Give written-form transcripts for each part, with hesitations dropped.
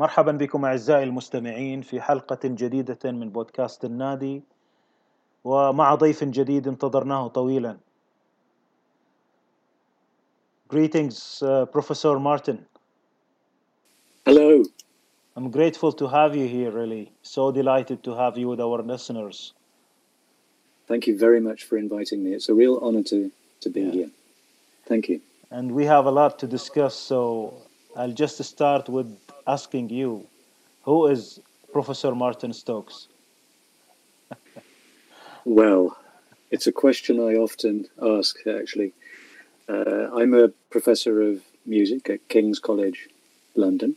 مرحبا بكم أعزائي المستمعين في حلقة جديدة من بودكاست النادي، ومع ضيف جديد انتظرناه طويلا. Greetings, Professor Martin. Hello. I'm grateful to have you here, really. So delighted to have you with our listeners. Thank you very much for inviting me. It's a real honor to be here. Thank you. And we have a lot to discuss, so I'll just start with asking you, who is Professor Martin Stokes? Well, it's a question I often ask, actually. I'm a professor of music at King's College London.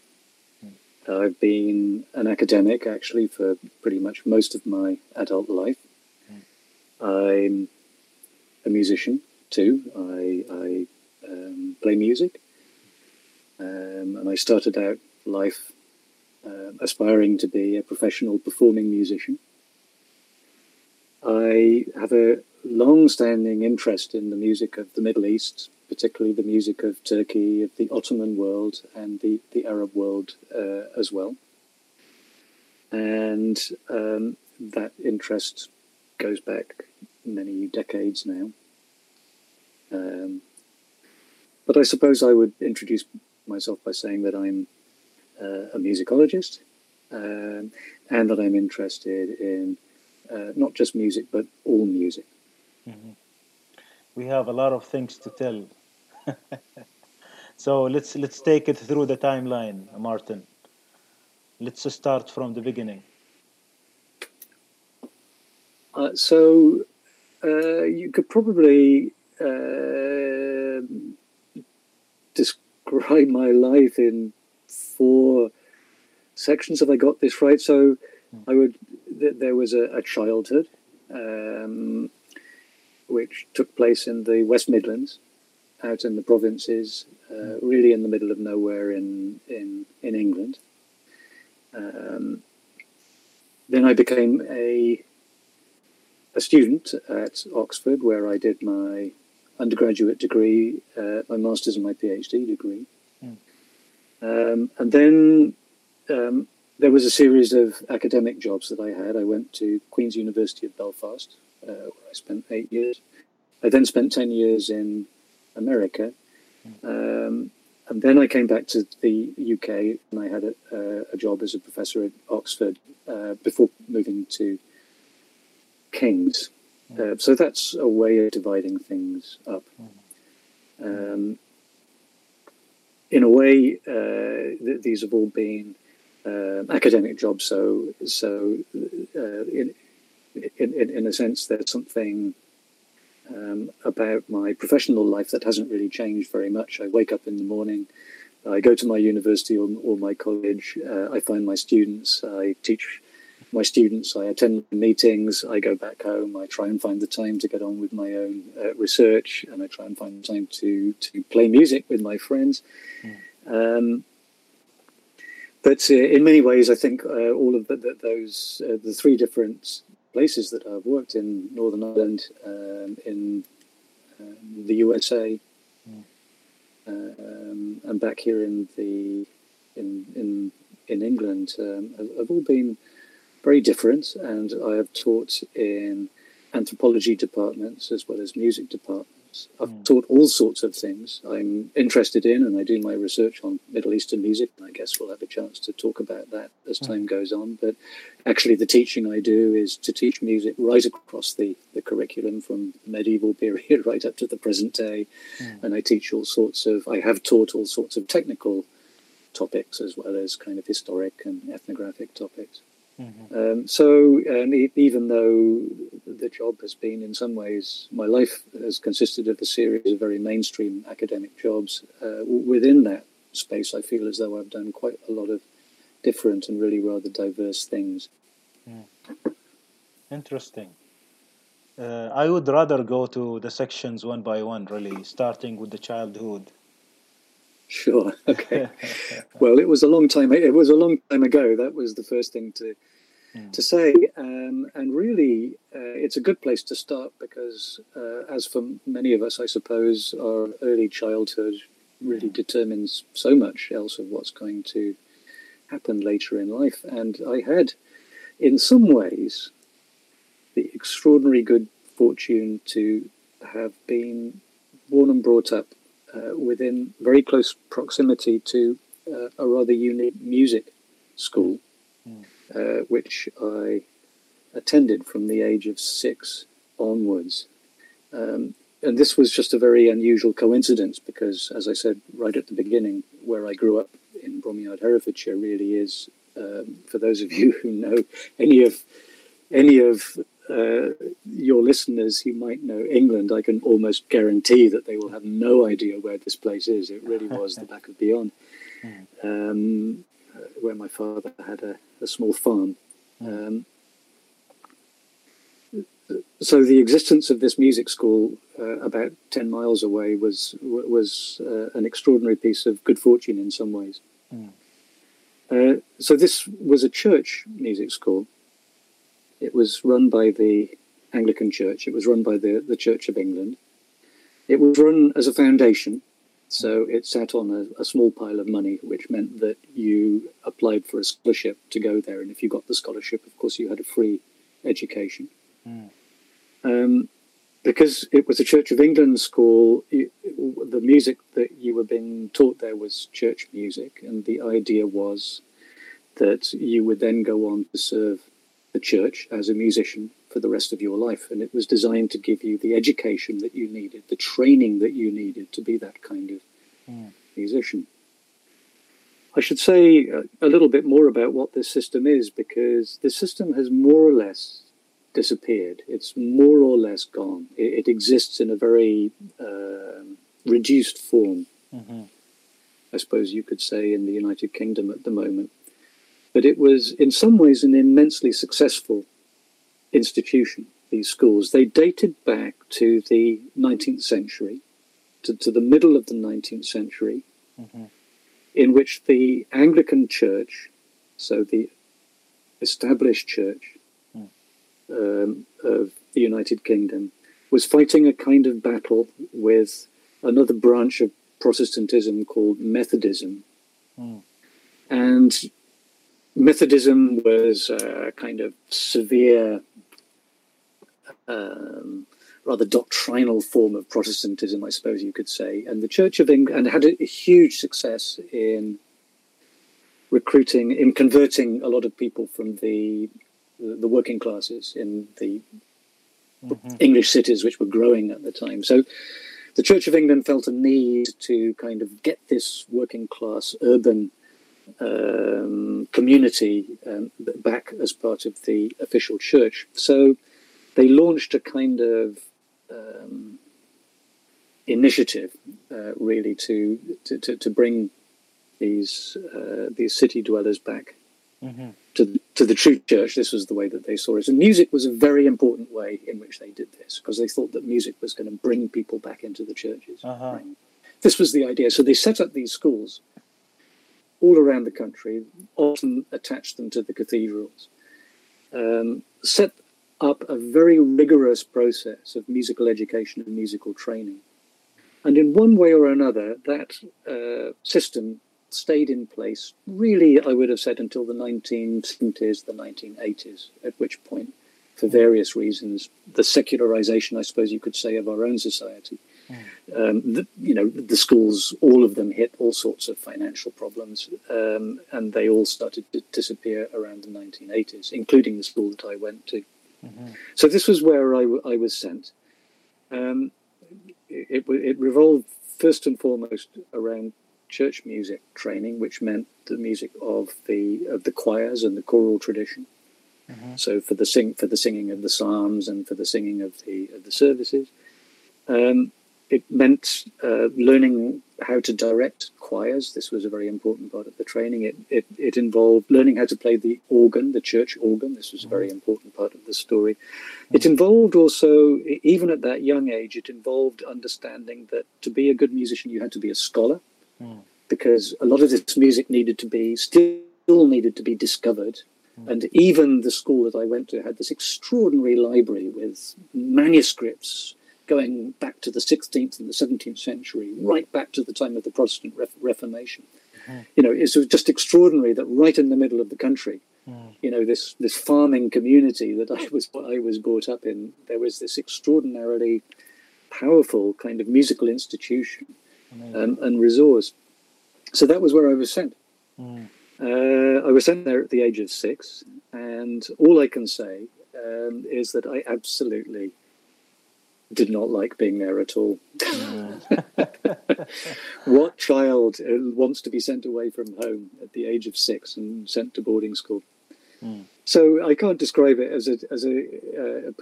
I've been an academic, actually, for pretty much most of my adult life. I'm a musician, too. I play music. And I started out life aspiring to be a professional performing musician. I have a long-standing interest in the music of the Middle East, particularly the music of Turkey, of the Ottoman world, and the Arab world as well. And that interest goes back many decades now. But I suppose I would introduce myself by saying that I'm a musicologist, and that I'm interested in not just music, but all music. Mm-hmm. We have a lot of things to tell. So let's take it through the timeline, Martin. Let's start from the beginning. So you could probably describe my life in 4 sections, have I got this right? So I would. There was a childhood, which took place in the West Midlands, out in the provinces, really in the middle of nowhere in England. Then I became a student at Oxford, where I did my undergraduate degree, my master's and my PhD degree. And then there was a series of academic jobs that I had. I went to Queen's University of Belfast, where I spent 8 years. I then spent 10 years in America. And then I came back to the UK, and I had a job as a professor at Oxford before moving to King's. So that's a way of dividing things up. In a way, these have all been academic jobs. So in a sense, there's something about my professional life that hasn't really changed very much. I wake up in the morning, I go to my university or my college, I find my students, I teach my students, I attend meetings, I go back home, I try and find the time to get on with my own research, and I try and find time to play music with my friends. But in many ways, I think all of those, the 3 different places that I've worked in, Northern Ireland, in the USA, and back here in England, have all been very different, and I have taught in anthropology departments as well as music departments. I've taught all sorts of things I'm interested in, and I do my research on Middle Eastern music, and I guess we'll have a chance to talk about that as time goes on. But actually the teaching I do is to teach music right across the curriculum from the medieval period right up to the present day. And I teach I have taught all sorts of technical topics as well as kind of historic and ethnographic topics. So even though the job has been, in some ways, my life has consisted of a series of very mainstream academic jobs, within that space I feel as though I've done quite a lot of different and really rather diverse things. Interesting. I would rather go to the sections one by one, really, starting with the childhood. Sure. Okay. Well, it was a long time ago. That was the first thing to say. And really, it's a good place to start because, as for many of us, I suppose, our early childhood really determines so much else of what's going to happened later in life. And I had, in some ways, the extraordinary good fortune to have been born and brought up within very close proximity to a rather unique music school, which I attended from the age of 6 onwards. And this was just a very unusual coincidence because, as I said right at the beginning, where I grew up in Bromyard Herefordshire really is, for those of you who know any of your listeners who might know England, I can almost guarantee that they will have no idea where this place is. It really was the back of beyond, where my father had a small farm. So the existence of this music school about 10 miles away was an extraordinary piece of good fortune in some ways. So this was a church music school. It was run by the Anglican Church. It was run by the Church of England. It was run as a foundation, so it sat on a small pile of money, which meant that you applied for a scholarship to go there. And if you got the scholarship, of course, you had a free education. Because it was a Church of England school, the music that you were being taught there was church music, and the idea was that you would then go on to serve the church as a musician for the rest of your life. And it was designed to give you the education that you needed, the training that you needed to be that kind of musician. I should say a little bit more about what this system is, because this system has more or less disappeared. It's more or less gone. It exists in a very reduced form, I suppose you could say, in the United Kingdom at the moment. But it was, in some ways, an immensely successful institution, these schools. They dated back to the 19th century, to the middle of the 19th century, in which the Anglican Church, so the established church, of the United Kingdom, was fighting a kind of battle with another branch of Protestantism called Methodism. And Methodism was a kind of severe, rather doctrinal form of Protestantism, I suppose you could say. And the Church of England had a huge success in recruiting, in converting a lot of people from the working classes in the English cities, which were growing at the time. So the Church of England felt a need to kind of get this working class urban community back as part of the official church. So they launched a kind of initiative, really, to bring these city dwellers back to the true church. This was the way that they saw it. And music was a very important way in which they did this, because they thought that music was going to bring people back into the churches. Right? This was the idea. So they set up these schools all around the country, often attached them to the cathedrals, set up a very rigorous process of musical education and musical training. And in one way or another, that system stayed in place, really, I would have said, until the 1970s, the 1980s, at which point, for various reasons, the secularization, I suppose you could say, of our own society. The schools, all of them hit all sorts of financial problems, and they all started to disappear around the 1980s, including the school that I went to. So this was where I was sent. It revolved first and foremost around church music training, which meant the music of the choirs and the choral tradition. So for the singing of the psalms and for the singing of the services, it meant learning how to direct choirs. This was a very important part of the training. It involved learning how to play the organ, the church organ. This was a very important part of the story. It involved also, even at that young age, it involved understanding that to be a good musician, you had to be a scholar. Because a lot of this music still needed to be discovered. And even the school that I went to had this extraordinary library with manuscripts going back to the 16th and the 17th century, right back to the time of the Protestant Reformation. you know, it's just extraordinary that right in the middle of the country, you know, this farming community that I was brought up in, there was this extraordinarily powerful kind of musical institution and resource. So that was where I was sent. I was sent there at the age of 6, and all I can say is that I absolutely did not like being there at all. What child wants to be sent away from home at the age of 6 and sent to boarding school? So I can't describe it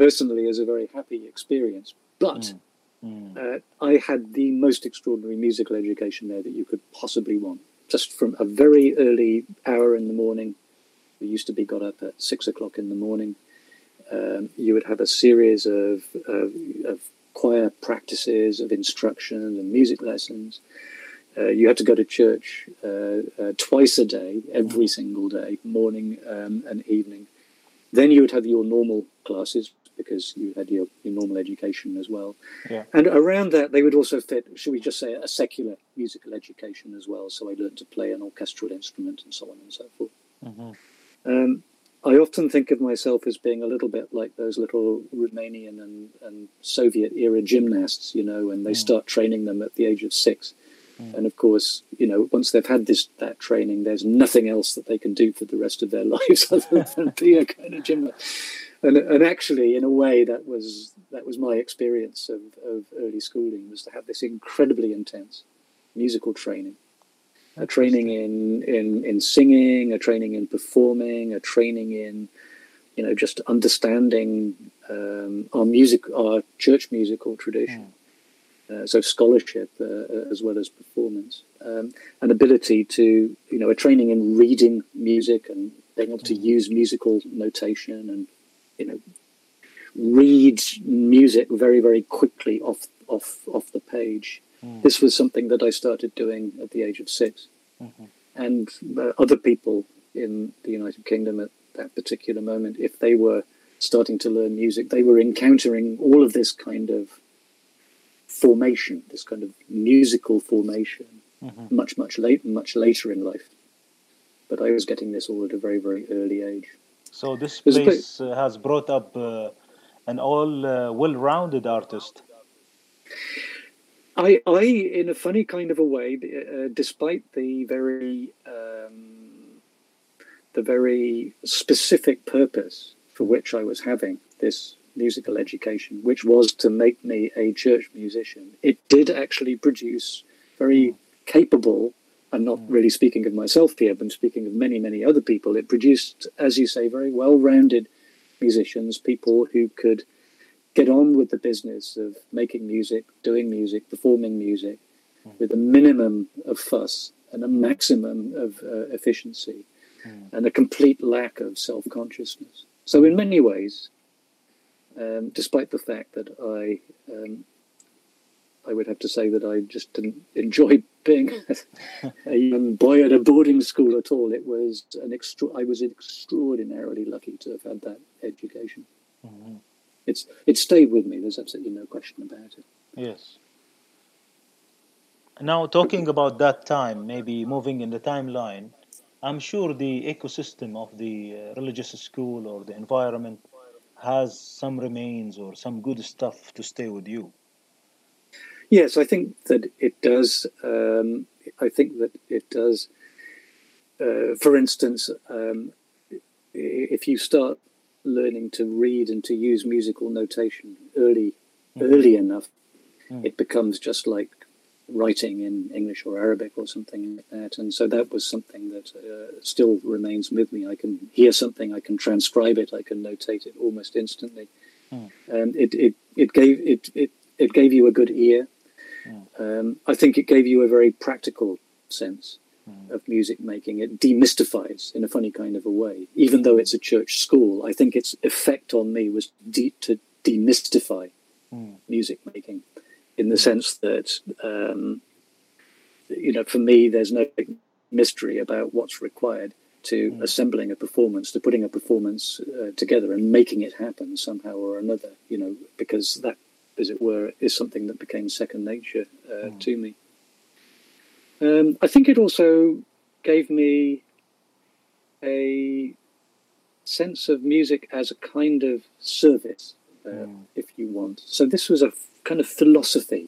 personally as a very happy experience, but I had the most extraordinary musical education there that you could possibly want. Just from a very early hour in the morning, we used to be got up at 6 o'clock in the morning. You would have a series of choir practices, of instruction and music lessons. You had to go to church twice a day, every single day, morning and evening. Then you would have your normal classes, because you had your normal education as well. Yeah. And around that, they would also fit, should we just say, a secular musical education as well. So I learned to play an orchestral instrument and so on and so forth. I often think of myself as being a little bit like those little Romanian and Soviet-era gymnasts, you know, when they start training them at the age of 6. And of course, you know, once they've had that training, there's nothing else that they can do for the rest of their lives other than be a kind of gymnast. And actually, in a way, that was my experience of early schooling, was to have this incredibly intense musical training. A training in singing, a training in performing, a training in, you know, just understanding our church musical tradition. So scholarship as well as performance. An ability to, you know, a training in reading music and being able to use musical notation and, you know, read music very, very quickly off the page. This was something that I started doing at the age of 6. And other people in the United Kingdom at that particular moment, if they were starting to learn music, they were encountering all of this kind of formation, this kind of musical formation, much later in life. But I was getting this all at a very, very early age. So this place has brought up an all well-rounded artist. I, in a funny kind of a way, despite the very specific purpose for which I was having this musical education, which was to make me a church musician, it did actually produce very capable, I'm not really speaking of myself here, but I'm speaking of many, many other people. It produced, as you say, very well-rounded musicians, people who could get on with the business of making music, doing music, performing music, with a minimum of fuss and a maximum of efficiency and a complete lack of self-consciousness. So in many ways, despite the fact that I would have to say that I just didn't enjoy being a young boy at a boarding school at all, it was I was extraordinarily lucky to have had that education. It stayed with me. There's absolutely no question about it. Yes. Now, talking about that time, maybe moving in the timeline, I'm sure the ecosystem of the religious school or the environment has some remains or some good stuff to stay with you. Yes, I think that it does. For instance, if you start learning to read and to use musical notation early enough, it becomes just like writing in English or Arabic or something like that. And so that was something that still remains with me. I can hear something, I can transcribe it, I can notate it almost instantly. And it gave you a good ear. I think it gave you a very practical sense of music making. It demystifies in a funny kind of a way. Even though it's a church school, I think its effect on me was to demystify music making, in the sense that, you know, for me, there's no big mystery about what's required to assembling a performance, to putting a performance together and making it happen somehow or another, you know, because that, as it were, is something that became second nature to me. I think it also gave me a sense of music as a kind of service, if you want. So this was a kind of philosophy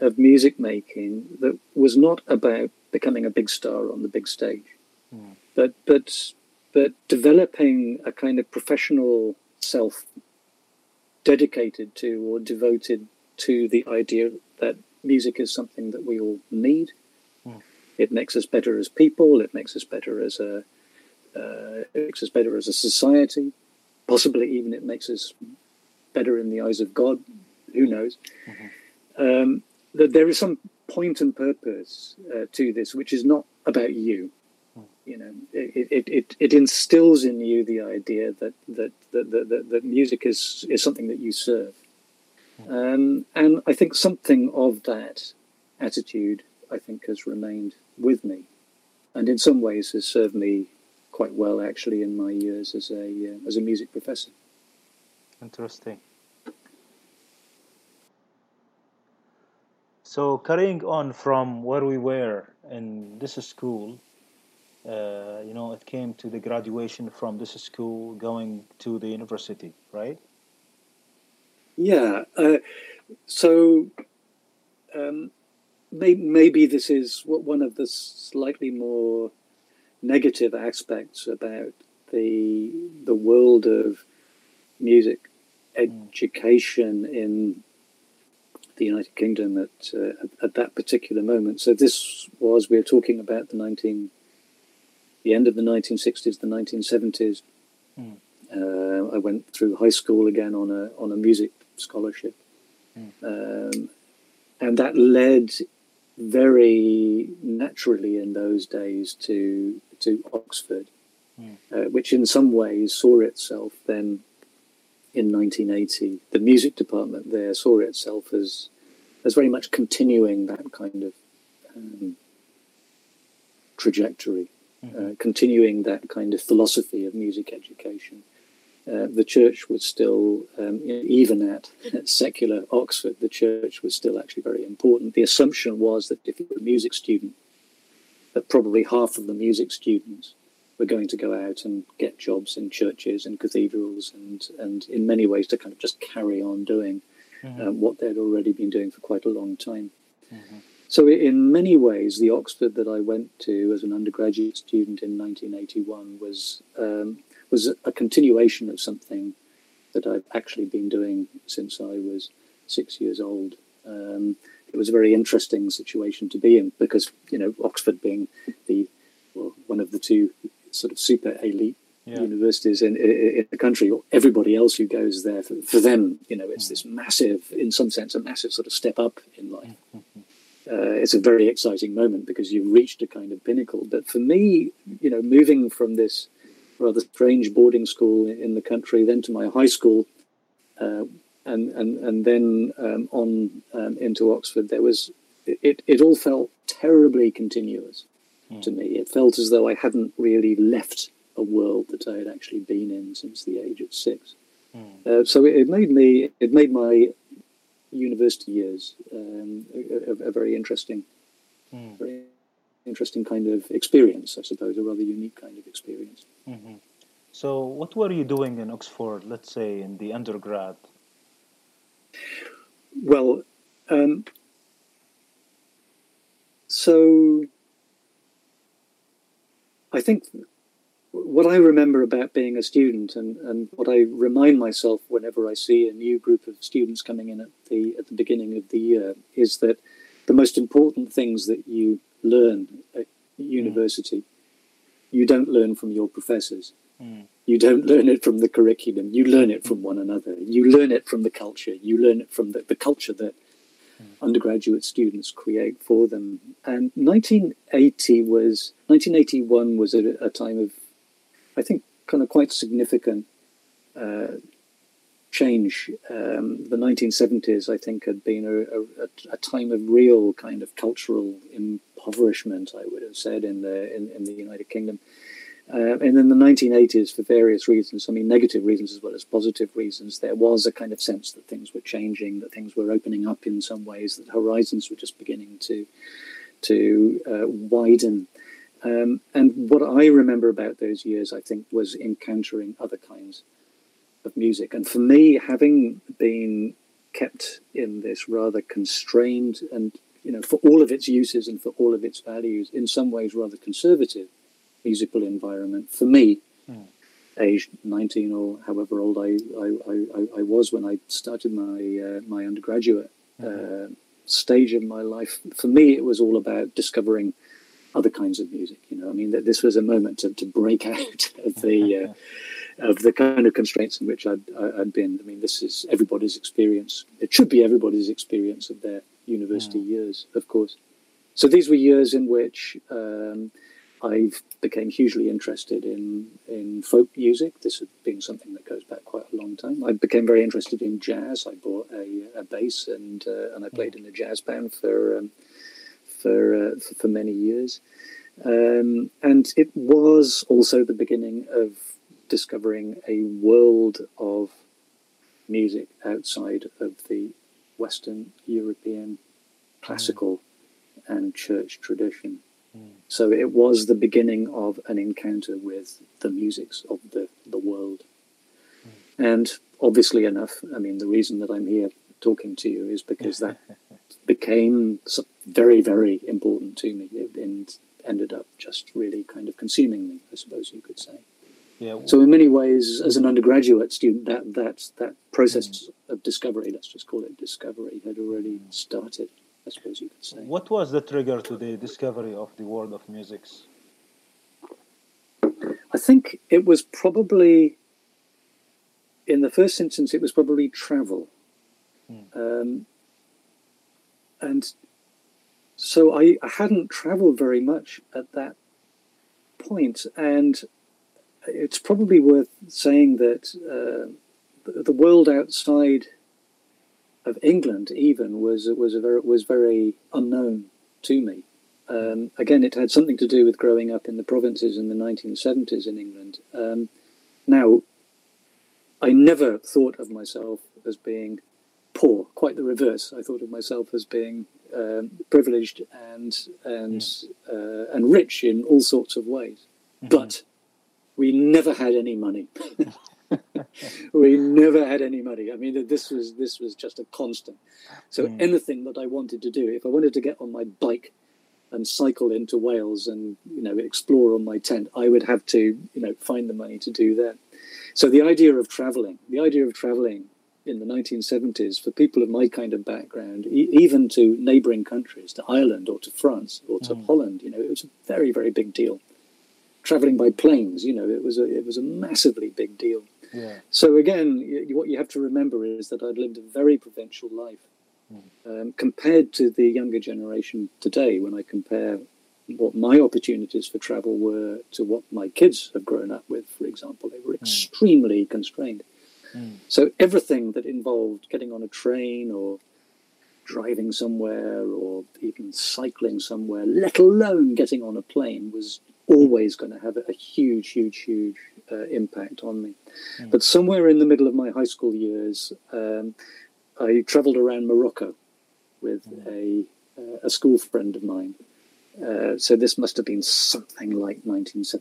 of music making that was not about becoming a big star on the big stage, but developing a kind of professional self dedicated to or devoted to the idea that music is something that we all need. It makes us better as people. It makes us better as a society. Possibly even it makes us better in the eyes of God. Who knows? That there is some point and purpose to this, which is not about you. You know, it instills in you the idea that music is something that you serve. And I think something of that attitude, I think, has remained with me, and in some ways has served me quite well, actually, in my years as a music professor. Interesting. So carrying on from where we were in this school, you know, it came to the graduation from this school, going to the university, right? Yeah. Maybe this is one of the slightly more negative aspects about the world of music education in the United Kingdom at that particular moment. So this was, we're talking about the end of the 1960s, the 1970s. I went through high school again on a music scholarship, and that led very naturally in those days to Oxford, which in some ways saw itself then in 1980. The music department there saw itself as very much continuing that kind of trajectory, continuing that kind of philosophy of music education. The church was still, even at secular Oxford, the church was still actually very important. The assumption was that if you were a music student, that probably half of the music students were going to go out and get jobs in churches and cathedrals and in many ways to kind of just carry on doing what they'd already been doing for quite a long time. So in many ways, the Oxford that I went to as an undergraduate student in 1981 was a continuation of something that I've actually been doing since I was 6 years old. It was a very interesting situation to be in because, you know, Oxford being one of the two sort of super elite universities in the country, everybody else who goes there, for them, you know, it's this massive, in some sense, a massive sort of step up in life. It's a very exciting moment because you've reached a kind of pinnacle. But for me, you know, moving from this rather strange boarding school in the country, then to my high school, and then on into Oxford, there was it all felt terribly continuous to me. It felt as though I hadn't really left a world that I had actually been in since the age of six. So it made my university years a very interesting, very interesting kind of experience, I suppose, a rather unique kind of experience. So what were you doing in Oxford, let's say, in the undergrad? Well, so I think what I remember about being a student and what I remind myself whenever I see a new group of students coming in at the beginning of the year is that the most important things that you learn at university, you don't learn from your professors. You don't learn it from the curriculum. You learn it from one another. You learn it from the culture. You learn it from the culture that undergraduate students create for them. And 1981 was a time of, I think, kind of quite significant change. The 1970s, I think, had been a time of real kind of cultural impoverishment, I would have said, in the United Kingdom. And then the 1980s, for various reasons, I mean, negative reasons as well as positive reasons, there was a kind of sense that things were changing, that things were opening up in some ways, that horizons were just beginning to widen. And what I remember about those years, I think, was encountering other kinds of music. And for me, having been kept in this rather constrained and, you know, for all of its uses and for all of its values, in some ways rather conservative musical environment, for me, age 19 or however old I was when I started my, my undergraduate stage of my life, for me, it was all about discovering other kinds of music. You know, I mean, this was a moment to break out of the of the kind of constraints in which I'd been. I mean, this is everybody's experience. It should be everybody's experience of their university years, of course. So these were years in which I became hugely interested in folk music. This had been something that goes back quite a long time. I became very interested in jazz. I bought a bass and I played in a jazz band for many years, and it was also the beginning of discovering a world of music outside of the Western European classical and church tradition. So it was the beginning of an encounter with the musics of the world. And obviously enough, I mean, the reason that I'm here talking to you is because that became very, very important to me. It ended up just really kind of consuming me, I suppose you could say. Yeah. So in many ways, as an undergraduate student, that process of discovery, let's just call it discovery, had already started, I suppose you could say. What was the trigger to the discovery of the world of musics? I think it was probably, in the first instance, it was probably travel. And so I hadn't travelled very much at that point, and it's probably worth saying that the world outside of England even was very unknown to me. Again, it had something to do with growing up in the provinces in the 1970s in England. Now, I never thought of myself as being poor, quite the reverse. I thought of myself as being privileged and rich in all sorts of ways. But we never had any money. We never had any money. I mean, this was just a constant. So anything that I wanted to do, if I wanted to get on my bike and cycle into Wales and, you know, explore on my tent, I would have to, you know, find the money to do that. So the idea of travelling in the 1970s, for people of my kind of background, even to neighbouring countries, to Ireland or to France or to Holland, you know, it was a very, very big deal. Travelling by planes, you know, it was a massively big deal. Yeah. So again, what you have to remember is that I'd lived a very provincial life compared to the younger generation today. When I compare what my opportunities for travel were to what my kids have grown up with, for example, they were extremely constrained. So everything that involved getting on a train or driving somewhere or even cycling somewhere, let alone getting on a plane, was always going to have a huge, huge, huge impact on me. But somewhere in the middle of my high school years, I travelled around Morocco with a school friend of mine. So this must have been something like 1975,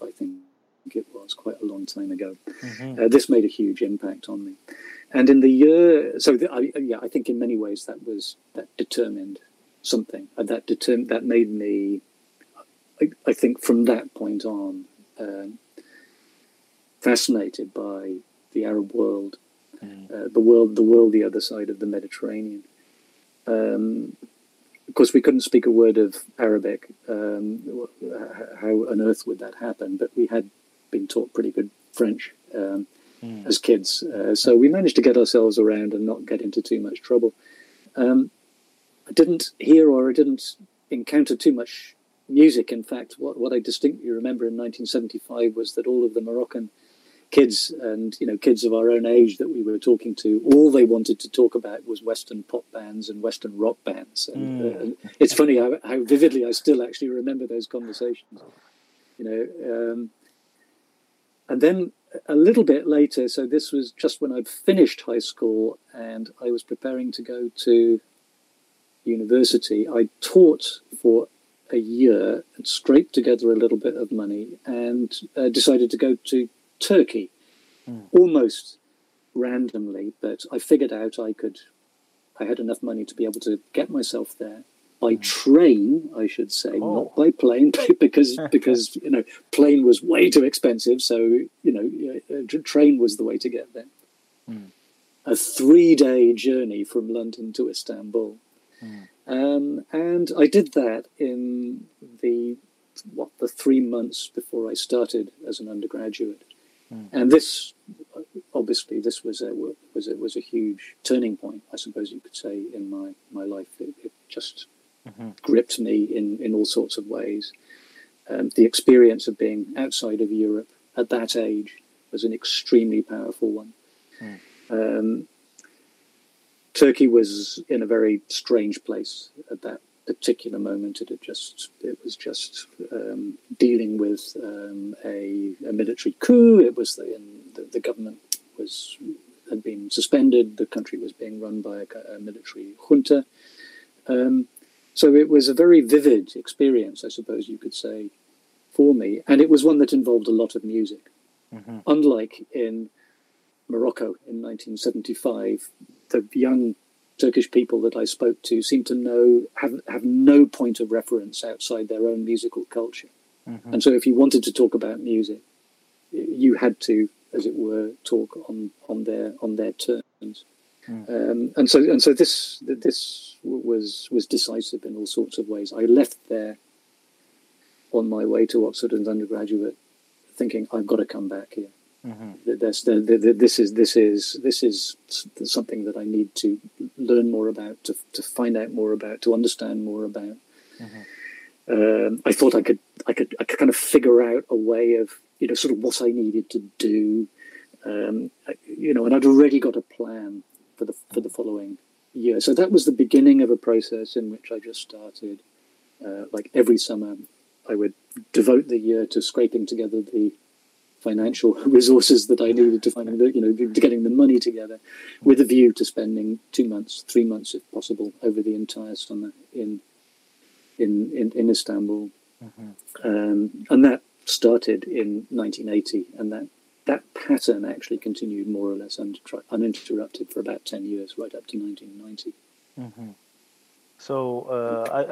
I think. It was quite a long time ago. This made a huge impact on me, and in the year, I think in many ways that determined something. That made me, I think, from that point on, fascinated by the Arab world, the world the other side of the Mediterranean. Of course, we couldn't speak a word of Arabic. How on earth would that happen? But we had been taught pretty good French as kids. So we managed to get ourselves around and not get into too much trouble. I didn't encounter too much music. In fact, what I distinctly remember in 1975 was that all of the Moroccan kids and, you know, kids of our own age that we were talking to, all they wanted to talk about was Western pop bands and Western rock bands. And, and it's funny how vividly I still actually remember those conversations, you know. And then a little bit later, so this was just when I'd finished high school and I was preparing to go to university, I taught for a year and scraped together a little bit of money and decided to go to Turkey, almost randomly, but I figured out I had enough money to be able to get myself there by train, I should say, not by plane, because you know, plane was way too expensive, so you know, train was the way to get there. A 3-day journey from London to Istanbul. And I did that in the 3 months before I started as an undergraduate. And this, obviously, this was a huge turning point, I suppose you could say, in my life. It just gripped me in all sorts of ways. The experience of being outside of Europe at that age was an extremely powerful one. Turkey was in a very strange place at that particular moment. It was just dealing with a military coup. It was the government had been suspended. The country was being run by a military junta. So it was a very vivid experience, I suppose you could say, for me, and it was one that involved a lot of music. Unlike in Morocco in 1975, the young Turkish people that I spoke to seemed to have no point of reference outside their own musical culture. And so if you wanted to talk about music, you had to, as it were, talk on their terms. And so this was decisive in all sorts of ways. I left there on my way to Oxford as undergraduate thinking, I've got to come back here. This is something that I need to learn more about, to find out more about, to understand more about. I thought I could kind of figure out a way of, you know, sort of what I needed to do, you know, and I'd already got a plan for the following year. So that was the beginning of a process in which I just started. Like every summer, I would devote the year to scraping together the financial resources that I needed to find, you know, to getting the money together, with a view to spending 2 months, 3 months, if possible, over the entire summer in Istanbul, and that started in 1980, and that pattern actually continued more or less uninterrupted for about 10 years, right up to 1990. So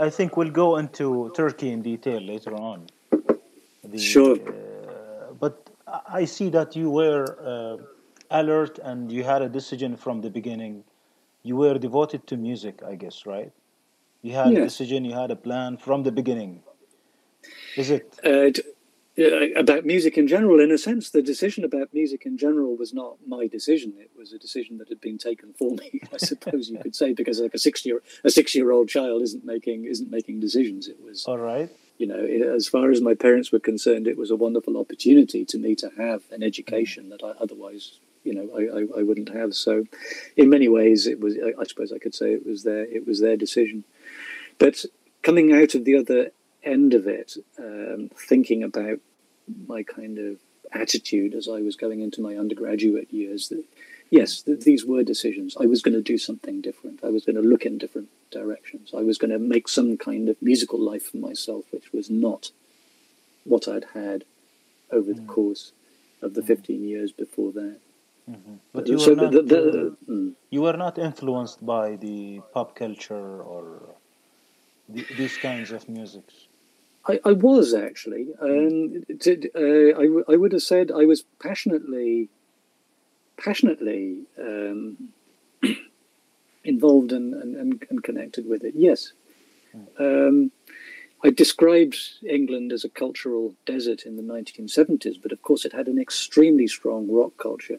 I think we'll go into Turkey in detail later on. Sure, but I see that you were alert and you had a decision from the beginning. You were devoted to music, I guess, right? You had a decision, you had a plan from the beginning. Is it? About music in general, in a sense, the decision about music in general was not my decision. It was a decision that had been taken for me, I suppose you could say, because like a 6-year-old child isn't making decisions. It was all right. You know, as far as my parents were concerned, it was a wonderful opportunity to me to have an education that I otherwise, you know, I wouldn't have. So, in many ways, it was, I suppose I could say, it was their decision. But coming out of the other end of it, thinking about my kind of attitude as I was going into my undergraduate years, that yes, these were decisions. I was going to do something different. I was going to look in different directions. I was going to make some kind of musical life for myself, which was not what I'd had over the course of the 15 years before that. But you were not influenced by the pop culture or these kinds of music? I was, actually. I would have said I was passionately involved and connected with it, yes. I described England as a cultural desert in the 1970s, but of course it had an extremely strong rock culture.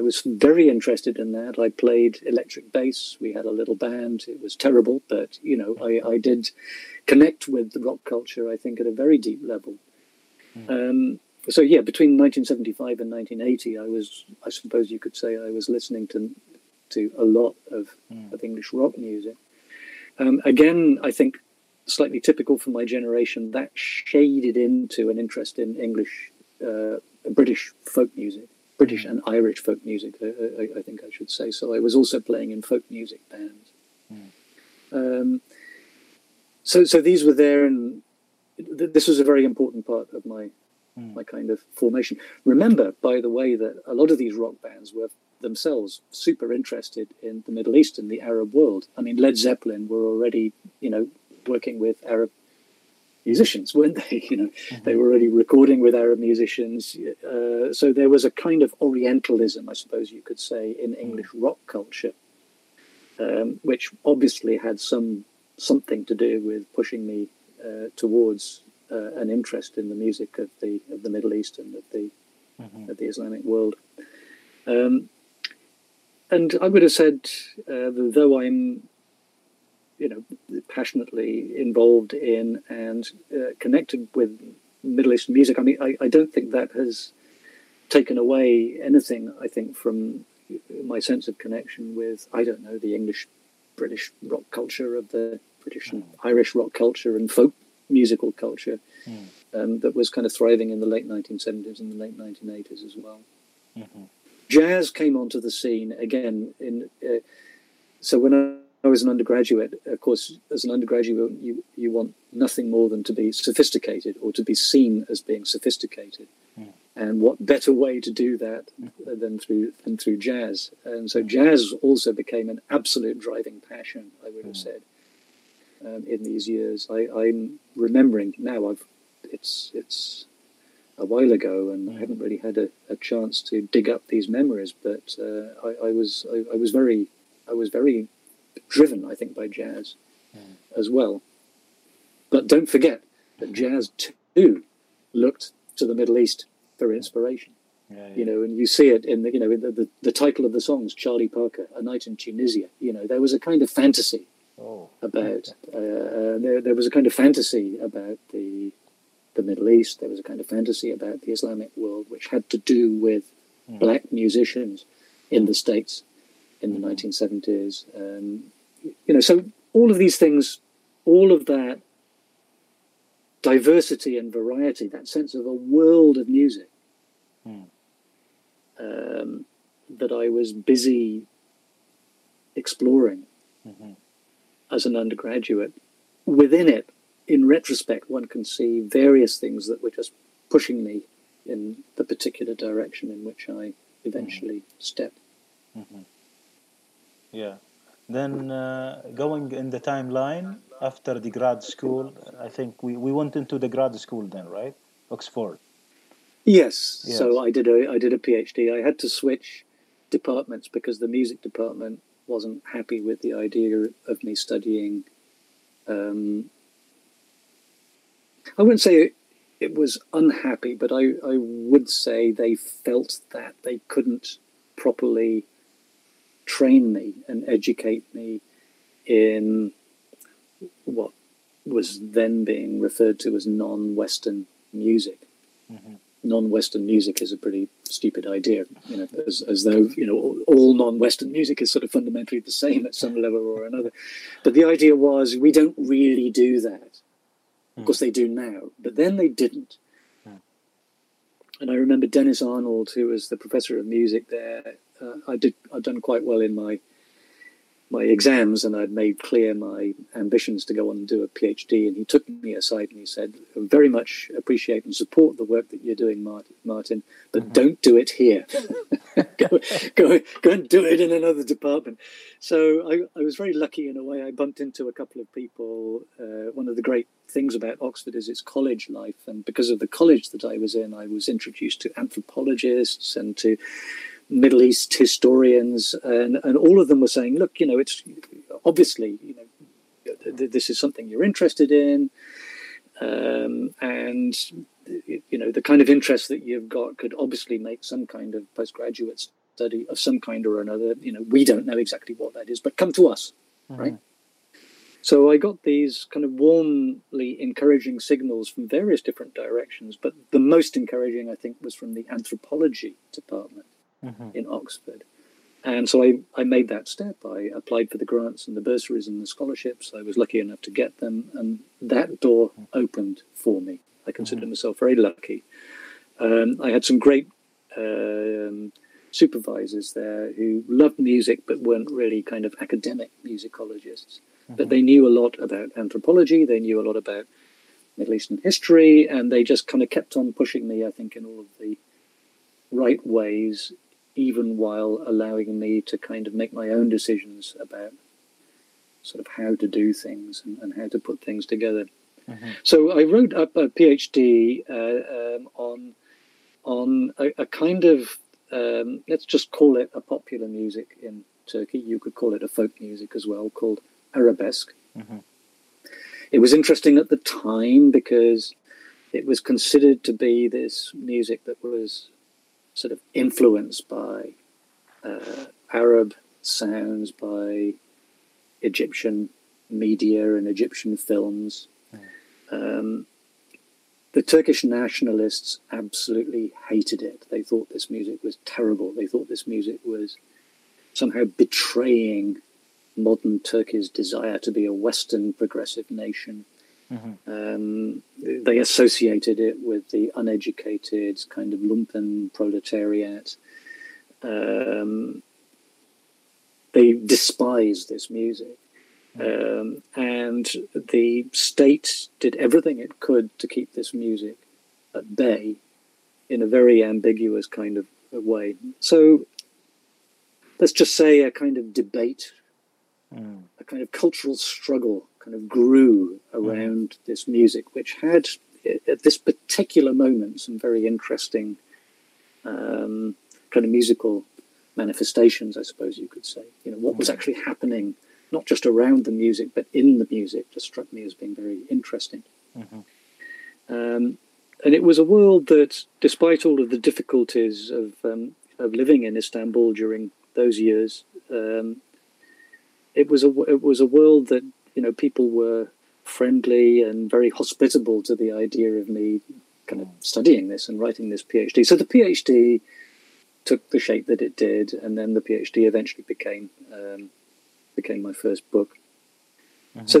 I was very interested in that. I played electric bass. We had a little band. It was terrible, but, you know, I did connect with the rock culture, I think, at a very deep level. So, yeah, between 1975 and 1980, I suppose you could say I was listening to a lot of English rock music. Again, I think slightly typical for my generation, that shaded into an interest in English, British folk music, British and Irish folk music, I think I should say. So I was also playing in folk music bands. So these were there, and this was a very important part of my kind of formation. Remember, by the way, that a lot of these rock bands were themselves super interested in the Middle East and the Arab world. I mean, Led Zeppelin were already, working with Arab musicians, weren't they? They were already recording with Arab musicians. So there was a kind of Orientalism, I suppose you could say, in English rock culture, which obviously had something to do with pushing me towards an interest in the music of the Middle East and of the Islamic world. And I would have said, though I'm, passionately involved in and connected with Middle Eastern music, I mean, I don't think that has taken away anything, I think, from my sense of connection with, the British rock culture, of the British and Irish rock culture and folk musical culture that was kind of thriving in the late 1970s and the late 1980s as well. Jazz came onto the scene again. So when I was an undergraduate, of course, as an undergraduate, you want nothing more than to be sophisticated, or to be seen as being sophisticated. And what better way to do that than through jazz? And so jazz also became an absolute driving passion, I would have said, in these years. I'm remembering now, it's a while ago, and I haven't really had a chance to dig up these memories. But I was very driven, I think, by jazz as well. But don't forget that jazz too looked to the Middle East for inspiration. And you see it in the title of the songs, Charlie Parker, A Night in Tunisia. There was a kind of fantasy about the Middle East. There was a kind of fantasy about the Islamic world, which had to do with black musicians in the States in the 1970s. So all of these things, all of that diversity and variety, that sense of a world of music that I was busy exploring as an undergraduate. Within it, in retrospect, one can see various things that were just pushing me in the particular direction in which I eventually stepped. Then going in the timeline after the grad school, I think we went into the grad school then, right? Oxford. Yes. So I did a PhD. I had to switch departments because the music department wasn't happy with the idea of me studying. I wouldn't say it was unhappy, but I would say they felt that they couldn't properly train me and educate me in what was then being referred to as non-Western music. Non-Western music is a pretty stupid idea, as though all non-Western music is sort of fundamentally the same at some level or another. But the idea was, we don't really do that. Of course they do now, but then they didn't. And I remember Dennis Arnold, who was the professor of music there. I'd done quite well in my exams, and I'd made clear my ambitions to go on and do a PhD. And he took me aside and he said, I very much appreciate and support the work that you're doing, Martin, but don't do it here. go and do it in another department. So I was very lucky in a way. I bumped into a couple of people. One of the great things about Oxford is its college life. And because of the college that I was in, I was introduced to anthropologists and to Middle East historians, and all of them were saying, look, it's obviously, this is something you're interested in, and, the kind of interest that you've got could obviously make some kind of postgraduate study of some kind or another. We don't know exactly what that is, but come to us, right? So I got these kind of warmly encouraging signals from various different directions, but the most encouraging, I think, was from the anthropology department. In Oxford. And so I made that step. I applied for the grants and the bursaries and the scholarships. I was lucky enough to get them, and that door opened for me. I consider myself very lucky. I had some great supervisors there who loved music but weren't really kind of academic musicologists. Mm-hmm. But they knew a lot about anthropology, they knew a lot about Middle Eastern history, and they just kind of kept on pushing me, I think, in all of the right ways, even while allowing me to kind of make my own decisions about sort of how to do things and how to put things together. Mm-hmm. So I wrote up a PhD on a kind of, let's just call it a popular music in Turkey. You could call it a folk music as well, called Arabesque. Mm-hmm. It was interesting at the time because it was considered to be this music that was sort of influenced by Arab sounds, by Egyptian media and Egyptian films. Mm. The Turkish nationalists absolutely hated it. They thought this music was terrible. They thought this music was somehow betraying modern Turkey's desire to be a Western progressive nation. Mm-hmm. They associated it with the uneducated kind of lumpen proletariat. They despised this music. And the state did everything it could to keep this music at bay in a very ambiguous kind of way. So let's just say a kind of debate, a kind of cultural struggle kind of grew around this music, which had at this particular moment some very interesting kind of musical manifestations, I suppose you could say. You know, what was actually happening, not just around the music, but in the music, just struck me as being very interesting. Mm-hmm. And it was a world that, despite all of the difficulties of living in Istanbul during those years, it was a world that, you know, people were friendly and very hospitable to the idea of me kind of studying this and writing this PhD. So the PhD took the shape that it did, and then the PhD eventually became my first book. Mm-hmm. So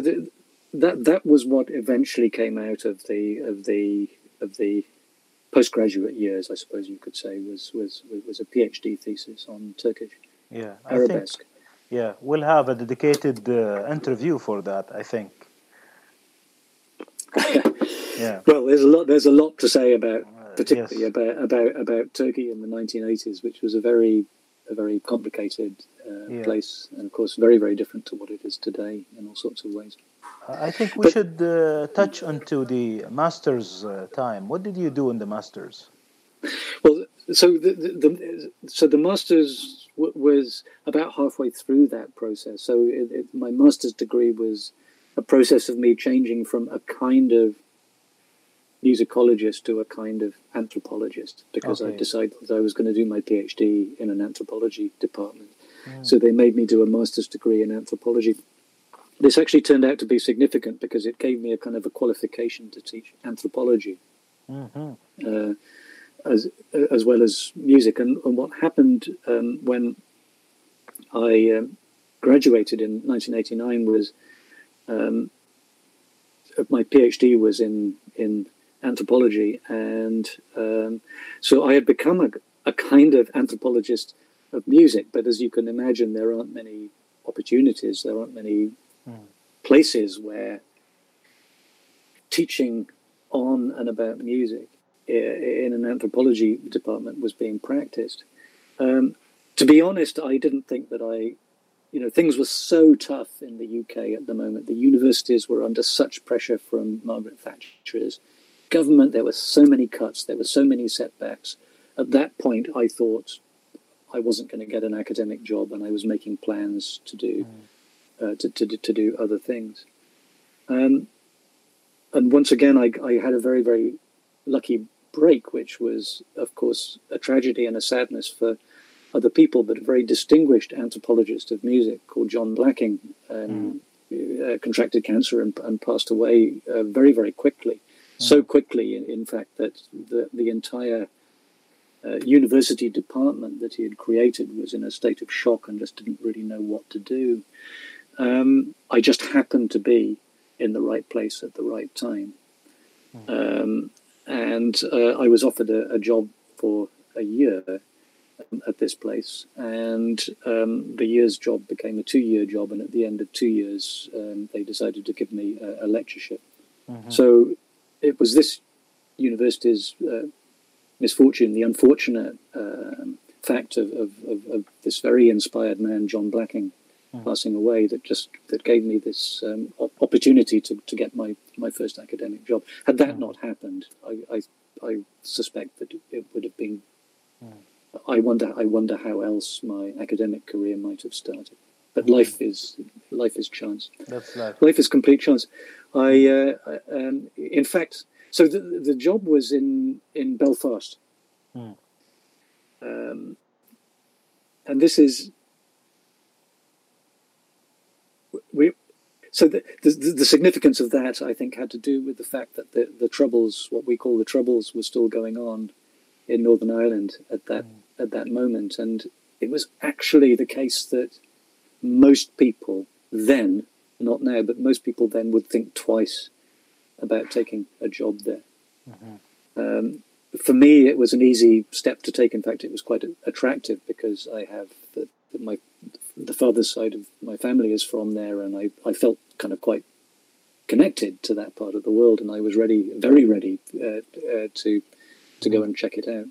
that was what eventually came out of the postgraduate years, I suppose you could say, was a PhD thesis on Turkish Arabesque. Yeah, we'll have a dedicated interview for that, I think. Yeah. Well, there's a lot to say about, particularly about Turkey in the 1980s, which was a very complicated place, and of course very, very different to what it is today in all sorts of ways. I think we should touch onto the master's time. What did you do in the master's? Well, so the master's was about halfway through that process. So my master's degree was a process of me changing from a kind of musicologist to a kind of anthropologist, because I decided that I was going to do my PhD in an anthropology department. So they made me do a master's degree in anthropology. This actually turned out to be significant because it gave me a kind of a qualification to teach anthropology, as well as music. And what happened when I graduated in 1989 was my PhD was in anthropology, and so I had become a kind of anthropologist of music. But as you can imagine, there aren't many opportunities, there aren't many places where teaching on and about music in an anthropology department was being practiced. To be honest, I didn't think that you know, things were so tough in the UK at the moment. The universities were under such pressure from Margaret Thatcher's government. There were so many cuts. There were so many setbacks. At that point, I thought I wasn't going to get an academic job, and I was making plans to do to do other things. And once again, I had a very, very lucky break, which was, of course, a tragedy and a sadness for other people, but a very distinguished anthropologist of music called John Blacking contracted cancer and passed away very, very quickly. So quickly, in fact, that the entire university department that he had created was in a state of shock and just didn't really know what to do. I just happened to be in the right place at the right time. And I was offered a job for a year at this place. And the year's job became a 2-year job. And at the end of 2 years, they decided to give me a lectureship. Mm-hmm. So it was this university's misfortune, the unfortunate fact of this very inspired man, John Blacking, passing away, that gave me this opportunity to get my first academic job. Had that not happened, I suspect that it would have been. I wonder how else my academic career might have started. But life is chance. That's life. Life is complete chance. In fact, so the job was in Belfast, and this is. So the significance of that, I think, had to do with the fact that the Troubles, what we call the Troubles, were still going on in Northern Ireland at that moment. And it was actually the case that most people then, not now, but most people then would think twice about taking a job there. Mm-hmm. For me, it was an easy step to take. In fact, it was quite attractive because I have the father's side of my family is from there, and I felt kind of quite connected to that part of the world, and I was ready, very ready to go and check it out.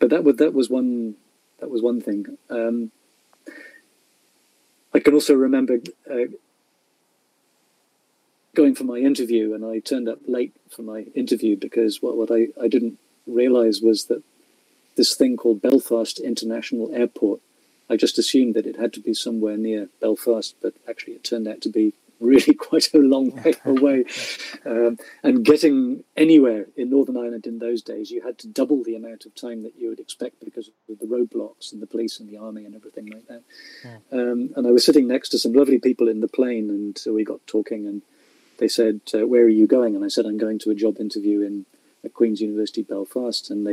But that was one thing. I can also remember going for my interview, and I turned up late for my interview because what I didn't realise was that this thing called Belfast International Airport, I just assumed that it had to be somewhere near Belfast, but actually it turned out to be really quite a long way away. And getting anywhere in Northern Ireland in those days, you had to double the amount of time that you would expect because of the roadblocks and the police and the army and everything like that. Yeah. And I was sitting next to some lovely people in the plane, and so we got talking, and they said, where are you going? And I said, I'm going to a job interview at Queen's University Belfast. And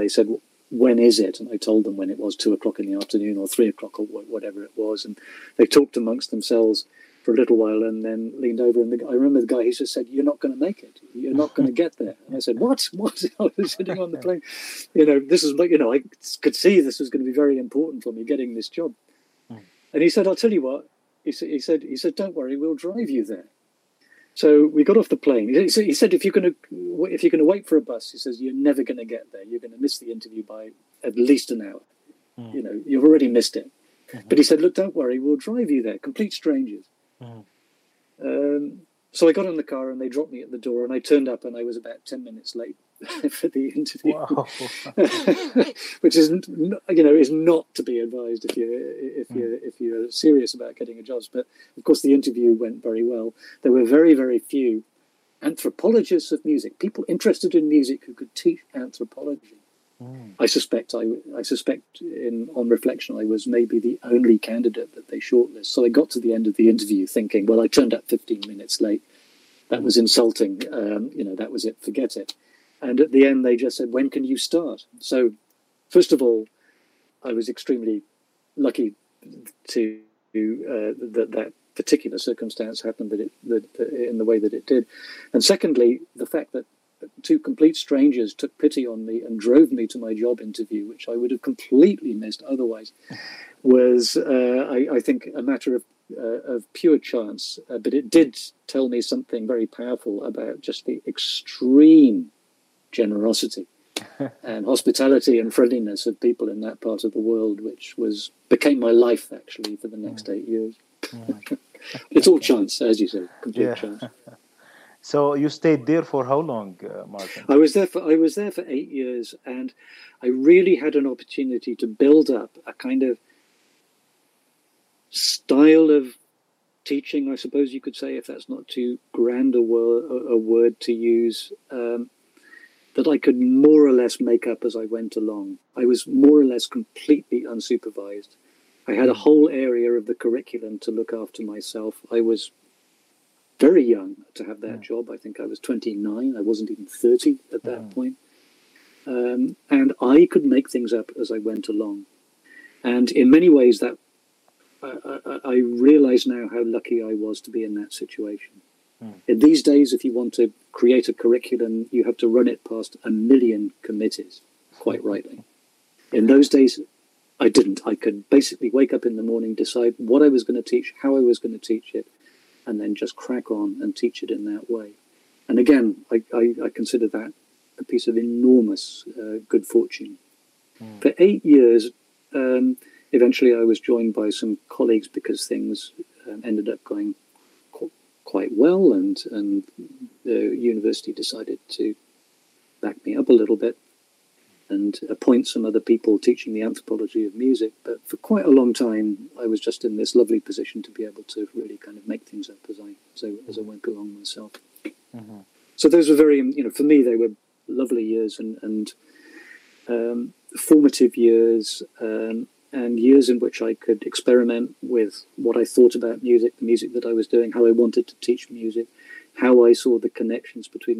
they said, well, when is it? And I told them when it was, 2 o'clock in the afternoon or 3 o'clock or whatever it was. And they talked amongst themselves for a little while and then leaned over. And I remember the guy, he just said, you're not going to make it. You're not going to get there. And I said, what? I was sitting on the plane. I could see this was going to be very important for me, getting this job. And he said, I'll tell you what. He said, don't worry, we'll drive you there. So we got off the plane. He said, if you're going to wait for a bus, he says, you're never going to get there. You're going to miss the interview by at least an hour. Mm. You've already missed it. Mm-hmm. But he said, look, don't worry. We'll drive you there. Complete strangers. Mm. So I got in the car and they dropped me at the door and I turned up and I was about 10 minutes late for the interview. Wow. Which is not to be advised if you're serious about getting a job. But of course the interview went very well. There were very, very few anthropologists of music, people interested in music who could teach anthropology. Mm. I suspect on reflection, I was maybe the only candidate that they shortlisted. So I got to the end of the interview thinking, well, I turned up 15 minutes late. That was insulting. That was it. Forget it. And at the end, they just said, when can you start? So first of all, I was extremely lucky to that particular circumstance happened in the way that it did. And secondly, the fact that two complete strangers took pity on me and drove me to my job interview, which I would have completely missed otherwise, was, I think, a matter of pure chance. But it did tell me something very powerful about just the extreme generosity and hospitality and friendliness of people in that part of the world, which became my life, actually, for the next 8 years. It's all chance, as you said, complete chance. So you stayed there for how long, Martin? I was there for 8 years, and I really had an opportunity to build up a kind of style of teaching, I suppose you could say, if that's not too grand a word to use, that I could more or less make up as I went along. I was more or less completely unsupervised. I had a whole area of the curriculum to look after myself. I was very young to have that job. I think I was 29. I wasn't even 30 at that point. And I could make things up as I went along. And in many ways, that I realize now how lucky I was to be in that situation. In these days, if you want to create a curriculum, you have to run it past a million committees. quite rightly. In those days, I didn't. I could basically wake up in the morning, decide what I was going to teach, how I was going to teach it, and then just crack on and teach it in that way. And again, I consider that a piece of enormous good fortune. Mm. For 8 years, eventually I was joined by some colleagues because things ended up going quite well, and the university decided to back me up a little bit and appoint some other people teaching the anthropology of music. But for quite a long time, I was just in this lovely position to be able to really kind of make things up as I went along myself. Mm-hmm. So those were very, for me, they were lovely years and formative years, and years in which I could experiment with what I thought about music, the music that I was doing, how I wanted to teach music, how I saw the connections between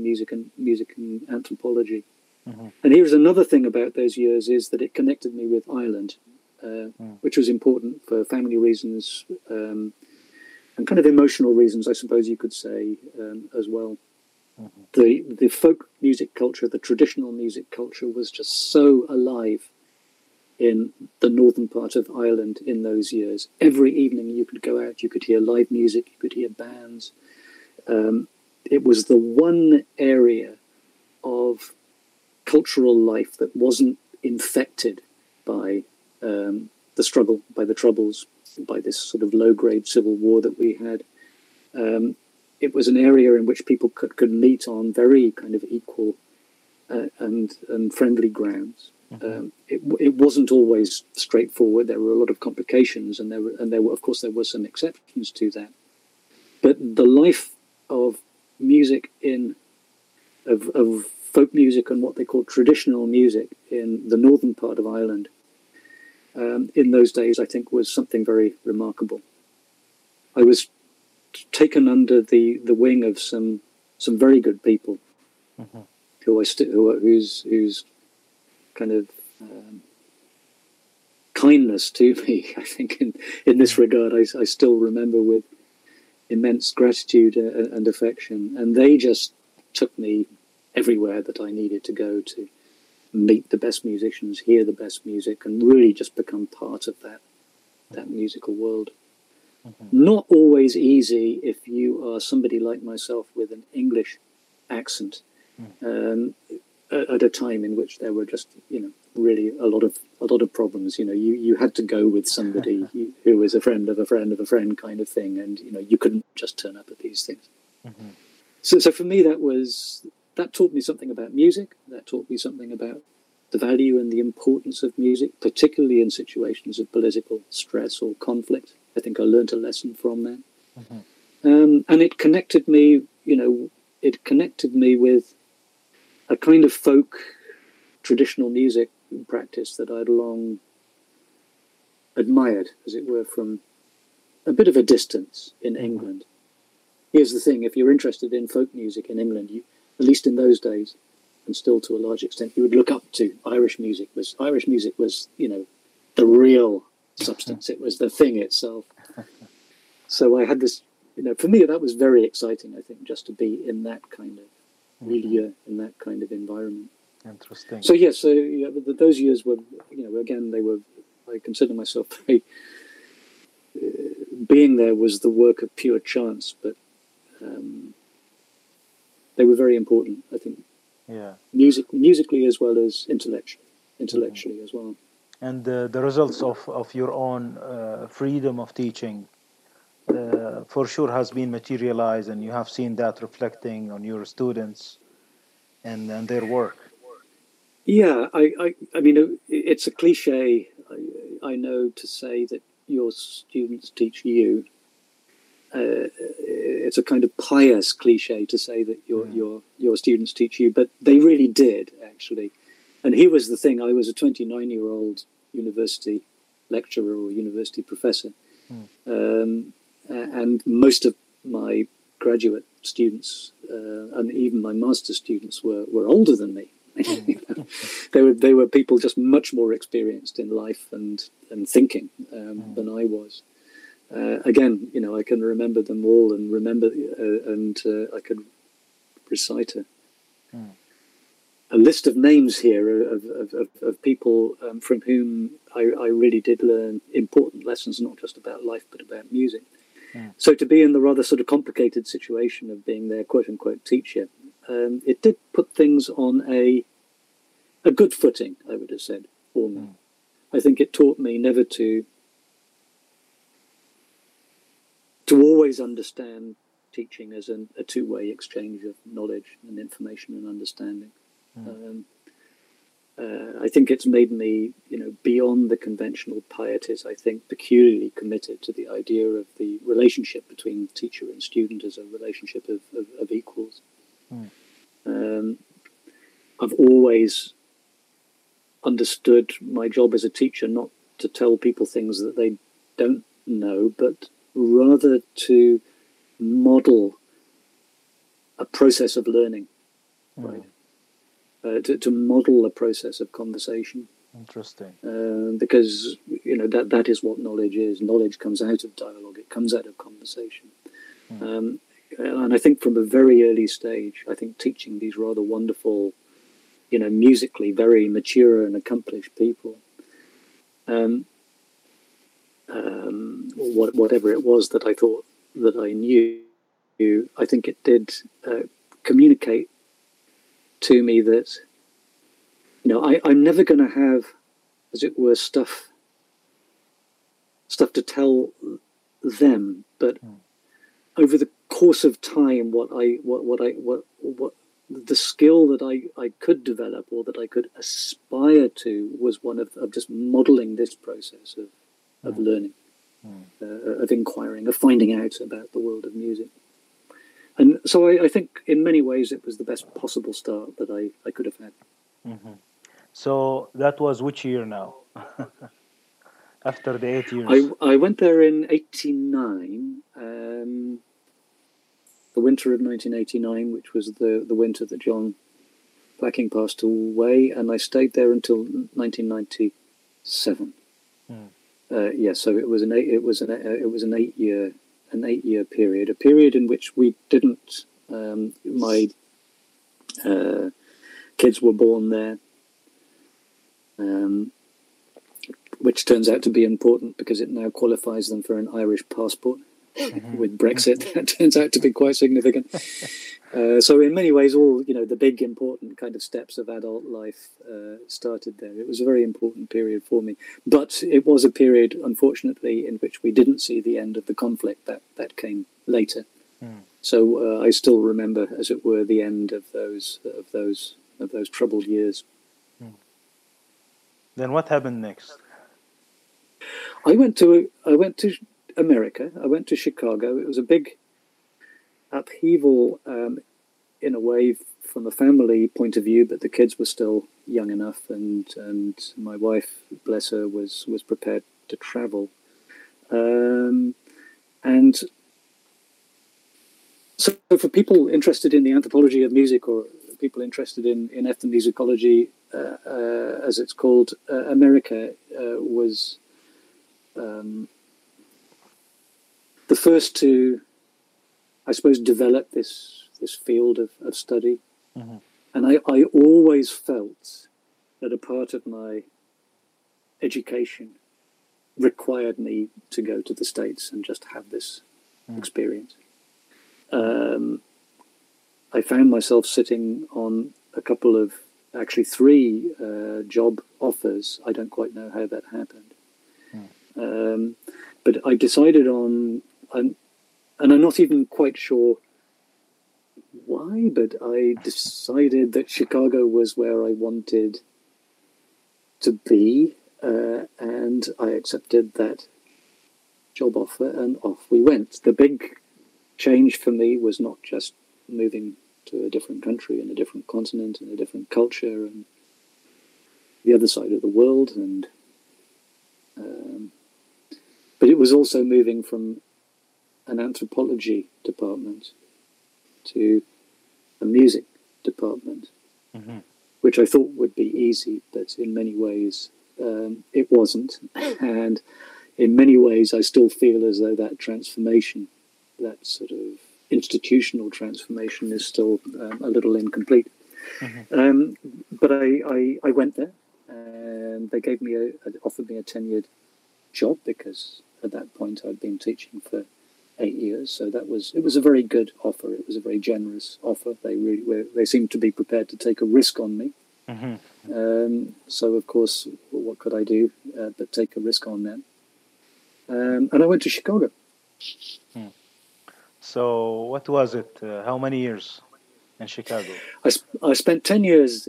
music and anthropology. Mm-hmm. And here's another thing about those years, is that it connected me with Ireland, which was important for family reasons, and kind of emotional reasons, I suppose you could say, as well. Mm-hmm. The folk music culture, the traditional music culture, was just so alive in the northern part of Ireland in those years. Every evening you could go out, you could hear live music, you could hear bands. It was the one area of cultural life that wasn't infected by the struggle, by the troubles, by this sort of low-grade civil war that we had. It was an area in which people could meet on very kind of equal and friendly grounds. Mm-hmm. It wasn't always straightforward. There were a lot of complications, and there were, of course, there were some exceptions to that. But the life of music of folk music and what they call traditional music in the northern part of Ireland in those days, I think, was something very remarkable. I was taken under the wing of some very good people, mm-hmm. whose kind of kindness to me, I think, in this regard, I still remember with immense gratitude and affection. And they just took me everywhere that I needed to go to meet the best musicians, hear the best music, and really just become part of that musical world. Okay. Not always easy if you are somebody like myself with an English accent, at a time in which there were just, really a lot of problems. You had to go with somebody who was a friend of a friend of a friend kind of thing, and you couldn't just turn up at these things. Mm-hmm. So for me, that taught me something about music. That taught me something about the value and the importance of music, particularly in situations of political stress or conflict. I think I learned a lesson from that, mm-hmm. And it connected me. It connected me with a kind of folk traditional music practice that I'd long admired, as it were, from a bit of a distance in England. Here's the thing, if you're interested in folk music in England, you, at least in those days, and still to a large extent, you would look up to Irish music. Irish music was, the real substance. It was the thing itself. So I had this, for me that was very exciting, I think, just to be in that kind of media, in that kind of environment. Interesting. So yes, those years were, again, they were. I consider myself being there was the work of pure chance, but they were very important, I think. Yeah. Musically as well as intellectually as well. And the results of your own freedom of teaching, for sure, has been materialized, and you have seen that reflecting on your students and their work. Yeah, I mean, it's a cliche, I know, to say that your students teach you. It's a kind of pious cliche to say that your students teach you, but they really did, actually. And here was the thing: I was a 29-year-old university lecturer or university professor. And most of my graduate students and even my master students were older than me. They were people just much more experienced in life and thinking than I was. Again, I can remember them all and remember I could recite a list of names here of people from whom I really did learn important lessons, not just about life, but about music. Yeah. So to be in the rather sort of complicated situation of being their quote-unquote teacher, it did put things on a good footing, I would have said, almost. I think it taught me never to always understand teaching as a two-way exchange of knowledge and information and understanding. I think it's made me, beyond the conventional pieties, I think peculiarly committed to the idea of the relationship between teacher and student as a relationship of equals. I've always understood my job as a teacher not to tell people things that they don't know, but rather to model a process of learning, right? To model a process of conversation. Interesting. Because, that is what knowledge is. Knowledge comes out of dialogue. It comes out of conversation. And I think from a very early stage, I think teaching these rather wonderful, musically very mature and accomplished people, whatever it was that I thought that I knew, I think it did communicate to me that, I'm never going to have, as it were, stuff to tell them. But over the course of time, the skill that I could develop or that I could aspire to was one of just modelling this process of learning, of inquiring, of finding out about the world of music. And so I think in many ways it was the best possible start that I could have had. So that was which year now? After the 8 years? I went there in 89, the winter of 1989, which was the winter that John Blacking passed away, and I stayed there until 1997. So it was an 8 year. An 8 year period, a period in which we didn't. My kids were born there, which turns out to be important because it now qualifies them for an Irish passport. With Brexit, that turns out to be quite significant. So in many ways, all the big important kind of steps of adult life started there. It was a very important period for me, but it was a period, unfortunately, in which we didn't see the end of the conflict that came later. So I still remember, as it were, the end of those troubled years. Then what happened next? I went to America. I went to Chicago. It was a big upheaval in a way from a family point of view, but the kids were still young enough and my wife, bless her, was prepared to travel. And so for people interested in the anthropology of music or people interested in ethnomusicology, as it's called, America was... the first to, I suppose, develop this field of study. And I always felt that a part of my education required me to go to the States and just have this experience. I found myself sitting on a couple of, actually 3 job offers. I don't quite know how that happened. But I decided on... And I'm not even quite sure why, but I decided that Chicago was where I wanted to be, and I accepted that job offer, and off we went. The big change for me was not just moving to a different country and a different continent and a different culture and the other side of the world, and but it was also moving from an anthropology department to a music department, which I thought would be easy, but in many ways it wasn't. And in many ways, I still feel as though that transformation, that sort of institutional transformation, is still a little incomplete. Mm-hmm. But I went there, and they gave me offered me a tenured job, because at that point I'd been teaching for 8 years. So it was a very good offer. It was a very generous offer. They really they seemed to be prepared to take a risk on me. Mm-hmm. So of course, what could I do but take a risk on them? And I went to Chicago. Mm. So what was it? How many years in Chicago? I spent 10 years.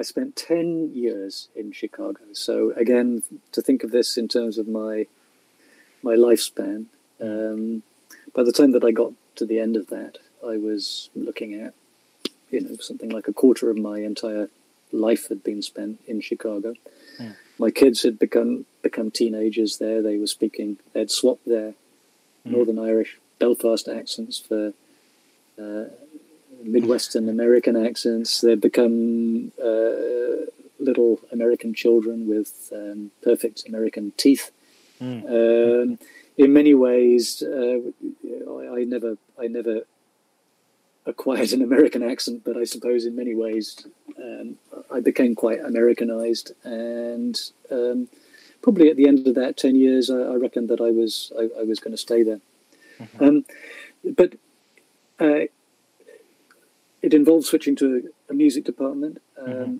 I spent 10 years in Chicago. So again, to think of this in terms of my lifespan. By the time that I got to the end of that, I was looking at, something like a quarter of my entire life had been spent in Chicago. Yeah. My kids had become teenagers there. They were speaking. They'd swapped their Northern Irish Belfast accents for Midwestern American accents. They'd become little American children with perfect American teeth. Mm. In many ways, I never acquired an American accent, but I suppose in many ways I became quite Americanized. And probably at the end of that 10 years, I reckoned that I was going to stay there. Mm-hmm. But it involved switching to a music department. Mm-hmm.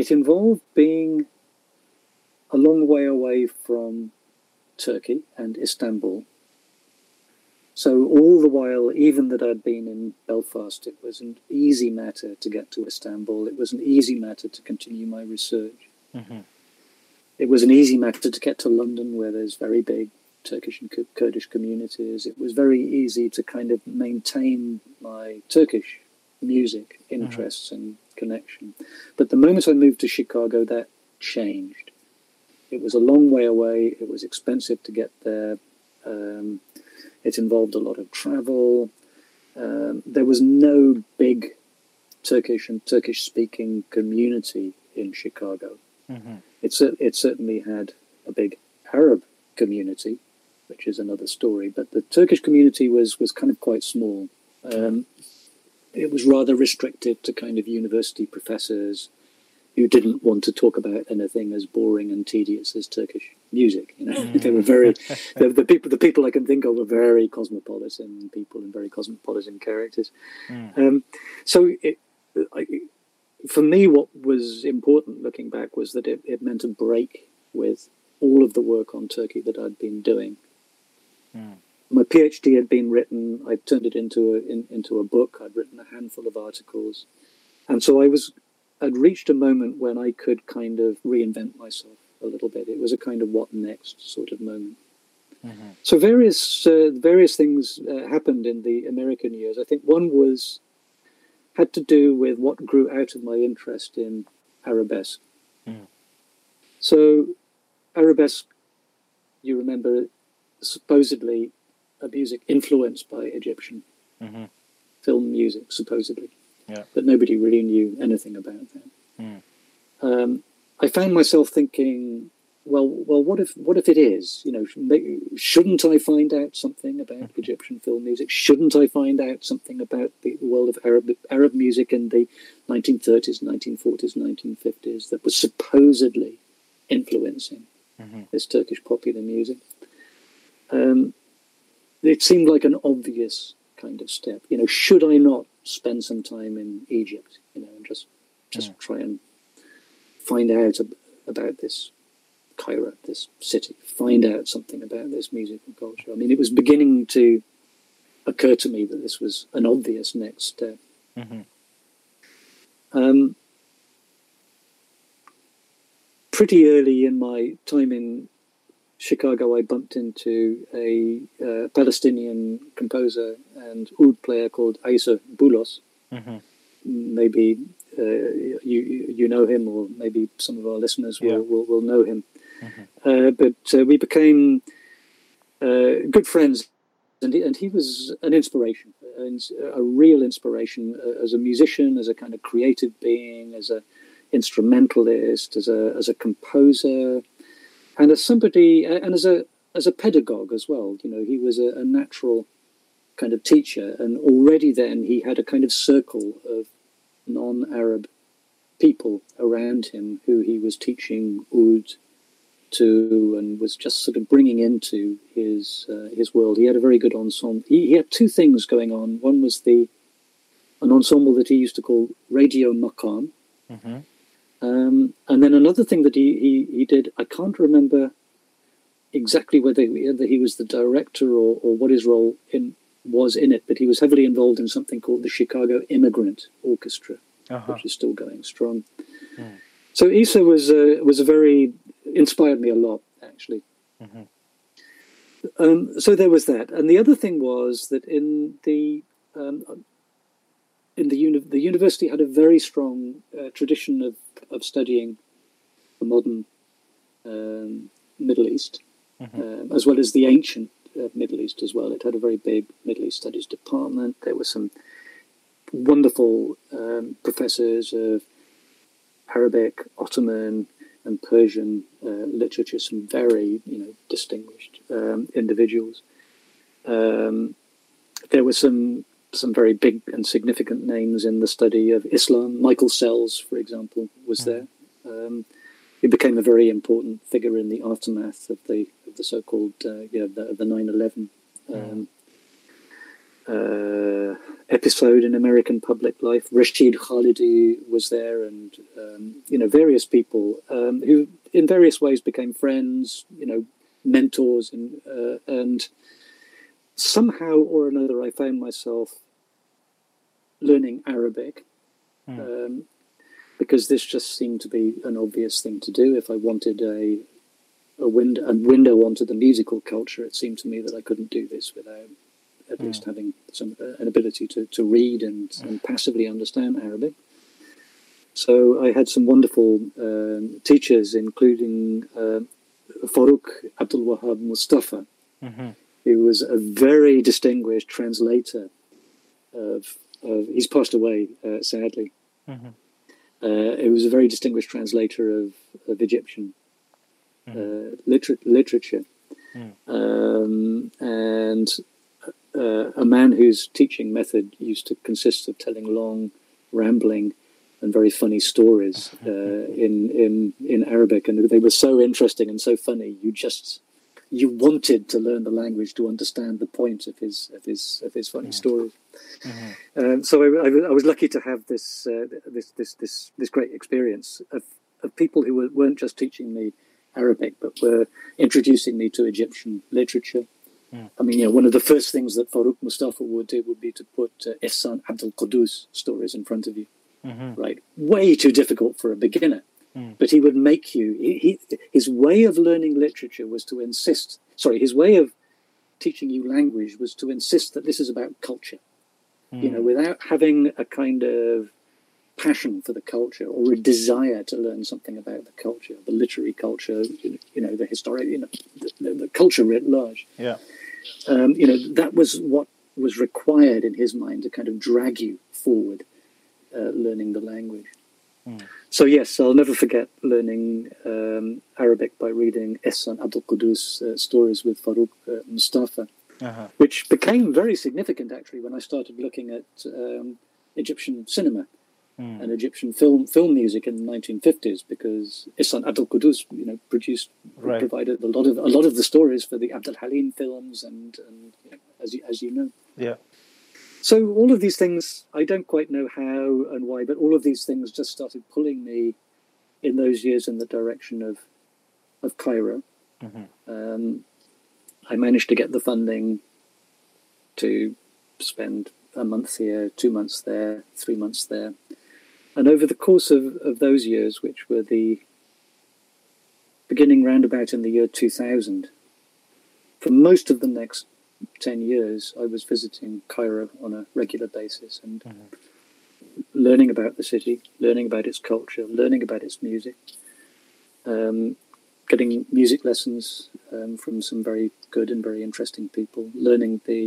It involved being a long way away from Turkey and Istanbul. So all the while, even that I'd been in Belfast, it was an easy matter to get to Istanbul. It was an easy matter to continue my research. Mm-hmm. It was an easy matter to get to London, where there's very big Turkish and Kurdish communities. It was very easy to kind of maintain my Turkish music interests and connection. But the moment I moved to Chicago, that changed. It was a long way away. It was expensive to get there. It involved a lot of travel. There was no big Turkish and Turkish-speaking community in Chicago. Mm-hmm. It certainly had a big Arab community, which is another story. But the Turkish community was kind of quite small. It was rather restricted to kind of university professors who didn't want to talk about anything as boring and tedious as Turkish music. They were very the people I can think of were very cosmopolitan people and very cosmopolitan characters. Mm. For me, what was important looking back was that it meant a break with all of the work on Turkey that I'd been doing. Mm. My PhD had been written. I'd turned it into a book. I'd written a handful of articles, and so I'd reached a moment when I could kind of reinvent myself a little bit. It was a kind of what next sort of moment. Mm-hmm. So various things happened in the American years. I think one had to do with what grew out of my interest in Arabesque. Mm. So Arabesque, you remember, supposedly a music influenced by Egyptian film music, supposedly. Yeah. But nobody really knew anything about that. Mm. I found myself thinking, well, what if it is? Shouldn't I find out something about Egyptian film music? Shouldn't I find out something about the world of Arab music in the 1930s, 1940s, 1950s that was supposedly influencing this Turkish popular music? It seemed like an obvious kind of step. Should I not spend some time in Egypt, and just try and find out about this Cairo, this city, find out something about this music and culture. I mean, it was beginning to occur to me that this was an obvious next step. Mm-hmm. Pretty early in my time in Chicago, I bumped into a Palestinian composer and oud player called Issa Boulos. Mm-hmm. Maybe you know him, or maybe some of our listeners will know him. Mm-hmm. But we became good friends, and he was an inspiration, a real inspiration as a musician, as a kind of creative being, as an instrumentalist, as a composer. And as somebody, and as a pedagogue as well, he was a natural kind of teacher, and already then he had a kind of circle of non non-Arab people around him who he was teaching Oud to and was just sort of bringing into his world. He had a very good ensemble. He had two things going on. One was an ensemble that he used to call Radio Maqam. Mm-hmm. And then another thing that he did, I can't remember exactly whether he was the director or what his role was in it, but he was heavily involved in something called the Chicago Immigrant Orchestra, which is still going strong. Mm. So Issa inspired me a lot, actually. Mm-hmm. So there was that. And the other thing was that the university had a very strong tradition of studying the modern Middle East, mm-hmm. As well as the ancient Middle East as well. It had a very big Middle East Studies department. There were some wonderful professors of Arabic, Ottoman, and Persian literature, some very, distinguished individuals. There were some very big and significant names in the study of Islam. Michael Sells, for example, was there. He became a very important figure in the aftermath of the so-called the 9/11 episode in American public life. Rashid Khalidi was there, and various people who, in various ways, became friends, mentors, and somehow or another, I found myself learning Arabic because this just seemed to be an obvious thing to do. If I wanted a window onto the musical culture, it seemed to me that I couldn't do this without at least having an ability to read and passively understand Arabic. So I had some wonderful teachers, including Farouk Abdel Wahab Mustafa, who was a very distinguished translator of he's passed away, sadly. He was a very distinguished translator of Egyptian literature. And a man whose teaching method used to consist of telling long, rambling, and very funny stories in Arabic, and they were so interesting and so funny. You wanted to learn the language to understand the point of his funny stories. So I was lucky to have this this great experience of people who weren't just teaching me Arabic, but were introducing me to Egyptian literature. I mean, one of the first things that Farouk Mustafa would do would be to put Ihsan Abdel Quddous stories in front of you, right? Way too difficult for a beginner, but he would make you. His way of learning literature was to insist. Sorry, his way of teaching you language was to insist that this is about culture. Without having a kind of passion for the culture or a desire to learn something about the culture, the literary culture, the historic, the culture writ large. Yeah. That was what was required in his mind to kind of drag you forward, learning the language. So yes, I'll never forget learning Arabic by reading Ihsan Abdel Quddous stories with Farouk Mustafa, which became very significant actually when I started looking at Egyptian cinema and Egyptian film music in the 1950s, because Ihsan Abdel Quddous, provided a lot of the stories for the Abd al-Halim films, and as you know. Yeah. So all of these things, I don't quite know how and why, but all of these things just started pulling me in those years in the direction of Cairo. I managed to get the funding to spend a month here, 2 months there, 3 months there. And over the course of those years, which were the beginning roundabout in the year 2000, for most of the next 10 years, I was visiting Cairo on a regular basis and learning about the city, learning about its culture, learning about its music, getting music lessons from some very good and very interesting people, learning the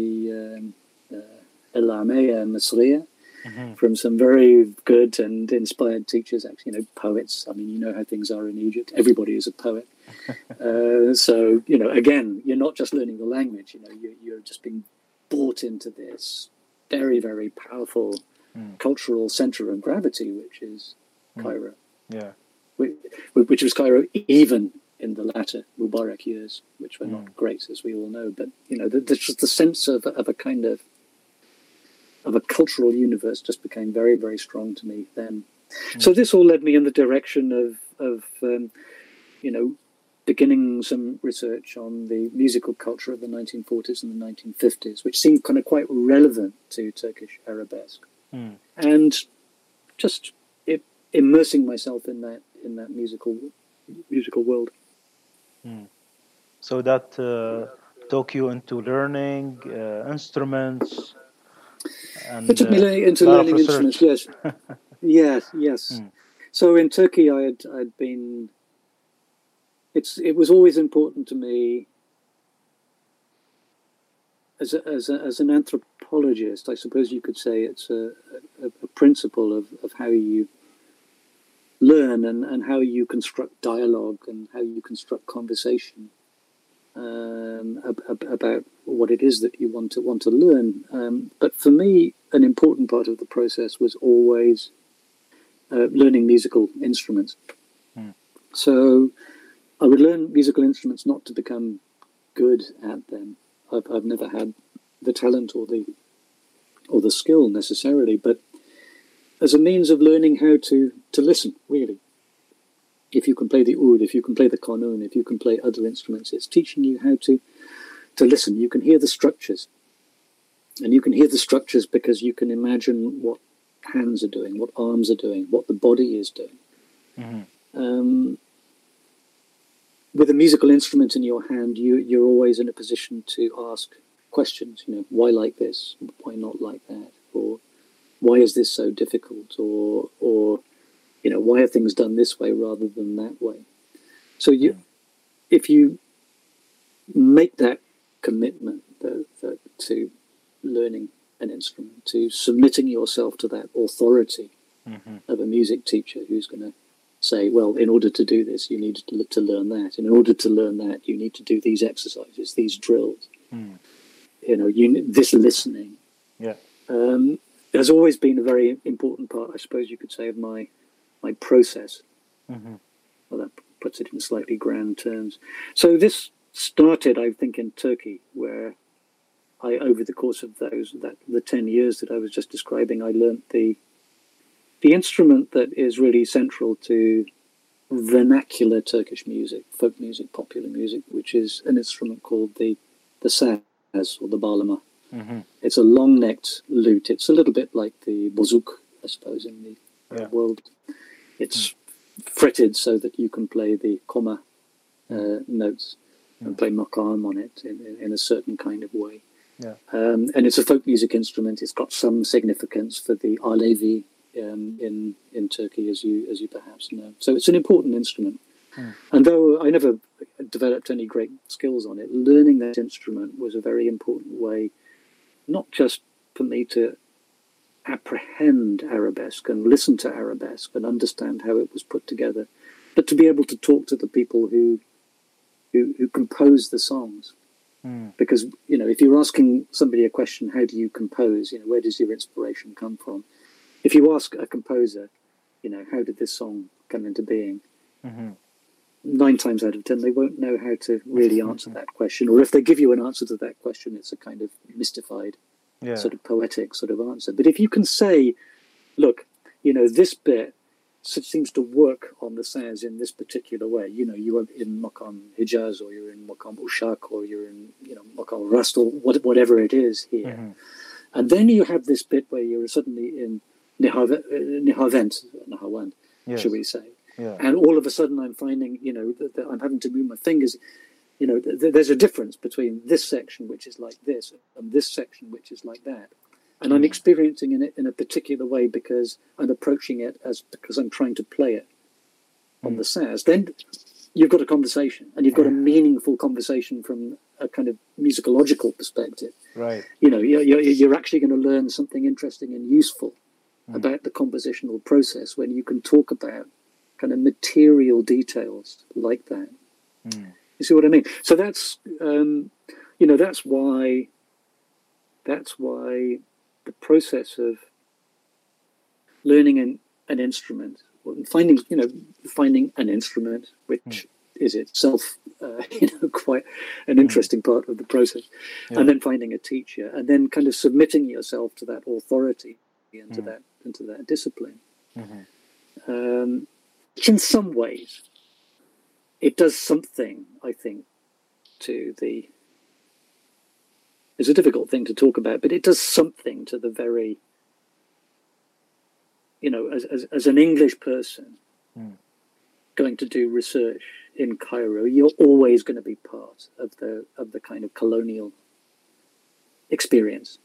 Al-Ameya Masriya, from some very good and inspired teachers, actually, poets. I mean, how things are in Egypt. Everybody is a poet. So, again, you're not just learning the language, you're just being brought into this very, very powerful cultural centre of gravity, which is Cairo. Yeah. Which was Cairo even in the latter Mubarak years, which were not great, as we all know. But, you know, the sense of a kind of a cultural universe just became very, very strong to me then. So this all led me in the direction of you know, beginning some research on the musical culture of the 1940s and the 1950s, which seemed kind of quite relevant to Turkish Arabesque. And just immersing myself in that musical world. So that took you into learning instruments. And it took me into learning instruments, yes. Yes. So in Turkey, I'd been. It was always important to me. As an anthropologist, I suppose you could say it's a principle of how you learn and how you construct dialogue and how you construct conversation about what it is that you want to learn. But for me, an important part of the process was always learning musical instruments. So I would learn musical instruments not to become good at them. I've never had the talent or the skill necessarily, but as a means of learning how to listen, really. If you can play the oud, if you can play the kanun, if you can play other instruments, it's teaching you how to listen. You can hear the structures. And you can hear the structures because you can imagine what hands are doing, what arms are doing, what the body is doing. With a musical instrument in your hand, you're always in a position to ask questions. You know, why like this? Why not like that? Or why is this so difficult? Or you know, why are things done this way rather than that way? So if you make that commitment though, to learning an instrument, to submitting yourself to that authority of a music teacher who's going to say, well, in order to do this, you need to learn that. And in order to learn that, you need to do these exercises, these drills. You know, this listening. Yeah. Has always been a very important part, I suppose you could say, of my process. Well, that puts it in slightly grand terms. So this started, I think, in Turkey, where I, over the course of the 10 years that I was just describing, I learnt the instrument that is really central to vernacular Turkish music, folk music, popular music, which is an instrument called the Saz or the Balama. It's a long-necked lute. It's a little bit like the bozuk, I suppose, in the world. It's fretted so that you can play the comma notes and play maqam on it in a certain kind of way. And it's a folk music instrument. It's got some significance for the Alevi in Turkey, as you perhaps know. So it's an important instrument. And though I never developed any great skills on it, learning that instrument was a very important way, not just for me to apprehend Arabesque and listen to Arabesque and understand how it was put together, but to be able to talk to the people who composed the songs. Because, you know, if you're asking somebody a question, how do you compose? You know, where does your inspiration come from? If you ask a composer, you know, how did this song come into being? 9 times out of 10, they won't know how to really answer that question. Or if they give you an answer to that question, it's a kind of mystified, sort of poetic sort of answer. But if you can say, look, you know, this bit seems to work on the Saz in this particular way. You know, you are in Maqam Hijaz, or you're in Maqam Ushak, or you're in, you know, Maqam Rast, or whatever it is here. And then you have this bit where you're suddenly in Nihavent, should we say? And all of a sudden, I'm finding, you know, that I'm having to move my fingers. You know, there's a difference between this section, which is like this, and this section, which is like that. And I'm experiencing it in a particular way because I'm approaching it because I'm trying to play it on the Saz. Then you've got a conversation, and you've got a meaningful conversation from a kind of musicological perspective. Right. You know, you're actually going to learn something interesting and useful about the compositional process when you can talk about kind of material details like that. You see what I mean? So that's, you know, that's why the process of learning an instrument, and finding an instrument, which is itself quite an interesting part of the process, and then finding a teacher, and then kind of submitting yourself to that authority and to that discipline. In some ways, it does something, I think, to the. It's a difficult thing to talk about, but it does something to the very. As an English person going to do research in Cairo, you're always going to be part of the kind of colonial experience,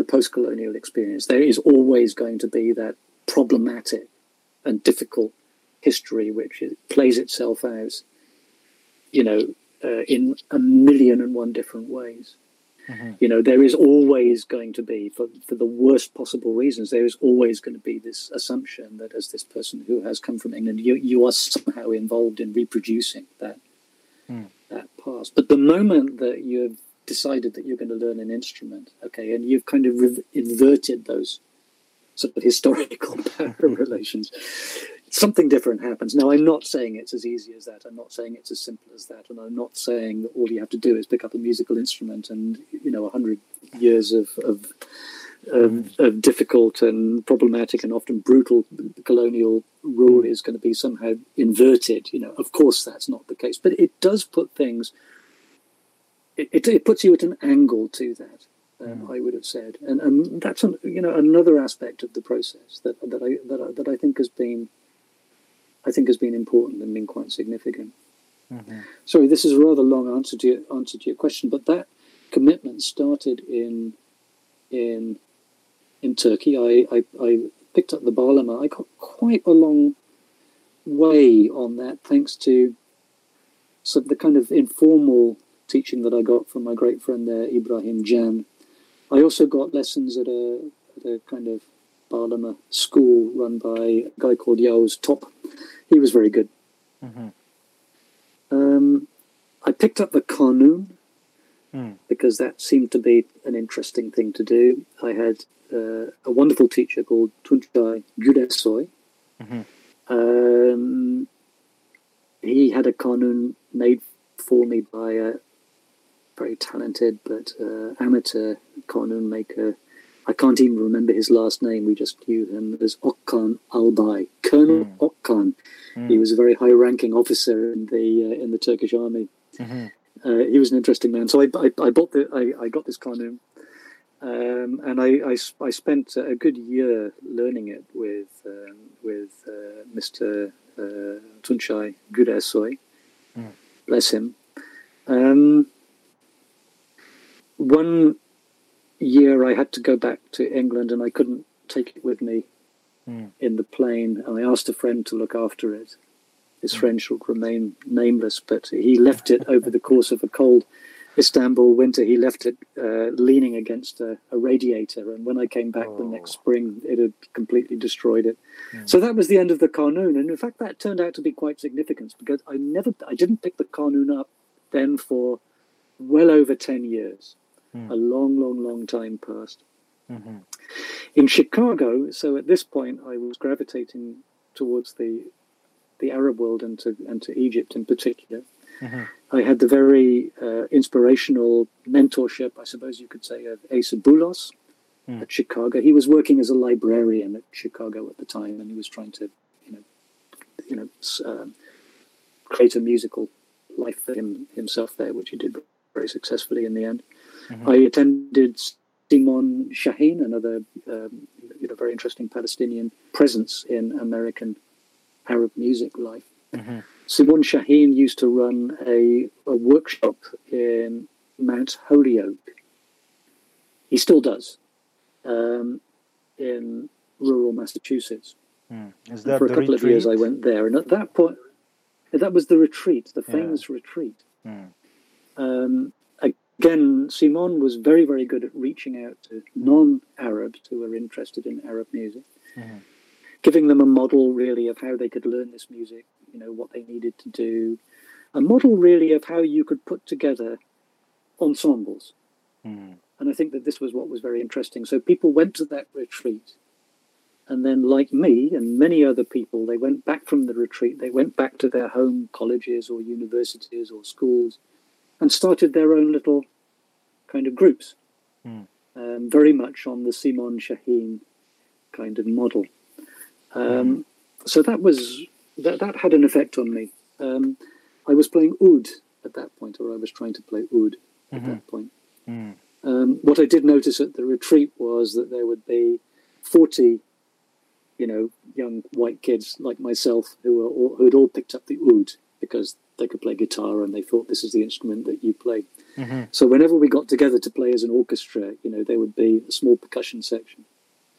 the post-colonial experience. There is always going to be that problematic and difficult history which plays itself out, in a million and one different ways. There is always going to be, for the worst possible reasons, there is always going to be this assumption that as this person who has come from England, you are somehow involved in reproducing that past. But the moment that you've decided that you're going to learn an instrument, and you've kind of inverted those sort of historical relations, something different happens. Now, I'm not saying it's as easy as that. I'm not saying it's as simple as that. And I'm not saying that all you have to do is pick up a musical instrument and, 100 years of difficult and problematic and often brutal colonial rule is going to be somehow inverted. Of course, that's not the case. But it does put things... It puts you at an angle to that. I would have said, and that's another aspect of the process that I think has been, important and been quite significant. Sorry, this is a rather long answer to your question, but that commitment started in Turkey. I picked up the Balama. I got quite a long way on that, thanks to the kind of informal teaching that I got from my great friend there, Ibrahim Jan. I also got lessons at a kind of Balama school run by a guy called Yaouz Top. He was very good. I picked up the Kanun because that seemed to be an interesting thing to do. I had a wonderful teacher called Tuncay Güreşsoy. He had a Kanun made for me by a very talented but amateur kanun maker. I can't even remember his last name. We just knew him as Gökhan Albay, Colonel Gökhan. He was a very high-ranking officer in the Turkish army. He was an interesting man. So I got this kanun, and I spent a good year learning it with Mr. Tuncay Güreşsoy. Bless him. 1 year I had to go back to England and I couldn't take it with me in the plane. And I asked a friend to look after it. His friend shall remain nameless, but he left it over the course of a cold Istanbul winter. He left it leaning against a radiator. And when I came back the next spring, it had completely destroyed it. So that was the end of the Kanun. And in fact, that turned out to be quite significant because I didn't pick the Kanun up then for well over 10 years. A long, long, long time passed. In Chicago, so at this point, I was gravitating towards the Arab world and to Egypt in particular. I had the very inspirational mentorship, I suppose you could say, of Issa Boulos at Chicago. He was working as a librarian at Chicago at the time, and he was trying to, create a musical life for himself there, which he did very successfully in the end. I attended Simon Shaheen, another very interesting Palestinian presence in American Arab music life. Simon Shaheen used to run a workshop in Mount Holyoke. He still does, in rural Massachusetts. Is that for a couple of years I went there, and at that point, that was the retreat, the famous retreat. Again, Simon was very, very good at reaching out to non-Arabs who were interested in Arab music, giving them a model, really, of how they could learn this music, what they needed to do, a model, really, of how you could put together ensembles. And I think that this was what was very interesting. So people went to that retreat And then, like me and many other people, they went back from the retreat. They went back to their home colleges or universities or schools and started their own little kind of groups, very much on the Simon Shaheen kind of model. So that had an effect on me. I was playing oud at that point, or I was trying to play oud at that point. What I did notice at the retreat was that there would be 40, young white kids like myself who had all picked up the oud because they could play guitar and they thought this is the instrument that you play. So whenever we got together to play as an orchestra, there would be a small percussion section.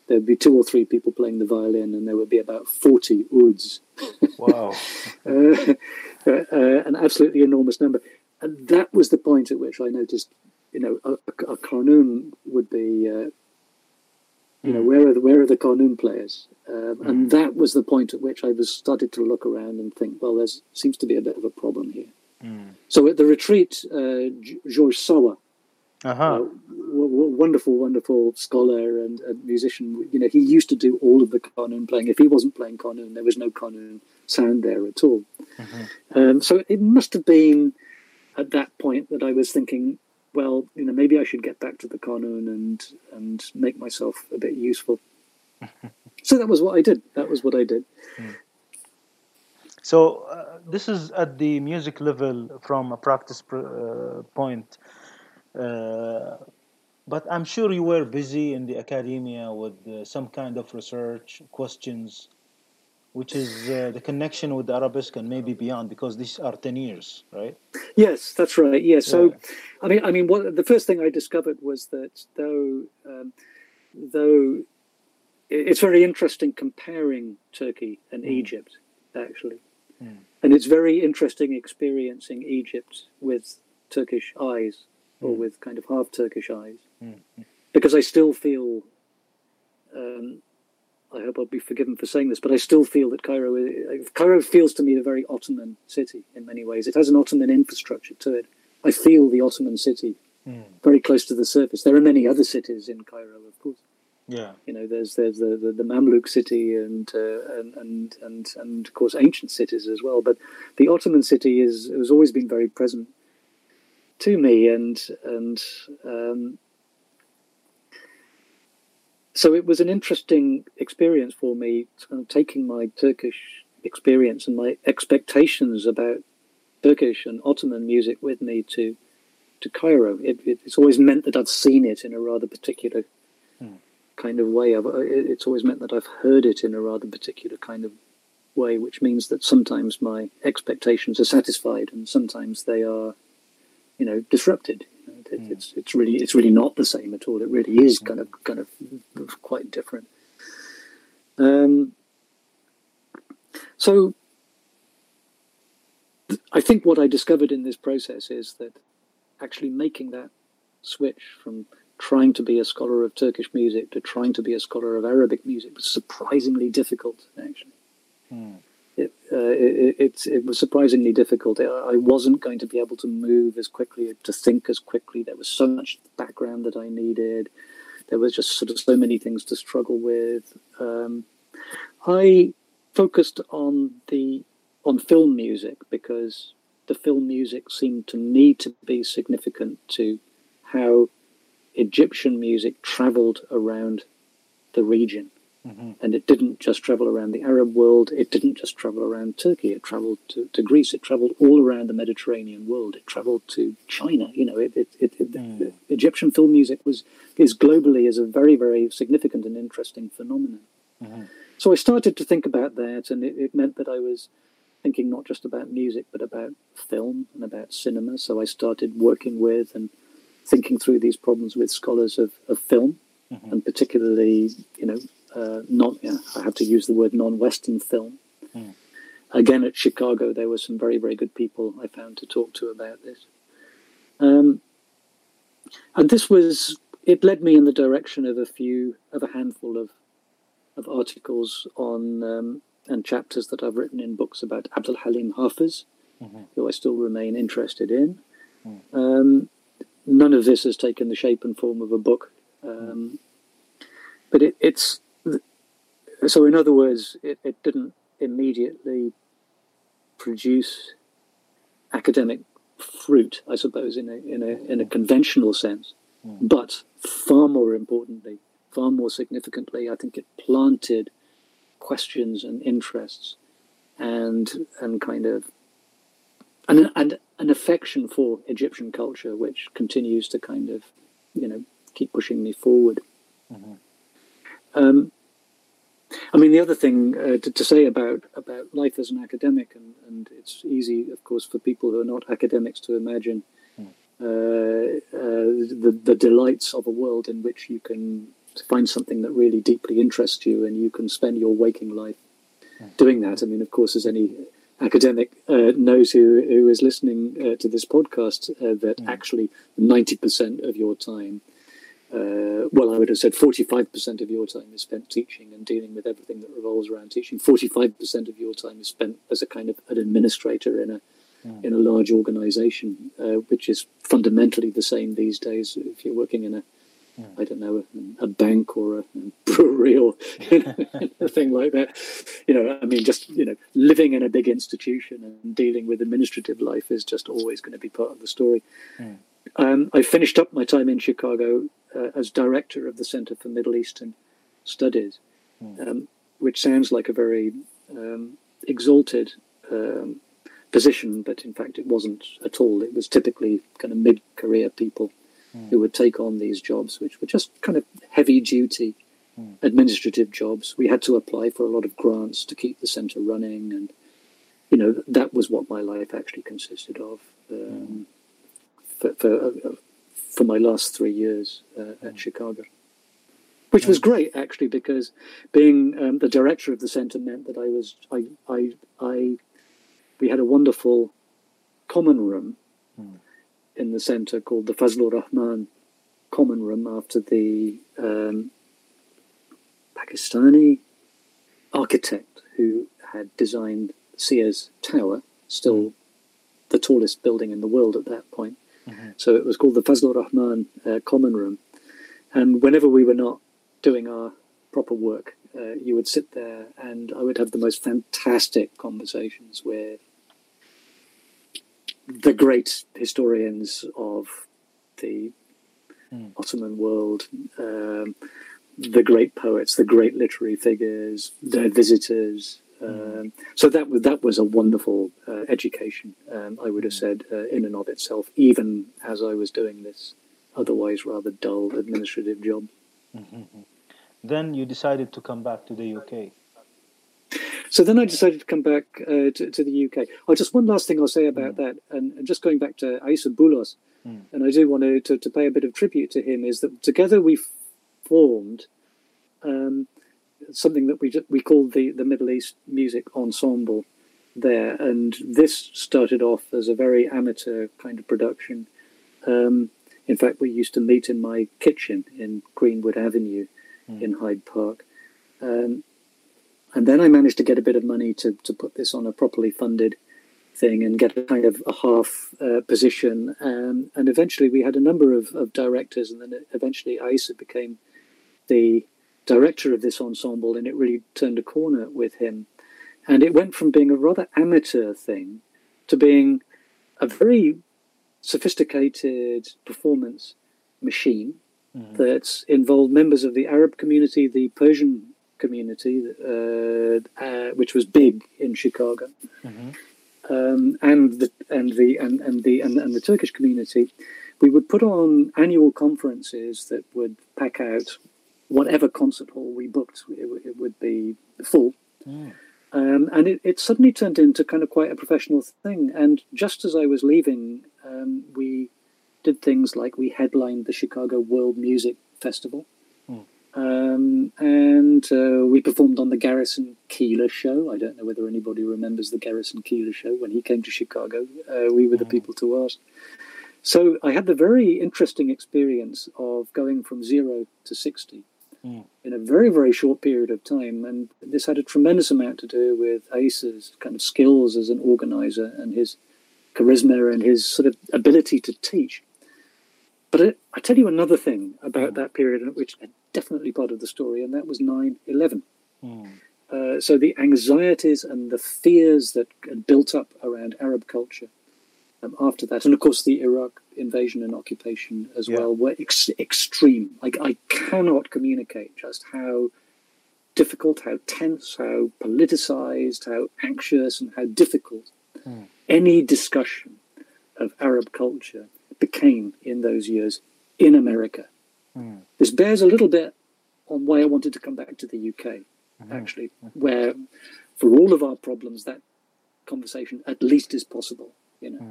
There'd be 2 or 3 people playing the violin, and there would be about 40 ouds. Wow. An absolutely enormous number. And that was the point at which I noticed, a Kanun would be, where are the Kanun players? And that was the point at which I started to look around and think, well, there seems to be a bit of a problem here. So at the retreat, George Sawa, wonderful scholar and musician, he used to do all of the Kanun playing. If he wasn't playing Kanun, there was no Kanun sound there at all. So it must have been at that point that I was thinking, well, maybe I should get back to the Kanun and make myself a bit useful. So that was what I did. So this is at the music level from a practice point. But I'm sure you were busy in the academia with some kind of research questions, which is the connection with Arabesque and maybe beyond, because these are 10 years, right? Yes, that's right. Yeah. So, I mean, the first thing I discovered was that though it's very interesting comparing Turkey and Egypt, actually, and it's very interesting experiencing Egypt with Turkish eyes, or with kind of half Turkish eyes, because I still feel, I hope I'll be forgiven for saying this, but I still feel that Cairo feels to me a very Ottoman city in many ways. It has an Ottoman infrastructure to it. I feel the Ottoman city very close to the surface. There are many other cities in Cairo, of course. Yeah, there's the Mamluk city and of course ancient cities as well. But the Ottoman city has always been very present to me, and so it was an interesting experience for me, kind of taking my Turkish experience and my expectations about Turkish and Ottoman music with me to Cairo. It's always meant that I've seen it in a rather particular kind of way. It's always meant that I've heard it in a rather particular kind of way, which means that sometimes my expectations are satisfied and sometimes they are disrupted. It's really not the same at all. It really is kind of quite different. So I think what I discovered in this process is that actually making that switch from trying to be a scholar of Turkish music to trying to be a scholar of Arabic music was surprisingly difficult, actually. It was surprisingly difficult. I wasn't going to be able to move as quickly, to think as quickly. There was so much background that I needed. There was just sort of so many things to struggle with. I focused on film music because the film music seemed to me to be significant to how Egyptian music travelled around the region. And it didn't just travel around the Arab world. It didn't just travel around Turkey. It traveled to Greece. It traveled all around the Mediterranean world. It traveled to China. Egyptian film music is globally a very, very significant and interesting phenomenon. So I started to think about that, and it meant that I was thinking not just about music, but about film and about cinema. So I started working with and thinking through these problems with scholars of film, and particularly, I have to use the word non-Western film. Again, at Chicago, there were some very, very good people I found to talk to about this. And this was, it led me in the direction of a handful of articles on and chapters that I've written in books about Abdul Halim Hafiz, who I still remain interested in. None of this has taken the shape and form of a book, but it's So in other words, it didn't immediately produce academic fruit, I suppose, in a conventional sense. But far more importantly, far more significantly, I think it planted questions and interests and kind of an affection for Egyptian culture, which continues to kind of, keep pushing me forward. Mm-hmm. I mean, the other thing to say about life as an academic, and it's easy, of course, for people who are not academics to imagine the delights of a world in which you can find something that really deeply interests you, and you can spend your waking life doing that. I mean, of course, as any academic knows who is listening to this podcast, that actually 90% of your time, well, I would have said 45% of your time is spent teaching and dealing with everything that revolves around teaching. 45% of your time is spent as a kind of an administrator in a large organisation, which is fundamentally the same these days. If you're working in I don't know, a bank or a brewery or a thing like that, living in a big institution and dealing with administrative life is just always going to be part of the story. I finished up my time in Chicago as director of the Center for Middle Eastern Studies, which sounds like a very exalted position, but in fact it wasn't at all. It was typically kind of mid-career people who would take on these jobs, which were just kind of heavy-duty administrative jobs. We had to apply for a lot of grants to keep the centre running, and, that was what my life actually consisted of for my last 3 years at Chicago, which was great, actually, because being the director of the centre meant that we had a wonderful common room in the centre called the Fazlur Rahman Common Room, after the Pakistani architect who had designed Sears Tower, still the tallest building in the world at that point. So it was called the Fazlur Rahman Common Room. And whenever we were not doing our proper work, you would sit there and I would have the most fantastic conversations with the great historians of the Ottoman world, the great poets, the great literary figures, their visitors. So that was a wonderful education, I would have said, in and of itself, even as I was doing this otherwise rather dull administrative job. Mm-hmm. Then you decided to come back to the UK. So then I decided to come back to the UK. Just one last thing I'll say about that, and just going back to Issa Boulos, and I do want to pay a bit of tribute to him, is that together we formed something that we called the Middle East Music Ensemble there, and this started off as a very amateur kind of production. In fact, we used to meet in my kitchen in Greenwood Avenue in Hyde Park. And then I managed to get a bit of money to put this on a properly funded thing and get a kind of a half position. And eventually we had a number of directors, and then eventually Issa became the director of this ensemble, and it really turned a corner with him. And it went from being a rather amateur thing to being a very sophisticated performance machine that involved members of the Arab community, the Persian community, which was big in Chicago, and the Turkish community. We would put on annual conferences that would pack out whatever concert hall we booked. It would be full, and it suddenly turned into kind of quite a professional thing. And just as I was leaving, we did things like we headlined the Chicago World Music Festival. And we performed on the Garrison Keillor show. I don't know whether anybody remembers the Garrison Keillor show. When he came to Chicago, we were the people to ask. So I had the very interesting experience of going from 0 to 60 in a very, very short period of time. And this had a tremendous amount to do with Issa's kind of skills as an organizer and his charisma and his sort of ability to teach. But I tell you another thing about that period, which definitely part of the story, and that was 9/11. So the anxieties and the fears that built up around Arab culture after that, and of course the Iraq invasion and occupation as well, were extreme. Like, I cannot communicate just how difficult, how tense, how politicized, how anxious and how difficult any discussion of Arab culture became in those years in America. This bears a little bit on why I wanted to come back to the UK. Actually, where for all of our problems, that conversation at least is possible. You know,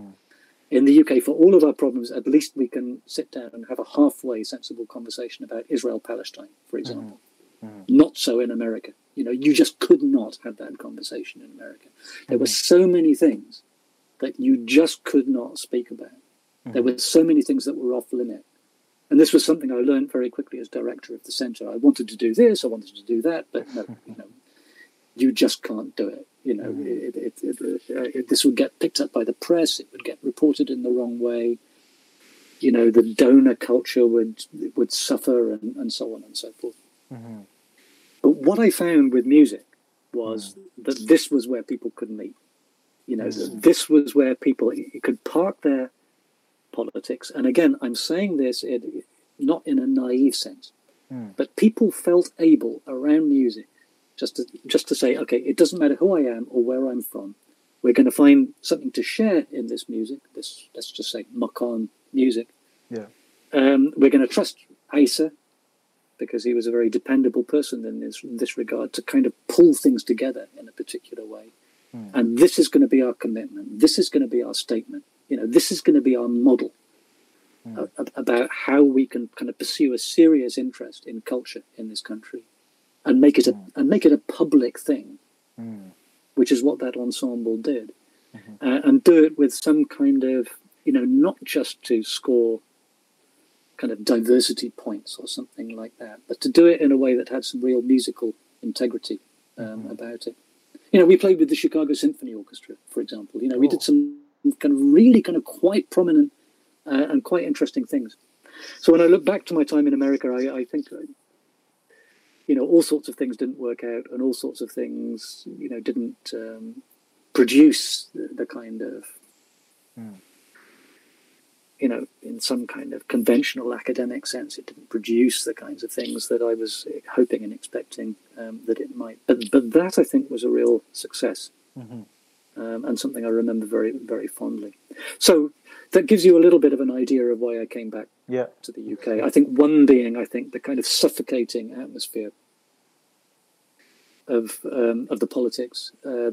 in the UK, for all of our problems, at least we can sit down and have a halfway sensible conversation about Israel-Palestine, for example. Not so in America. You know, you just could not have that conversation in America. There were so many things that you just could not speak about. There were so many things that were off limit. And this was something I learned very quickly as director of the centre. I wanted to do this, I wanted to do that, but no, you know, you just can't do it. You know, this would get picked up by the press. It would get reported in the wrong way. You know, the donor culture would suffer, and so on and so forth. But what I found with music was that this was where people could meet. You know, this was where people could park their politics. And again, I'm saying this not in a naive sense, but people felt able around music just to say, okay, it doesn't matter who I am or where I'm from. We're going to find something to share in this music. This, let's just say, Maqam music. Yeah. We're going to trust Issa, because he was a very dependable person in this regard, to kind of pull things together in a particular way. And this is going to be our commitment. This is going to be our statement. You know, this is going to be our model about how we can kind of pursue a serious interest in culture in this country and make it a public thing, which is what that ensemble did, and do it with some kind of, you know, not just to score kind of diversity points or something like that, but to do it in a way that had some real musical integrity about it. You know, we played with the Chicago Symphony Orchestra, for example. You know, we did some kind of quite prominent and quite interesting things. So when I look back to my time in America, I think, you know, all sorts of things didn't work out, and all sorts of things, you know, didn't produce the kind of, you know, in some kind of conventional academic sense, it didn't produce the kinds of things that I was hoping and expecting that it might. But that, I think, was a real success. And something I remember very, very fondly. So that gives you a little bit of an idea of why I came back to the UK. I think one being, I think, the kind of suffocating atmosphere of the politics,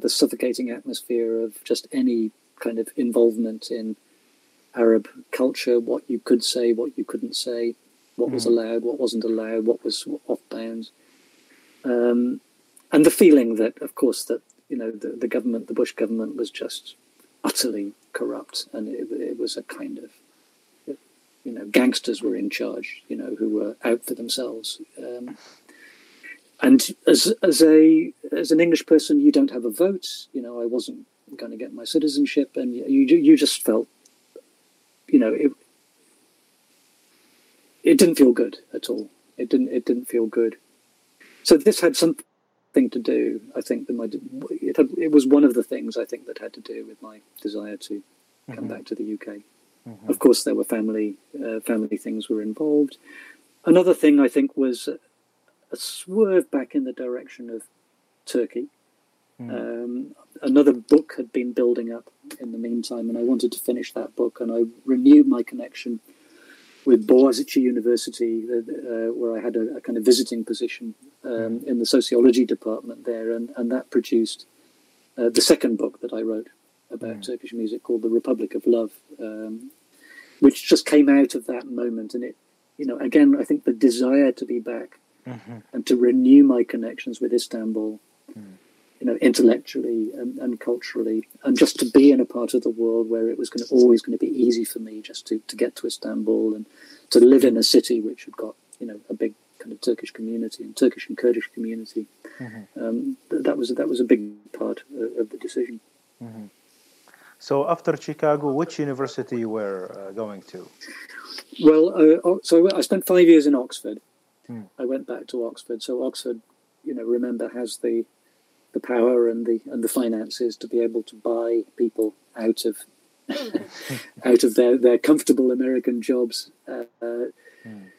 the suffocating atmosphere of just any kind of involvement in Arab culture, what you could say, what you couldn't say, what was allowed, what wasn't allowed, what was off-bounds. And the feeling that, of course, that, you know, the government, the Bush government, was just utterly corrupt, and it was a kind of, you know, gangsters were in charge, you know, who were out for themselves. And as an English person, you don't have a vote. You know, I wasn't going to get my citizenship, and you just felt, you know, it didn't feel good at all. It didn't feel good. So this had something to do, I think, that it was one of the things, I think, that had to do with my desire to come back to the UK. Of course, there were family things were involved. Another thing, I think, was a swerve back in the direction of Turkey. Another book had been building up in the meantime, and I wanted to finish that book, and I renewed my connection with Boğaziçi University, where I had a kind of visiting position in the sociology department there, and that produced the second book that I wrote about Turkish music, called The Republic of Love, which just came out of that moment. And it, you know, again, I think the desire to be back and to renew my connections with Istanbul, you know, intellectually and culturally, and just to be in a part of the world where it was always going to be easy for me just to get to Istanbul, and to live in a city which had got, you know, a big kind of Turkish community and Turkish and Kurdish community. That was a big part of the decision. So after Chicago, which university you were going to? Well, so I spent 5 years in Oxford. I went back to Oxford. So Oxford remember, has the power and the finances to be able to buy people out of their comfortable American jobs, and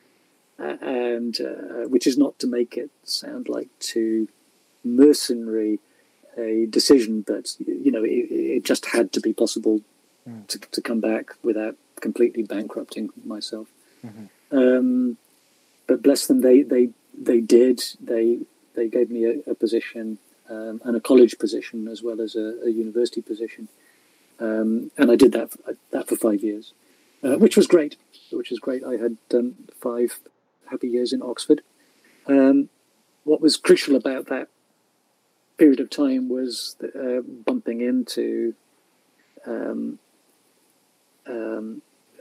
which is not to make it sound like too mercenary a decision, but it just had to be possible to come back without completely bankrupting myself. Mm-hmm. But bless them, they did. They gave me a position, and a college position as well as a university position. And I did that for 5 years, which was great. I had 5 happy years in Oxford. What was crucial about that period of time was bumping into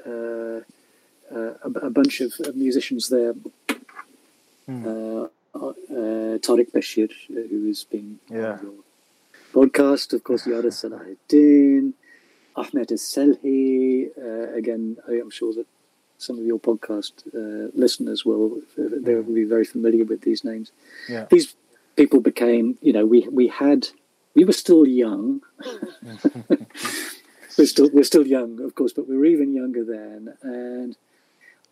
a bunch of musicians there. Mm. Tariq Bashir, who has been on your podcast, of course, Yara Salahuddin, Ahmed As-Selhi, again, I am sure that some of your podcast listeners will be very familiar with these names. Yeah. These people became, we were still young. We're still young, of course, but we were even younger then. And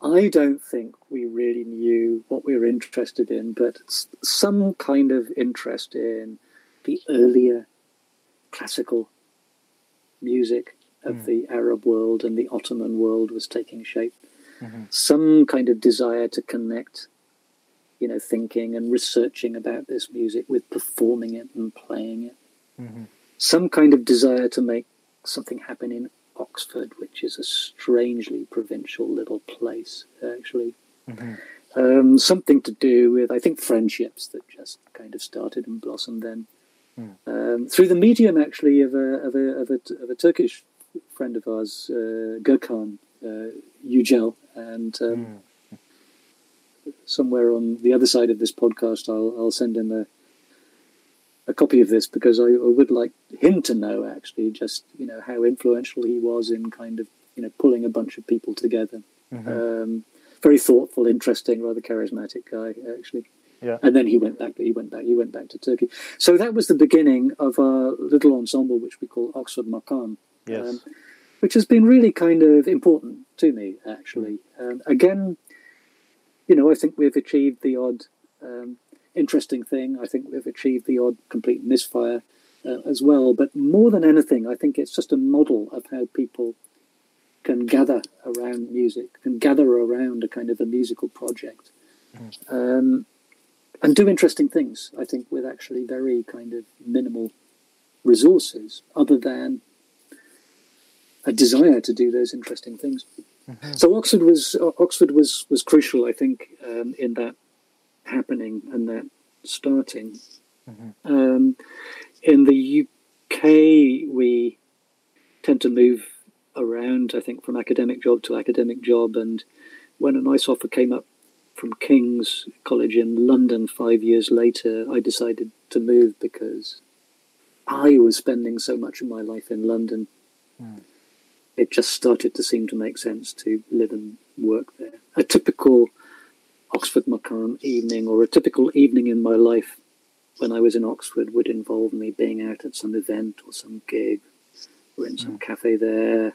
I don't think we really knew what we were interested in, but some kind of interest in the earlier classical music of the Arab world and the Ottoman world was taking shape. Mm-hmm. Some kind of desire to connect, thinking and researching about this music with performing it and playing it. Mm-hmm. Some kind of desire to make something happened in Oxford, which is a strangely provincial little place, actually. Mm-hmm. Something to do with, I think, friendships that just kind of started and blossomed then. Mm. Through the medium, actually, of a Turkish friend of ours, Gökhan Yücel, and somewhere on the other side of this podcast, I'll send him a copy of this, because I would like him to know, actually, just how influential he was in kind of pulling a bunch of people together. Mm-hmm. Very thoughtful, interesting, rather charismatic guy, actually. Yeah. And then he went back to Turkey. So that was the beginning of our little ensemble, which we call Oxford Maqam. Yes. Which has been really kind of important to me, actually. Again, I think we've achieved the odd interesting thing. I think we've achieved the odd complete misfire as well. But more than anything, I think it's just a model of how people can gather around music, can gather around a kind of a musical project, and do interesting things, I think, with actually very kind of minimal resources other than a desire to do those interesting things. Mm-hmm. So Oxford was crucial, I think, in that happening and that starting. Mm-hmm. In the UK, we tend to move around, I think, from academic job to academic job. And when a nice offer came up from King's College in London 5 years later, I decided to move because I was spending so much of my life in London. Mm. It just started to seem to make sense to live and work there. A typical Oxford Maqam evening, or a typical evening in my life when I was in Oxford, would involve me being out at some event or some gig. We're in some cafe there.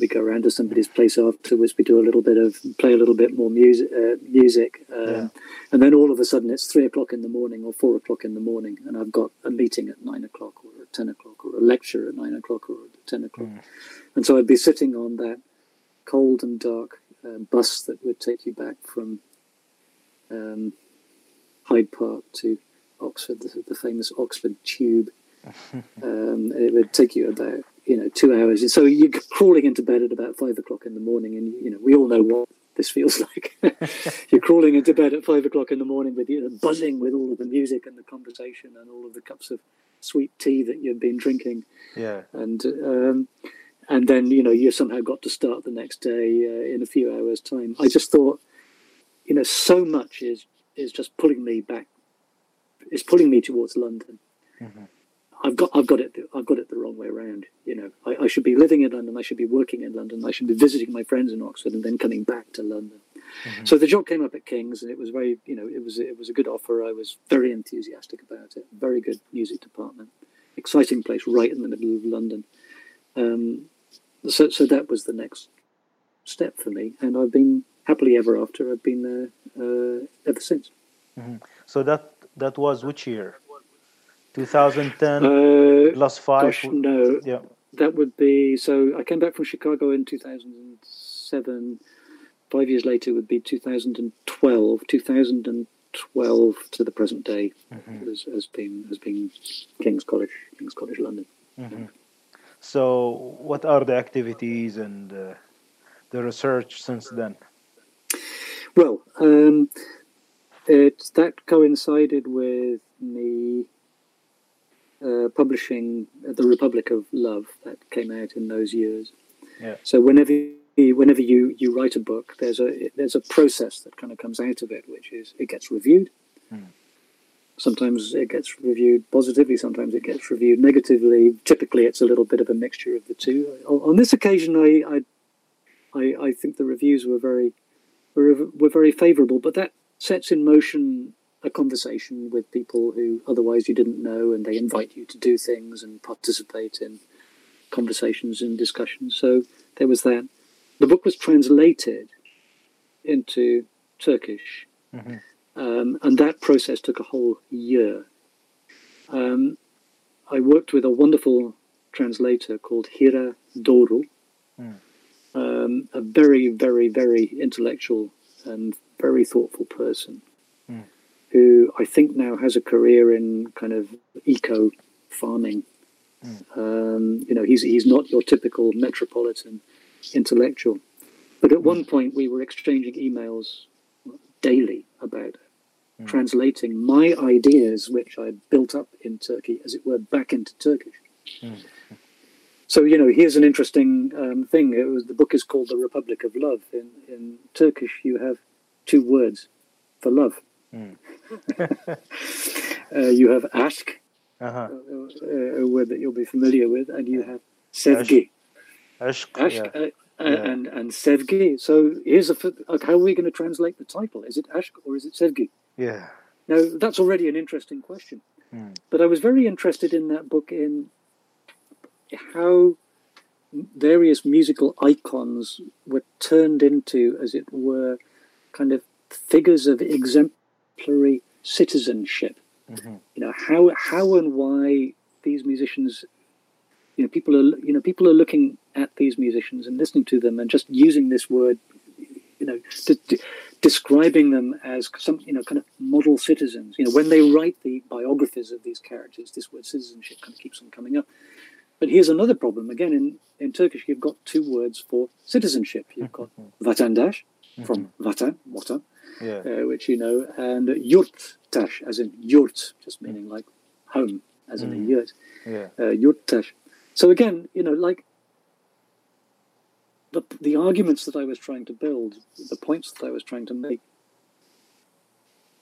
We go around to somebody's place afterwards. We do play a little bit more music. And then all of a sudden it's 3 o'clock in the morning or 4 o'clock in the morning, and I've got a meeting at 9 o'clock or at 10 o'clock or a lecture at 9 o'clock or at 10 o'clock. Mm. And so I'd be sitting on that cold and dark bus that would take you back from Hyde Park to Oxford, the famous Oxford Tube. It would take you about 2 hours, and so you're crawling into bed at about 5 o'clock in the morning, and we all know what this feels like. You're crawling into bed at 5 o'clock in the morning with buzzing with all of the music and the conversation and all of the cups of sweet tea that you've been drinking, and then you somehow got to start the next day in a few hours' time. I just thought, so much is just pulling me back. It's pulling me towards London. Mm-hmm. I've got it the wrong way around. You know, I should be living in London. I should be working in London. I should be visiting my friends in Oxford and then coming back to London. Mm-hmm. So the job came up at King's, and it was very, you know, it was a good offer. I was very enthusiastic about it. Very good music department, exciting place right in the middle of London. So that was the next step for me, and I've been happily ever after. I've been there ever since. Mm-hmm. So that was which year? 2010 plus five. Gosh, no, yeah, that would be. So I came back from Chicago in 2007. 5 years later would be 2012. 2012 to the present day has been King's College London. Mm-hmm. So, what are the activities and the research since then? Well, that coincided with me publishing The Republic of Love that came out in those years. Yeah. So whenever you write a book, there's a process that kind of comes out of it, which is it gets reviewed. Mm. Sometimes it gets reviewed positively, sometimes it gets reviewed negatively. Typically, it's a little bit of a mixture of the two. On this occasion, I think the reviews were very favourable, but that sets in motion a conversation with people who otherwise you didn't know, and they invite you to do things and participate in conversations and discussions. So there was that. The book was translated into Turkish, mm-hmm. And that process took a whole year. I worked with a wonderful translator called Hira Dorul, a very, very, very intellectual and very thoughtful person, who I think now has a career in kind of eco farming. You know, he's not your typical metropolitan intellectual, but at one point we were exchanging emails daily about translating my ideas, which I built up in Turkey, as it were, back into Turkish. So, you know, here's an interesting thing. The book is called The Republic of Love. In Turkish, you have two words for love. You have aşk, a word that you'll be familiar with, and you have sevgi. And sevgi. So here's how are we going to translate the title? Is it aşk or is it sevgi? Yeah. Now, that's already an interesting question. But I was very interested in that book in how various musical icons were turned into, as it were, kind of figures of exemplary citizenship. Mm-hmm. You know, how and why these musicians, you know, people are looking at these musicians and listening to them and just using this word, you know, describing them as some, you know, kind of model citizens. You know, when they write the biographies of these characters, this word citizenship kind of keeps on coming up. But here's another problem. Again, in Turkish, you've got two words for citizenship. You've got vatandaş, from vatan, water, which you know, and yurttaş, as in yurt, just meaning like home, as in a yurt. Yurttaş. So again, you know, like the arguments that I was trying to build, the points that I was trying to make,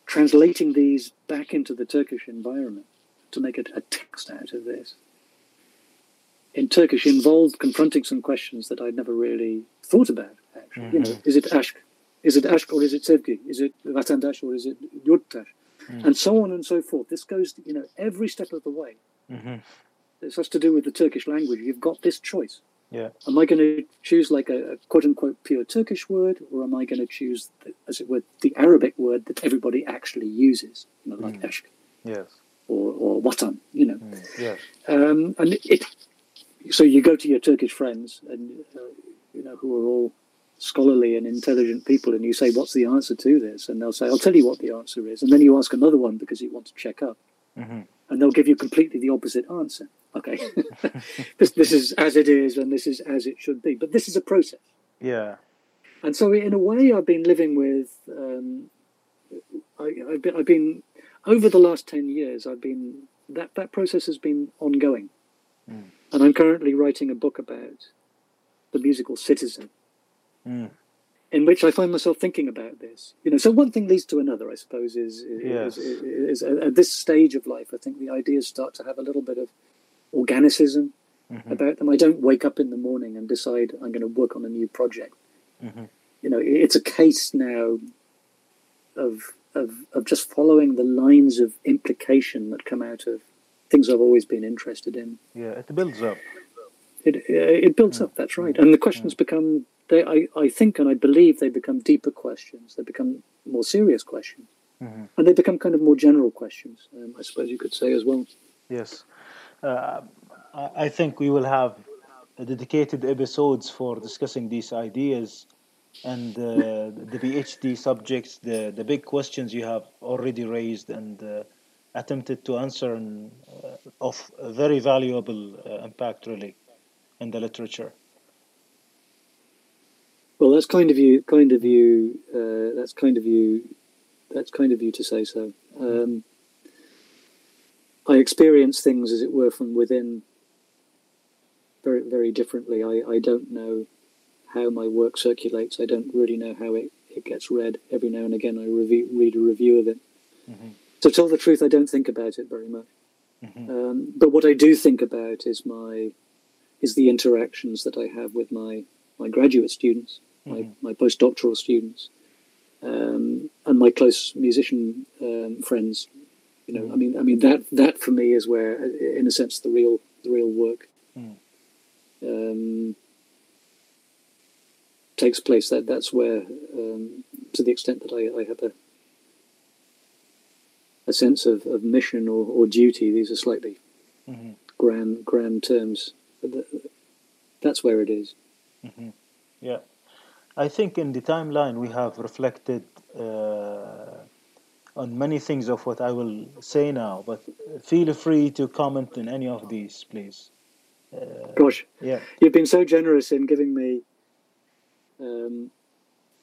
translating these back into the Turkish environment to make a text out of this, in Turkish, involved confronting some questions that I'd never really thought about, actually. Mm-hmm. You know, is it aşk? Is it aşk or is it sevgi? Is it vatandaş or is it yurttaş? And so on and so forth. This goes, you know, every step of the way. Mm-hmm. This has to do with the Turkish language. You've got this choice. Yeah. Am I going to choose like a quote-unquote pure Turkish word, or am I going to choose, as it were, the Arabic word that everybody actually uses, you know, like aşk, or vatan, you know. And it... So you go to your Turkish friends, and you know, who are all scholarly and intelligent people, and you say, "What's the answer to this?" And they'll say, "I'll tell you what the answer is." And then you ask another one because you want to check up, and they'll give you completely the opposite answer. Okay, this is as it is, and this is as it should be. But this is a process. Yeah. And so, in a way, I've been living with. I've been over the last 10 years. I've been that process has been ongoing. And I'm currently writing a book about the musical citizen, in which I find myself thinking about this. You know, so one thing leads to another, I suppose, is at this stage of life, I think the ideas start to have a little bit of organicism about them. I don't wake up in the morning and decide I'm going to work on a new project. You know, it's a case now of just following the lines of implication that come out of things I've always been interested in. Yeah, it builds up. It builds up, that's right. And the questions become, I think and I believe they become deeper questions. They become more serious questions. And they become kind of more general questions, I suppose you could say as well. Yes. I think we will have dedicated episodes for discussing these ideas and the PhD subjects, the big questions you have already raised and attempted to answer, and of a very valuable impact, really, in the literature. Well, that's kind of you. That's kind of you to say so. I experience things, as it were, from within very, very differently. I don't know how my work circulates. I don't really know how it gets read. Every now and again I read a review of it. To tell the truth, I don't think about it very much. But what I do think about is the interactions that I have with my graduate students, my postdoctoral students, and my close musician friends. You know, I mean that for me is where, in a sense, the real work takes place. That's where, to the extent that I have a sense of mission or duty. These are slightly grand terms. But that's where it is. Yeah, I think in the timeline we have reflected on many things of what I will say now, but feel free to comment on any of these, please. Gosh, yeah, you've been so generous in giving me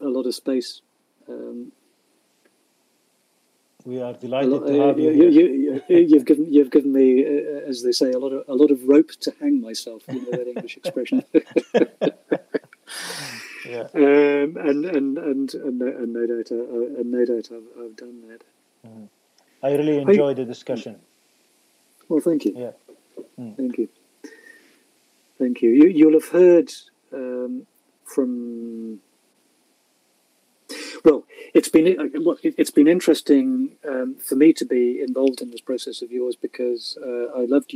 a lot of space. We are delighted to have you. You've given me, as they say, a lot of rope to hang myself. You know that English expression. Yeah. And no doubt I've done that. I really enjoyed the discussion. Well, thank you. Yeah. Thank you. You'll have heard from. Well, it's been interesting for me to be involved in this process of yours, because I loved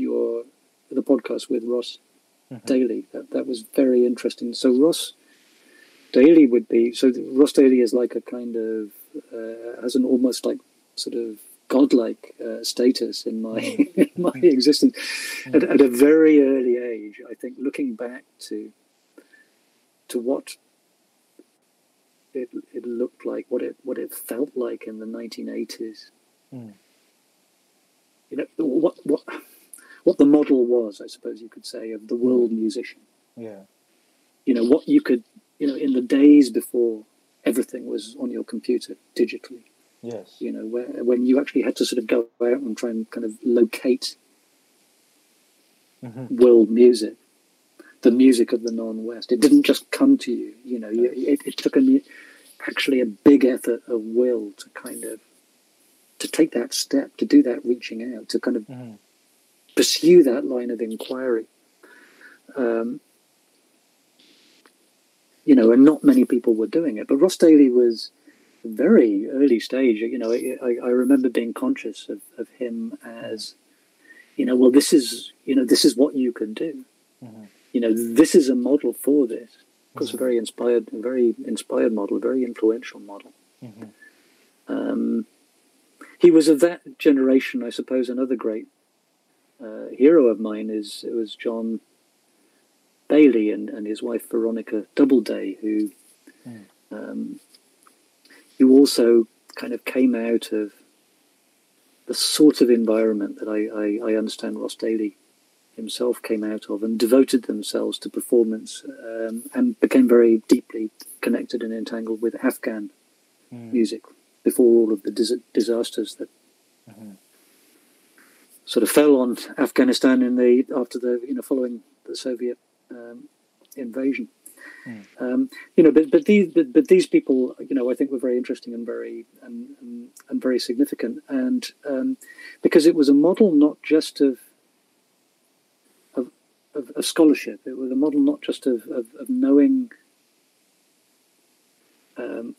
the podcast with Ross Daly. That was very interesting. So Ross Daly is like a kind of has an almost like sort of godlike status in my in my existence at a very early age. I think looking back to what it looked like, what it felt like in the 1980s. You know, what the model was, I suppose you could say, of the world musician. Yeah. You know, what you could, you know, in the days before everything was on your computer digitally. Yes. You know, when you actually had to sort of go out and try and kind of locate world music. The music of the non-West. It didn't just come to you, you know. It took actually a big effort of will to kind of to take that step, to do that reaching out, to kind of pursue that line of inquiry. You know, and not many people were doing it. But Ross Daly was very early stage. You know, I remember being conscious of him as, you know, well, this is what you can do. You know, this is a model for this. Of course, a very inspired model, a very influential model. He was of that generation, I suppose. Another great hero of mine was John Bailey and his wife Veronica Doubleday, who also kind of came out of the sort of environment that I understand Ross Daly himself came out of, and devoted themselves to performance, and became very deeply connected and entangled with Afghan music before all of the disasters that sort of fell on Afghanistan following the Soviet invasion. You know, but these people, you know, I think were very interesting and very significant, and because it was a model not just of of scholarship. It was a model not just of knowing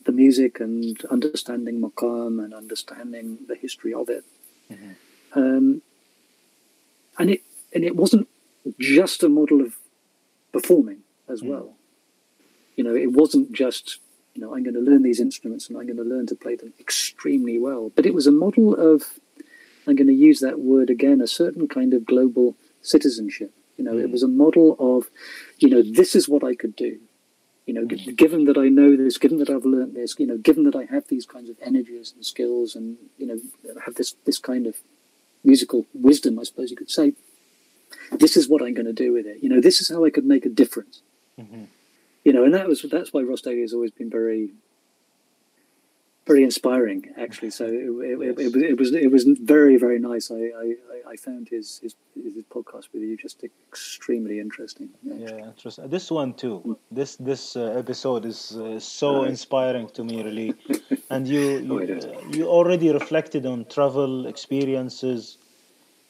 the music and understanding Maqam and understanding the history of it. Mm-hmm. And it wasn't just a model of performing as well. You know, it wasn't just, you know, I'm going to learn these instruments and I'm going to learn to play them extremely well. But it was a model of, I'm going to use that word again, a certain kind of global citizenship. You know, it was a model of, you know, this is what I could do. You know, given that I know this, given that I've learned this, you know, given that I have these kinds of energies and skills and, you know, have this kind of musical wisdom, I suppose you could say, this is what I'm going to do with it. You know, this is how I could make a difference. Mm-hmm. You know, and that's why Ross Daly has always been very, very inspiring, actually. So it was very, very nice. I found his podcast with you just extremely interesting. Actually. Yeah, interesting. This one too. This episode is so inspiring to me, really. And you already reflected on travel experiences,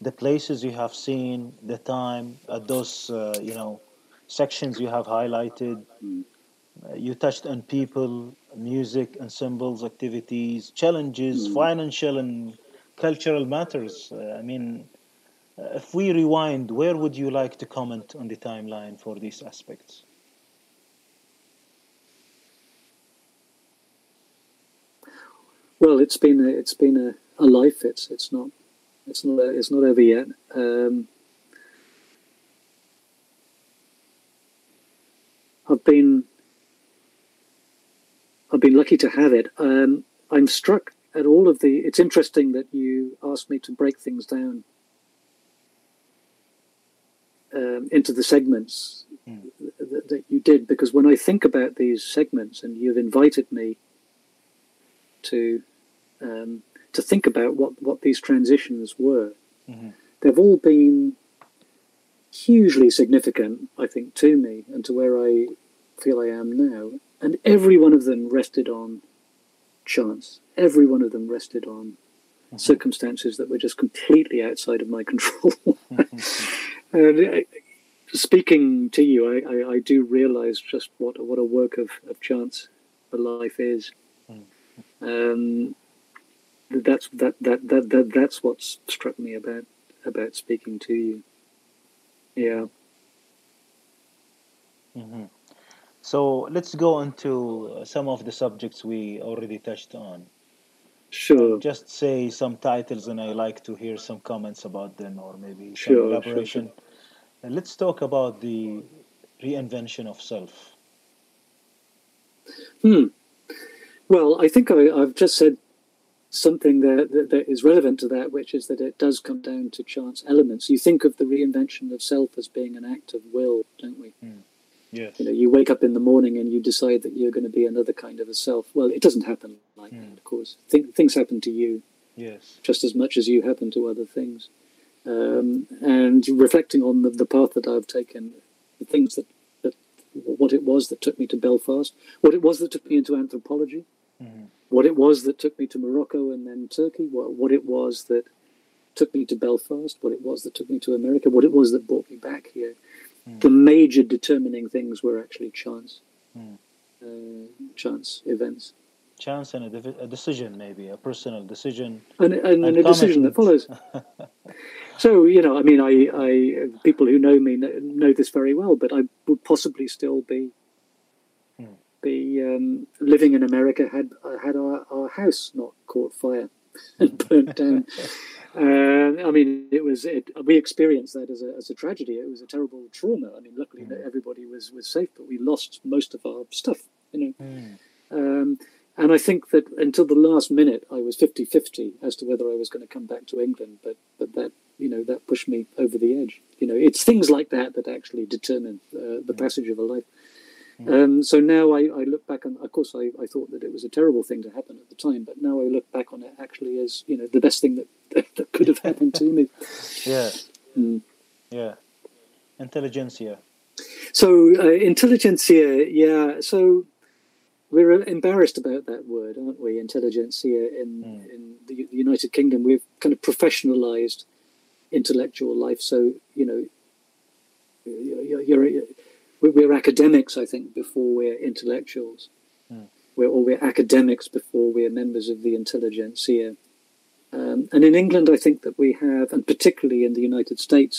the places you have seen, the time at those you know, sections you have highlighted. You touched on people, music, and symbols, activities, challenges, financial and cultural matters. I mean, if we rewind, where would you like to comment on the timeline for these aspects? Well, it's been a life. It's not over yet. I've been lucky to have it. I'm struck at all of the... It's interesting that you asked me to break things down into the segments that you did, because when I think about these segments, and you've invited me to think about what these transitions were, they've all been hugely significant, I think, to me and to where I feel I am now. And every one of them rested on chance. Every one of them rested on circumstances that were just completely outside of my control. Speaking to you, I do realize just what a work of chance a life is. That's what struck me about speaking to you. Yeah. Mm-hmm. So let's go into some of the subjects we already touched on. Sure. Just say some titles, and I like to hear some comments about them, or maybe some elaboration. Sure. Let's talk about the reinvention of self. Well, I think I've just said something that is relevant to that, which is that it does come down to chance elements. You think of the reinvention of self as being an act of will, don't we? Yes. You know, you wake up in the morning and you decide that you're going to be another kind of a self. Well, it doesn't happen like that, of course. Things happen to you, yes, just as much as you happen to other things. And reflecting on the path that I've taken, the things that what it was that took me to Belfast, what it was that took me into anthropology, what it was that took me to Morocco and then Turkey, what it was that took me to Belfast, what it was that took me to America, what it was that brought me back here. The major determining things were actually chance. Chance events. Chance and a decision, maybe, a personal decision. And a decision that follows. So, you know, I mean, I people who know me know this very well, but I would possibly still be living in America had our house not caught fire and burnt down. I mean, we experienced that as a tragedy. It was a terrible trauma. I mean, luckily everybody was safe, but we lost most of our stuff, you know. And I think that until the last minute, I was 50-50 as to whether I was going to come back to England. But that, you know, that pushed me over the edge. You know, it's things like that actually determine the passage of a life. So now I look back on, of course, I thought that it was a terrible thing to happen at the time, but now I look back on it actually as, you know, the best thing that could have happened to me. Yeah. Yeah. Intelligentsia. So intelligentsia, yeah. So we're embarrassed about that word, aren't we? Intelligentsia in the United Kingdom, we've kind of professionalized intellectual life. So, you know, We're academics, I think, before we're intellectuals. Mm. We're academics before we're members of the intelligentsia. And in England, I think that we have, and particularly in the United States,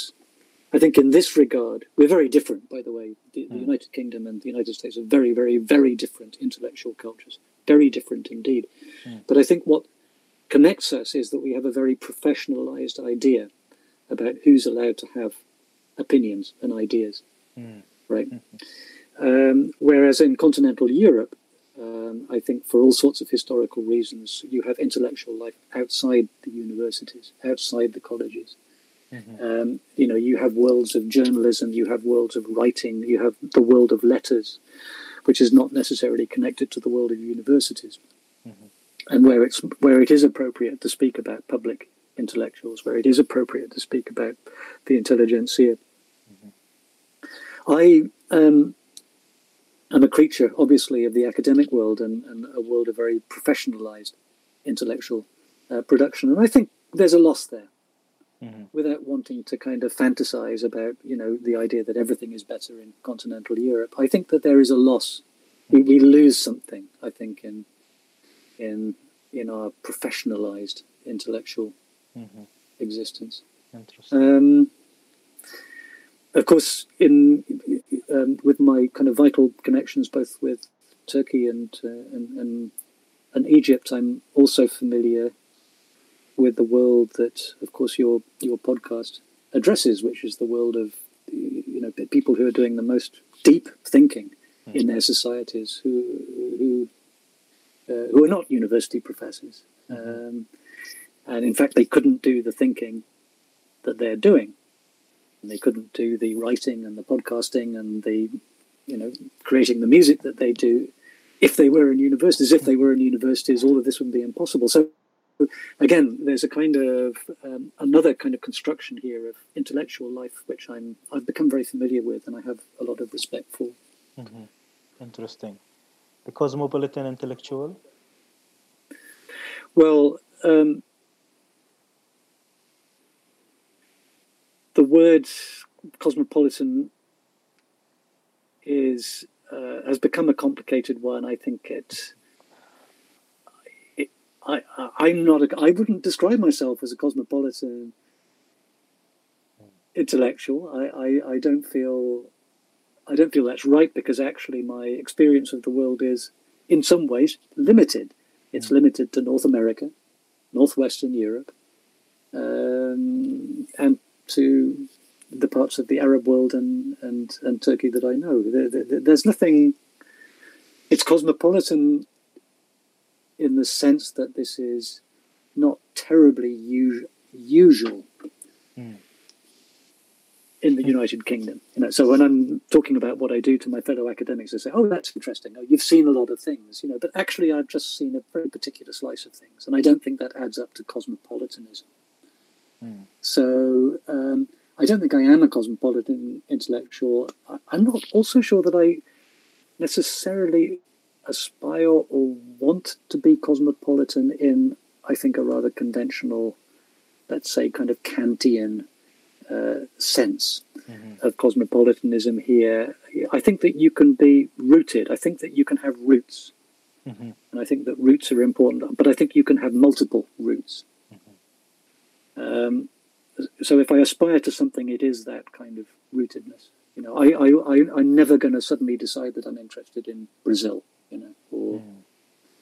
I think in this regard, we're very different, by the way. The United Kingdom and the United States are very, very, very different intellectual cultures. Very different indeed. Mm. But I think what connects us is that we have a very professionalized idea about who's allowed to have opinions and ideas. Mm. Right? Mm-hmm. Whereas in continental Europe, I think for all sorts of historical reasons, you have intellectual life outside the universities, outside the colleges. Mm-hmm. You know, you have worlds of journalism, you have worlds of writing, you have the world of letters, which is not necessarily connected to the world of universities. Mm-hmm. And where it is appropriate to speak about public intellectuals, where it is appropriate to speak about the intelligentsia. Mm-hmm. I'm a creature, obviously, of the academic world and a world of very professionalized intellectual production. And I think there's a loss there, mm-hmm. without wanting to kind of fantasize about, you know, the idea that everything is better in continental Europe. I think that there is a loss. Mm-hmm. We lose something, I think, in our professionalized intellectual mm-hmm. existence. Interesting. Of course, with my kind of vital connections both with Turkey and Egypt, I'm also familiar with the world that, of course, your podcast addresses, which is the world of, you know, people who are doing the most deep thinking mm-hmm. in their societies, who are not university professors, mm-hmm. And in fact they couldn't do the thinking that they're doing. They couldn't do the writing and the podcasting and the, you know, creating the music that they do if they were in universities. If they were in universities, all of this would be impossible. So, again, there's a kind of another kind of construction here of intellectual life, which I've become very familiar with, and I have a lot of respect for. Mm-hmm. Interesting, the cosmopolitan intellectual. Well. The word cosmopolitan has become a complicated one. I think I wouldn't describe myself as a cosmopolitan intellectual. I don't feel that's right, because actually my experience of the world is in some ways limited. It's limited to North America, Northwestern Europe, and to the parts of the Arab world and Turkey that I know. There's nothing... It's cosmopolitan in the sense that this is not terribly usual in the United Kingdom. You know, so when I'm talking about what I do to my fellow academics, they say, oh, that's interesting. Oh, you've seen a lot of things. You know, but actually, I've just seen a very particular slice of things. And I don't think that adds up to cosmopolitanism. So I don't think I am a cosmopolitan intellectual. I'm not also sure that I necessarily aspire or want to be cosmopolitan in, I think, a rather conventional, let's say, kind of Kantian sense mm-hmm. of cosmopolitanism here. I think that you can be rooted. I think that you can have roots. Mm-hmm. And I think that roots are important, but I think you can have multiple roots. So if I aspire to something, it is that kind of rootedness. You know, I'm never going to suddenly decide that I'm interested in Brazil, you know, or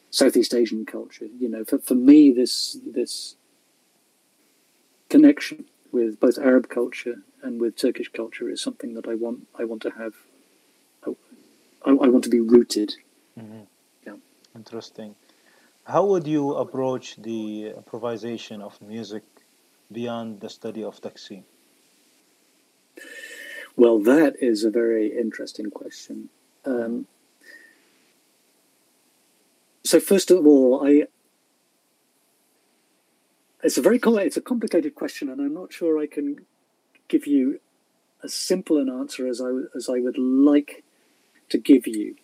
Southeast Asian culture. You know, for me, this connection with both Arab culture and with Turkish culture is something that I want to have. I want to be rooted. Mm-hmm. Yeah. Interesting. How would you approach the improvisation of music beyond the study of Taksim? Well, that is a very interesting question. So first of all, it's a complicated question, and I'm not sure I can give you as simple an answer as I would like to give you.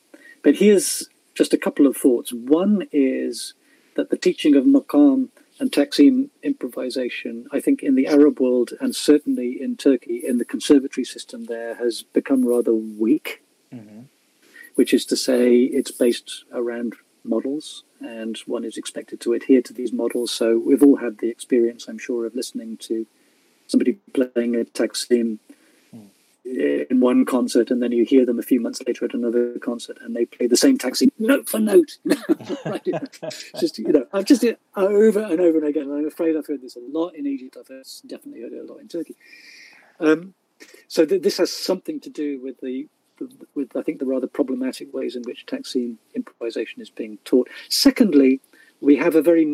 But here's just a couple of thoughts. One is that the teaching of Maqam and Taksim improvisation, I think, in the Arab world and certainly in Turkey, in the conservatory system there, has become rather weak, which is to say it's based around models and one is expected to adhere to these models. So we've all had the experience, I'm sure, of listening to somebody playing a Taksim in one concert, and then you hear them a few months later at another concert, and they play the same Taksim note for note. Just, you know, I've just over and over and again. I'm afraid I've heard this a lot in Egypt. I've definitely heard it a lot in Turkey. So this has something to do with with I think the rather problematic ways in which Taksim improvisation is being taught. Secondly, we have a very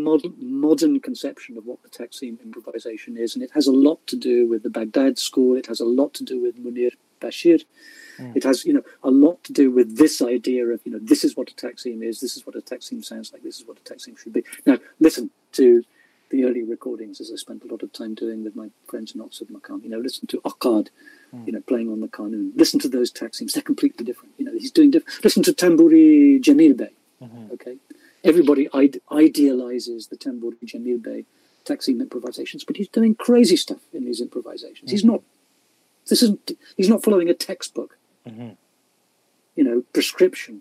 modern conception of what the Taksim improvisation is, and it has a lot to do with the Baghdad school. It has a lot to do with Munir Bashir. It has, you know, a lot to do with this idea of, you know, this is what a Taksim is, this is what a Taksim sounds like, this is what a Taksim should be. Now, listen to the early recordings, as I spent a lot of time doing with my friends in Oxford Maqam. You know, listen to Akkad, you know, playing on the Kanun. Listen to those Taksims; they're completely different. You know, he's doing different. Listen to Tamburi Cemil Bey. Okay. Everybody idealizes the Tamburi Cemil Bey Taksim improvisations, but he's doing crazy stuff in these improvisations. He's not following a textbook, you know, prescription.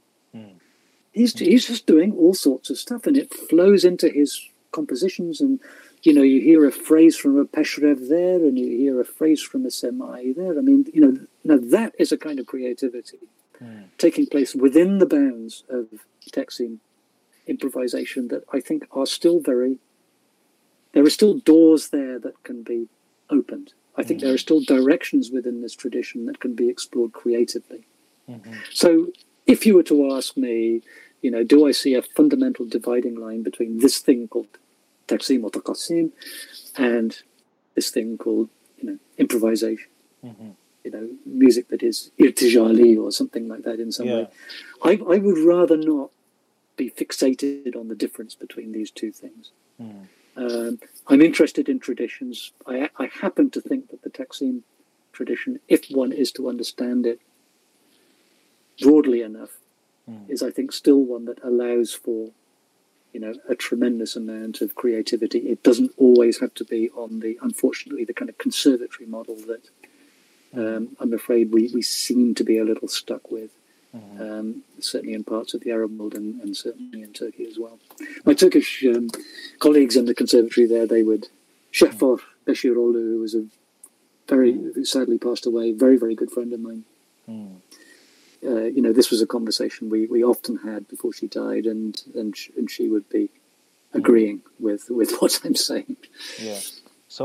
He's just doing all sorts of stuff, and it flows into his compositions. And, you know, you hear a phrase from a Peshrev there, and you hear a phrase from a Semai there. I mean, you know, now that is a kind of creativity taking place within the bounds of Taksim improvisation that I think are still there are still doors there that can be opened. I think there are still directions within this tradition that can be explored creatively. So if you were to ask me, you know, do I see a fundamental dividing line between this thing called Taksim or Taqassim and this thing called, you know, improvisation? You know, music that is irtijali or something like that in some way. I would rather not be fixated on the difference between these two things. I'm interested in traditions. I happen to think that the Taksim tradition, if one is to understand it broadly enough, is, I think, still one that allows for, you know, a tremendous amount of creativity. It doesn't always have to be on the, unfortunately, the kind of conservatory model that I'm afraid we seem to be a little stuck with. Certainly in parts of the Arab world, and certainly in Turkey as well. My Turkish colleagues in the conservatory there, they would... Şehvar Beşiroğlu, who was a who sadly passed away, very, very good friend of mine. You know, this was a conversation we often had before she died, and she would be agreeing with what I'm saying. So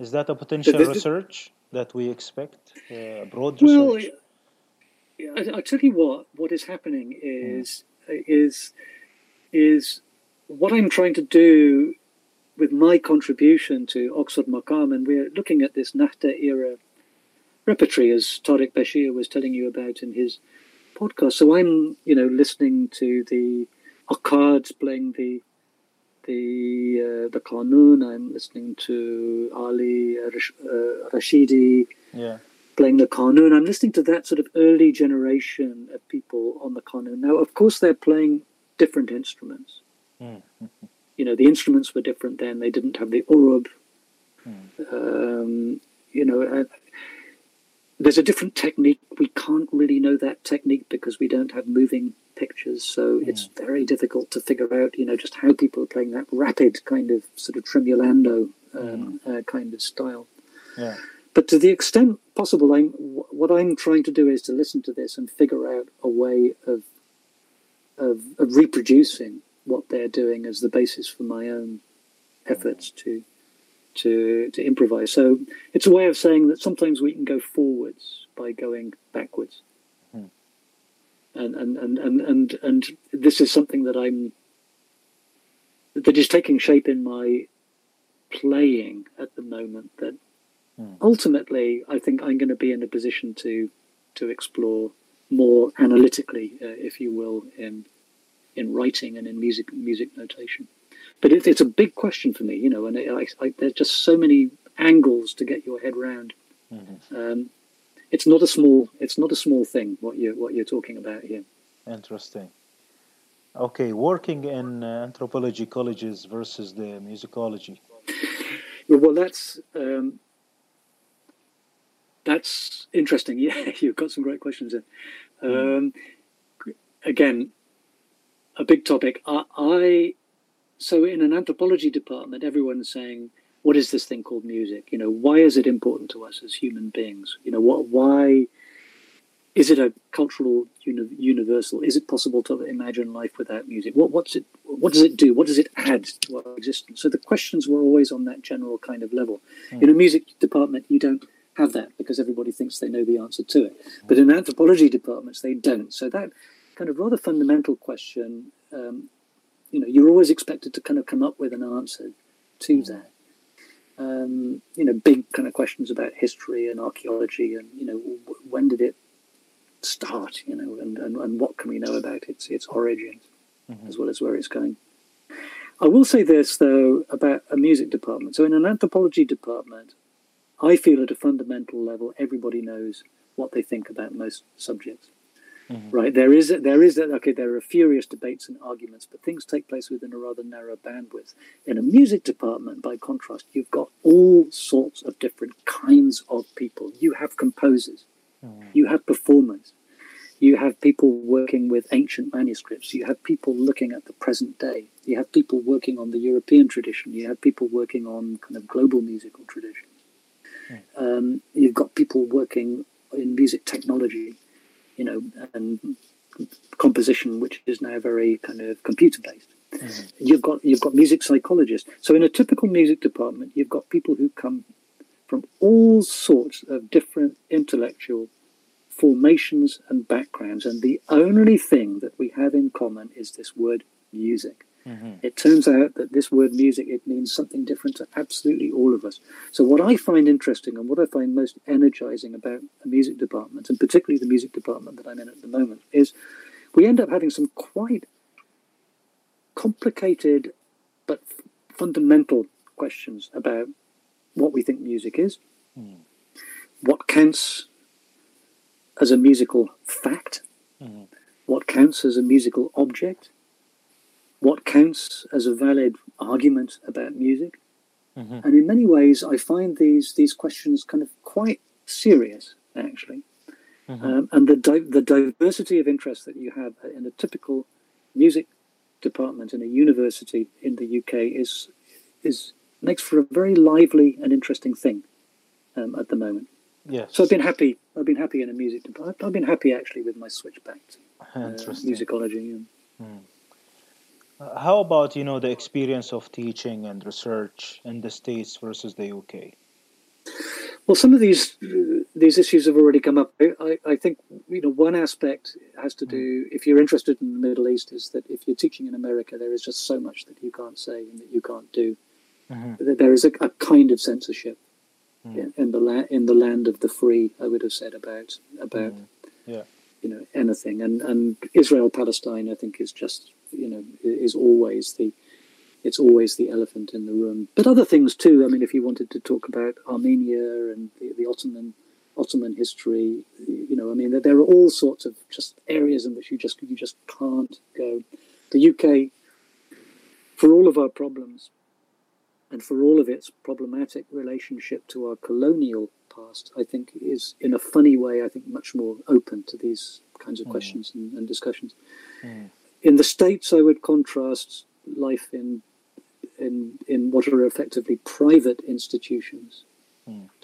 is that a potential research that we expect, broad research? I tell you what is happening is what I'm trying to do with my contribution to Oxford Maqam, and we're looking at this Nahda era repertory, as Tariq Bashir was telling you about in his podcast. So I'm, you know, listening to the Akkad playing the Kanun. I'm listening to Ali Rashidi. Playing the Kanun. I'm listening to that sort of early generation of people on the Kanun. Now, of course, they're playing different instruments. You know, the instruments were different then. They didn't have the urub. You know, there's a different technique. We can't really know that technique because we don't have moving pictures. So it's very difficult to figure out, you know, just how people are playing that rapid kind of sort of tremulando kind of style. But to the extent possible, what I'm trying to do is to listen to this and figure out a way of reproducing what they're doing as the basis for my own efforts to improvise. So it's a way of saying that sometimes we can go forwards by going backwards, and this is something that is taking shape in my playing at the moment that. Ultimately, I think I'm going to be in a position to explore more analytically, if you will, in writing and in music notation. But it's a big question for me, you know, and there's just so many angles to get your head round. It's not a small thing what you're talking about here. Interesting. Okay, working in anthropology colleges versus the musicology. Well, that's interesting. Yeah, you've got some great questions there. Again, a big topic. So in an anthropology department, everyone's saying, what is this thing called music? You know, why is it important to us as human beings? You know, why is it a cultural universal? Is it possible to imagine life without music? What does it do? What does it add to our existence? So the questions were always on that general kind of level. Mm. In a music department, you don't have that because everybody thinks they know the answer to it. But in anthropology departments, they don't. So that kind of rather fundamental question, you're always expected to kind of come up with an answer to that. Big kind of questions about history and archaeology and, when did it start, and what can we know about its origins, as well as where it's going. I will say this, though, about a music department. So in an anthropology department, I feel at a fundamental level, everybody knows what they think about most subjects. Mm-hmm. Right, there are furious debates and arguments, but things take place within a rather narrow bandwidth. In a music department, by contrast, you've got all sorts of different kinds of people. You have composers, you have performers, you have people working with ancient manuscripts, you have people looking at the present day, you have people working on the European tradition, you have people working on kind of global musical traditions. You've got people working in music technology, and composition, which is now very kind of computer-based. Mm-hmm. You've got music psychologists. So in a typical music department, you've got people who come from all sorts of different intellectual formations and backgrounds, and the only thing that we have in common is this word music. Mm-hmm. It turns out that this word music, it means something different to absolutely all of us. So what I find interesting and what I find most energizing about a music department, and particularly the music department that I'm in at the moment, is we end up having some quite complicated but fundamental questions about what we think music is, what counts as a musical fact, what counts as a musical object, what counts as a valid argument about music. Mm-hmm. And in many ways, I find these questions kind of quite serious, actually. Mm-hmm. And the diversity of interest that you have in a typical music department in a university in the UK is makes for a very lively and interesting thing at the moment. Yes. So I've been happy. I've been happy in a music department. I've been happy, actually, with my switch back to musicology. And, how about, the experience of teaching and research in the States versus the UK? Well, some of these issues have already come up. I think, one aspect has to do, if you're interested in the Middle East, is that if you're teaching in America, there is just so much that you can't say and that you can't do. Mm-hmm. There is a kind of censorship in the land of the free, I would have said, about anything. And Israel-Palestine, I think, is just... it's always the elephant in the room. But other things too. I mean, if you wanted to talk about Armenia and the Ottoman history, there are all sorts of just areas in which you just can't go. The UK, for all of our problems, and for all of its problematic relationship to our colonial past, I think is, in a funny way, I think much more open to these kinds of questions and discussions. Mm. In the States, I would contrast life in what are effectively private institutions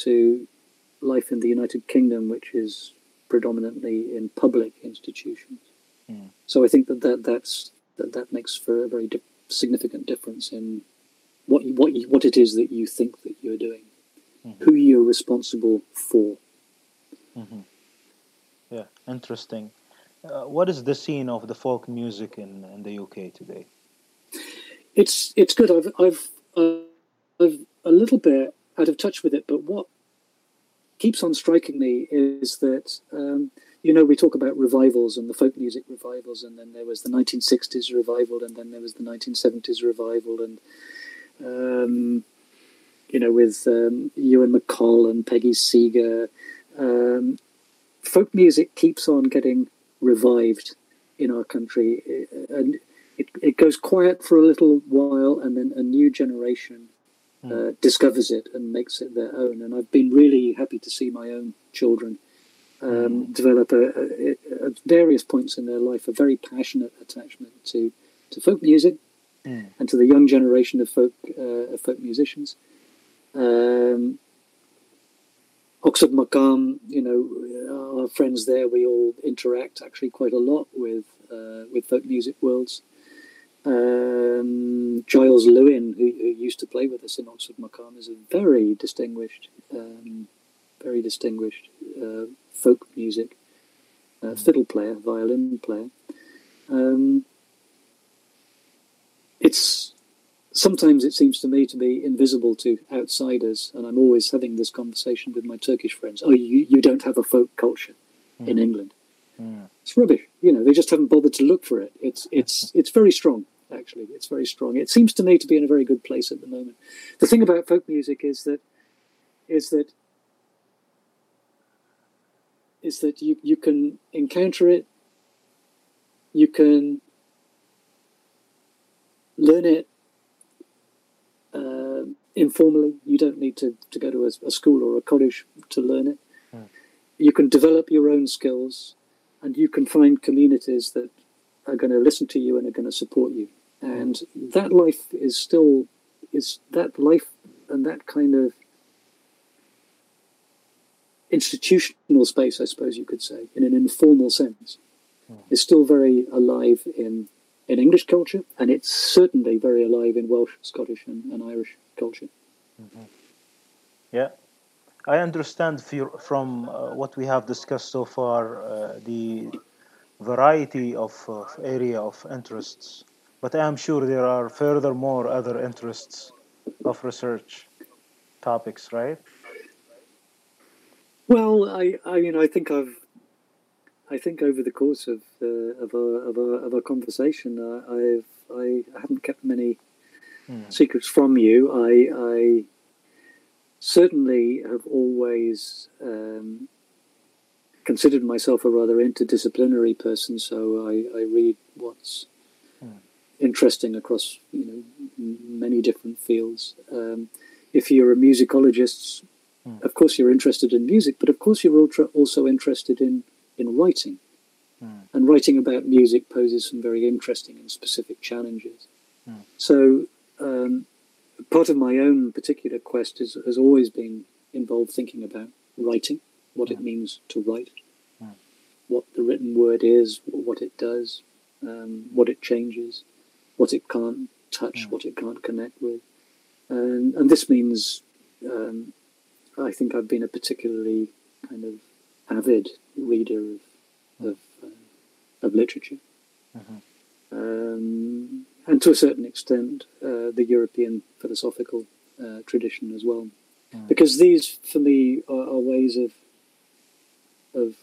to life in the United Kingdom, which is predominantly in public institutions. Mm. So I think that makes for a very significant difference in what it is that you think that you're doing, who you're responsible for. Mm-hmm. Yeah, interesting. What is the scene of the folk music in the UK today? It's good. I've a little bit out of touch with it, but what keeps on striking me is that we talk about revivals and the folk music revivals, and then there was the 1960s revival, and then there was the 1970s revival, and with Ewan McColl and Peggy Seeger, folk music keeps on getting revived in our country, and it goes quiet for a little while, and then a new generation discovers it and makes it their own. And I've been really happy to see my own children develop at various points in their life a very passionate attachment to folk music and to the young generation of folk musicians. Oxford Maqam, you know, our friends there, we all interact actually quite a lot with folk music worlds. Giles Lewin, who used to play with us in Oxford Maqam, is a very distinguished folk music fiddle player, violin player. Sometimes it seems to me to be invisible to outsiders, and I'm always having this conversation with my Turkish friends. Oh, you don't have a folk culture in England. Yeah. It's rubbish. You know, they just haven't bothered to look for it. It's very strong, actually. It's very strong. It seems to me to be in a very good place at the moment. The thing about folk music is that you can encounter it, you can learn it, informally. You don't need to go to a school or a college to learn it. You can develop your own skills, and you can find communities that are going to listen to you and are going to support you. And that life is still that life, and that kind of institutional space, I suppose you could say, in an informal sense, is still very alive in English culture, and it's certainly very alive in Welsh, Scottish, and Irish culture. Yeah, I understand from what we have discussed so far the variety of area of interests, but I am sure there are furthermore other interests of research topics, right? Well, I think over the course of our conversation, I haven't kept many secrets from you. I certainly have always considered myself a rather interdisciplinary person, so I read what's interesting across, you know, many different fields. If you're a musicologist, of course you're interested in music, but of course you're also interested in writing. And writing about music poses some very interesting and specific challenges. So part of my own particular quest has always been involved thinking about writing, what it means to write, what the written word is, what it does, what it changes, what it can't touch, what it can't connect with. And this means I think I've been a particularly kind of avid reader of literature, and to a certain extent the European philosophical tradition as well, because these for me are ways of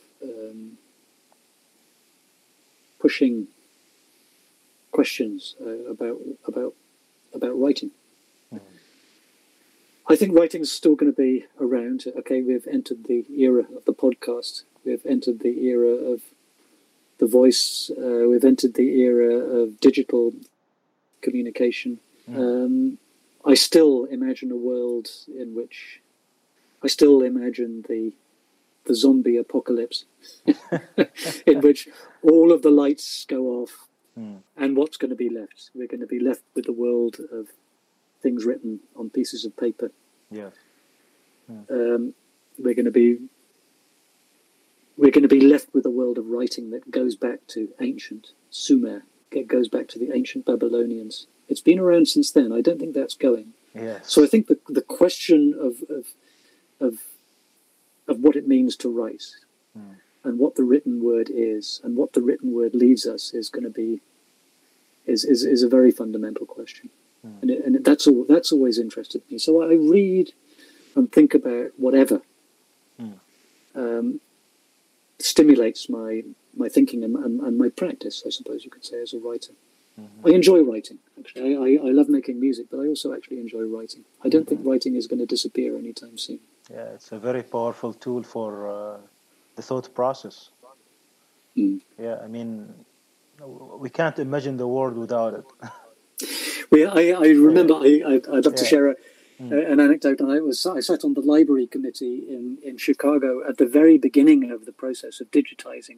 pushing questions about writing. I think writing is still going to be around. Okay, we've entered the era of the podcast. We've entered the era of the voice. We've entered the era of digital communication. I still imagine a world in which I still imagine the zombie apocalypse, in which all of the lights go off, and what's going to be left? We're going to be left with the world of things written on pieces of paper. We're going to be left with a world of writing that goes back to ancient Sumer. It goes back to the ancient Babylonians. It's been around since then. I don't think that's going. Yes. So I think the question of what it means to write, and what the written word is, and what the written word leaves us is going to be is a very fundamental question. And that's always interested me. So I read and think about whatever stimulates my thinking and my practice, I suppose you could say, as a writer. I enjoy writing, actually. I love making music, but I also actually enjoy writing. I don't think writing is going to disappear anytime soon. Yeah, it's a very powerful tool for the thought process. Yeah, I mean, we can't imagine the world without it. I remember I'd love to share an anecdote. I sat on the library committee in Chicago at the very beginning of the process of digitizing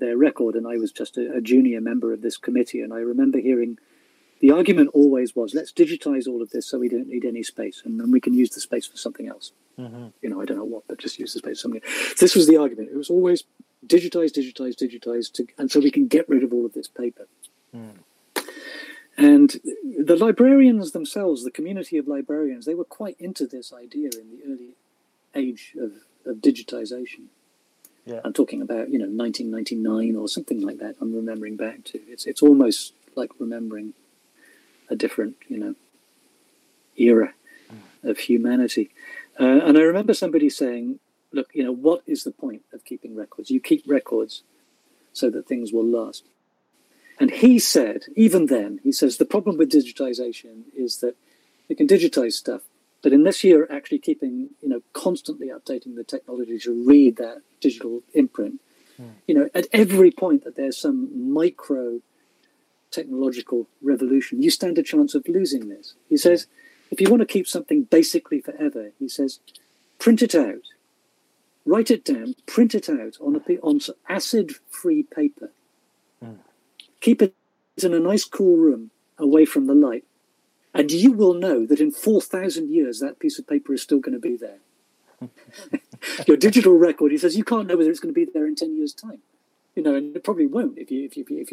their record, and I was just a junior member of this committee. And I remember hearing the argument always was, let's digitize all of this so we don't need any space, and then we can use the space for something else. Mm-hmm. I don't know what, but just use the space for something else. This was the argument. It was always digitize, and so we can get rid of all of this paper. Mm. And the librarians themselves, the community of librarians, they were quite into this idea in the early age of digitization. Yeah. I'm talking about, 1999 or something like that. I'm remembering back to. It's almost like remembering a different, era of humanity. And I remember somebody saying, look, what is the point of keeping records? You keep records so that things will last. And he said, even then, he says, the problem with digitization is that you can digitize stuff, but unless you're actually keeping, constantly updating the technology to read that digital imprint, at every point that there's some micro technological revolution, you stand a chance of losing this. He says, if you want to keep something basically forever, he says, print it out, write it down, print it out on acid-free paper. Keep it in a nice cool room away from the light, and you will know that in 4,000 years that piece of paper is still going to be there. Your digital record, he says, you can't know whether it's going to be there in 10 years' time. And it probably won't if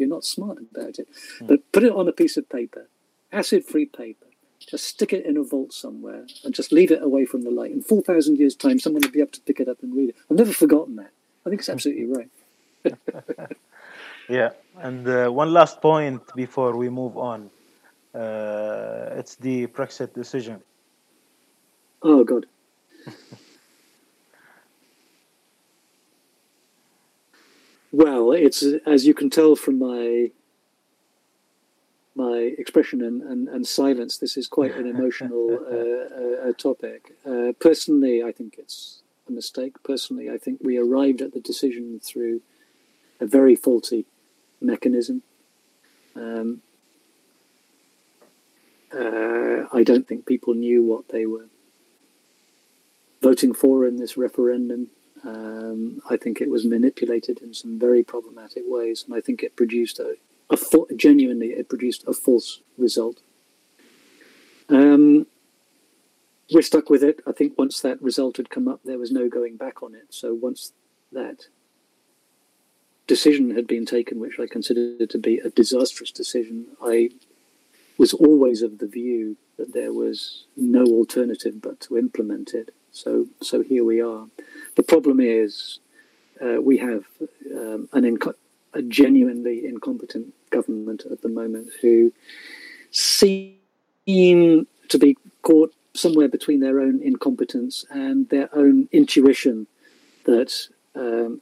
you're not smart about it. Mm. But put it on a piece of paper, acid-free paper. Just stick it in a vault somewhere and just leave it away from the light. In 4,000 years' time, someone will be able to pick it up and read it. I've never forgotten that. I think it's absolutely right. Yeah, and one last point before we move on. It's the Brexit decision. Oh, God. Well, it's, as you can tell from my expression and silence, this is quite an emotional topic. Personally, I think it's a mistake. Personally, I think we arrived at the decision through a very faulty mechanism. I don't think people knew what they were voting for in this referendum. I think it was manipulated in some very problematic ways, and I think it produced a false result. We're stuck with it. I think once that result had come up, there was no going back on it. So once that decision had been taken, which I considered to be a disastrous decision, I was always of the view that there was no alternative but to implement it. So here we are. The problem is we have a genuinely incompetent government at the moment who seem to be caught somewhere between their own incompetence and their own intuition that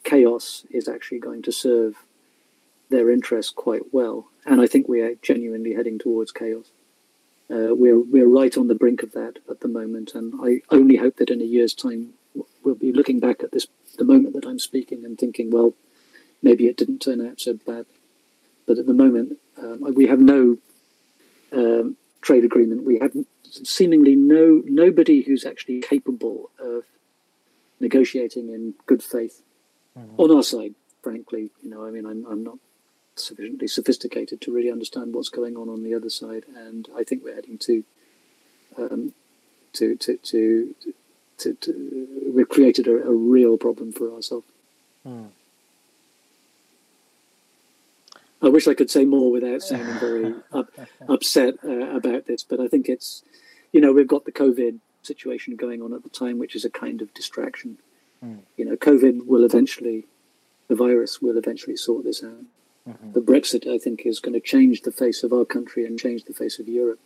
chaos is actually going to serve their interests quite well. And I think we are genuinely heading towards chaos. We're right on the brink of that at the moment, and I only hope that in a year's time we'll be looking back at the moment that I'm speaking and thinking, well, maybe it didn't turn out so bad. But at the moment, we have no trade agreement. We have seemingly nobody who's actually capable of negotiating in good faith on our side. Frankly, I'm not sufficiently sophisticated to really understand what's going on the other side, and I think we're heading to we've created a real problem for ourselves. Mm. I wish I could say more without sounding very upset about this, but I think it's, we've got the COVID situation going on at the time, which is a kind of distraction. Mm. COVID will eventually, the virus will eventually sort this out. Mm-hmm. The Brexit, I think, is going to change the face of our country and change the face of Europe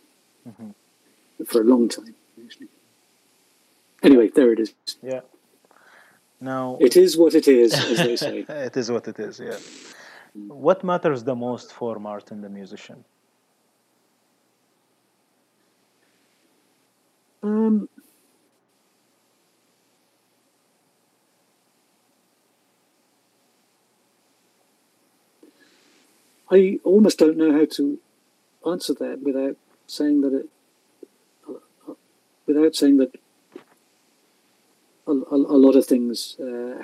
for a long time, actually. Anyway, there it is. Yeah. Now it is what it is, as they say. It is what it is. Yeah. What matters the most for Martin, the musician? I almost don't know how to answer that without saying that a lot of things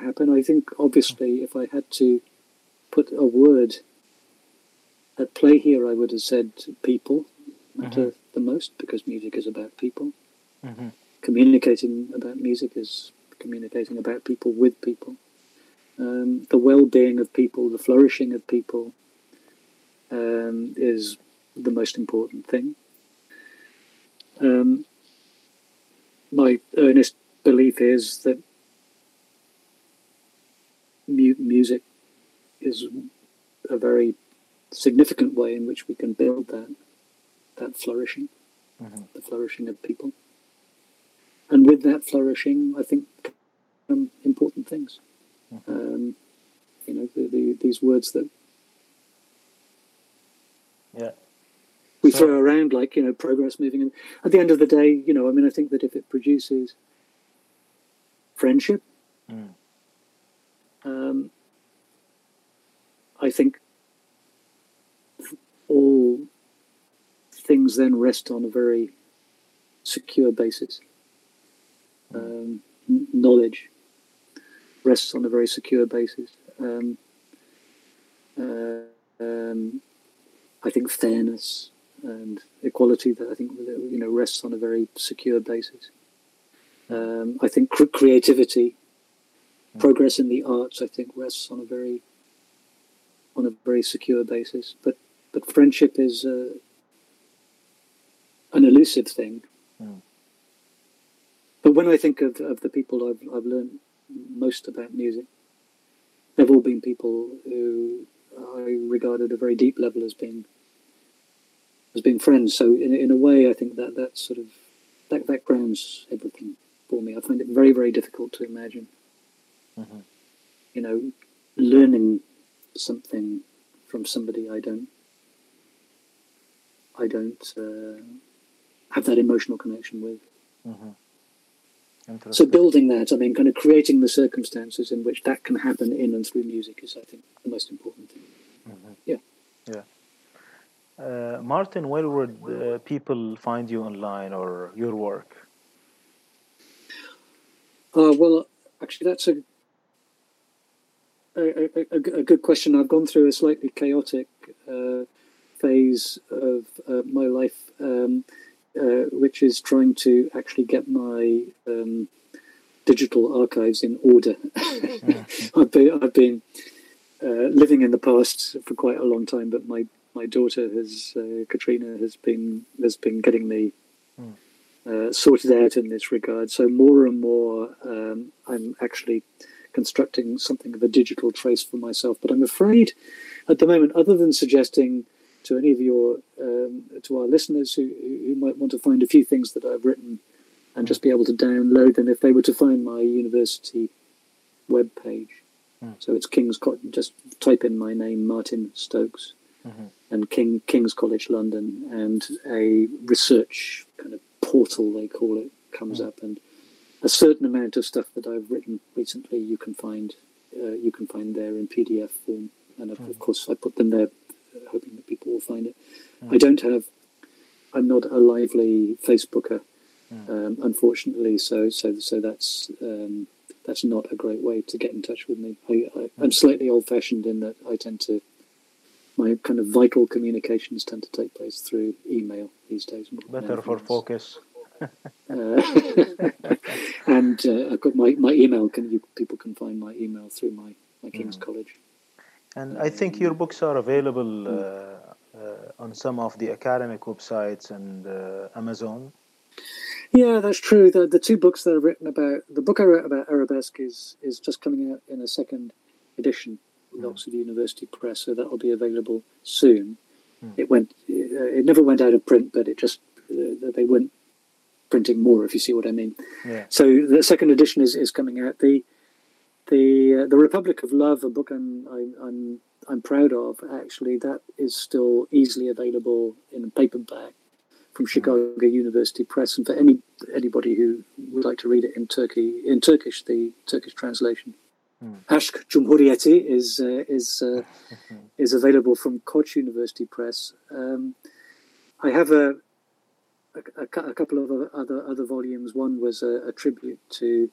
happen. I think obviously if I had to put a word at play here, I would have said people matter the most, because music is about people. Communicating about music is communicating about people with people. The well-being of people, the flourishing of people is the most important thing. My earnest belief is that music is a very significant way in which we can build that flourishing, the flourishing of people. And with that flourishing, I think important things. You know, these words that we throw around, like, you know, progress, moving. And at the end of the day, you know, I mean, I think that if it produces friendship, I think all things then rest on a very secure basis. Knowledge rests on a very secure basis. I think fairness and equality, that I think, you know, rests on a very secure basis. I think creativity, progress in the arts, I think rests on a very secure basis. But friendship is an elusive thing. But when I think of the people I've learned most about music, they've all been people who I regard at a very deep level as being friends. So in a way, I think that sort of that grounds everything for me. I find it very, very difficult to imagine, you know, learning something from somebody I don't have that emotional connection with. So building that, I mean, kind of creating the circumstances in which that can happen in and through music is, I think, the most important thing. Martin, where would people find you online or your work? Well, actually, that's a good question. I've gone through a slightly chaotic phase of my life, which is trying to actually get my digital archives in order. I've been living in the past for quite a long time, but my daughter has Katrina has been getting me sorted out in this regard. So more and more, I'm actually constructing something of a digital trace for myself. But I'm afraid, at the moment, other than suggesting to any of your to our listeners who might want to find a few things that I've written and just be able to download them, if they were to find my university webpage, so it's King's College. Just type in my name, Martin Stokes, and King's College London, and a research kind of portal, they call it, comes up, and a certain amount of stuff that I've written recently you can find there in PDF form, and of course I put them there, hoping that people will find it. I'm not a lively Facebooker, unfortunately. So that's not a great way to get in touch with me. I'm slightly old-fashioned in that I tend to, my kind of vital communications tend to take place through email these days. Better for focus. And I've got my email. People can find my email through my King's College. And I think your books are available on some of the academic websites and Amazon. Yeah, that's true. The two books that I've written about, the book I wrote about Arabesque is just coming out in a second edition with Oxford University Press, so that will be available soon. It never went out of print, but it just they weren't printing more, if you see what I mean. Yeah. So the second edition is coming out. The Republic of Love, a book I'm proud of, actually, that is still easily available in paperback from Chicago University Press, and for anybody who would like to read it in Turkish, the Turkish translation Ashk Cumhuriyeti is available from Koch University Press. I have a couple of other volumes. One was a tribute to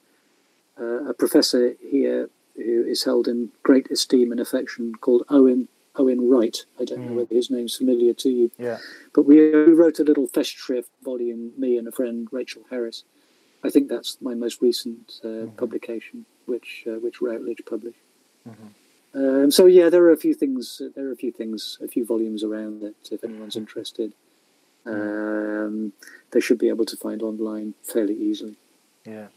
a professor here who is held in great esteem and affection called Owen Wright. I don't know whether his name's familiar to you. Yeah. But we wrote a little Festschrift volume, me and a friend, Rachel Harris. I think that's my most recent publication, which Routledge published. Mm-hmm. So yeah, there are a few things, a few volumes around that. If anyone's interested, they should be able to find online fairly easily. Yeah,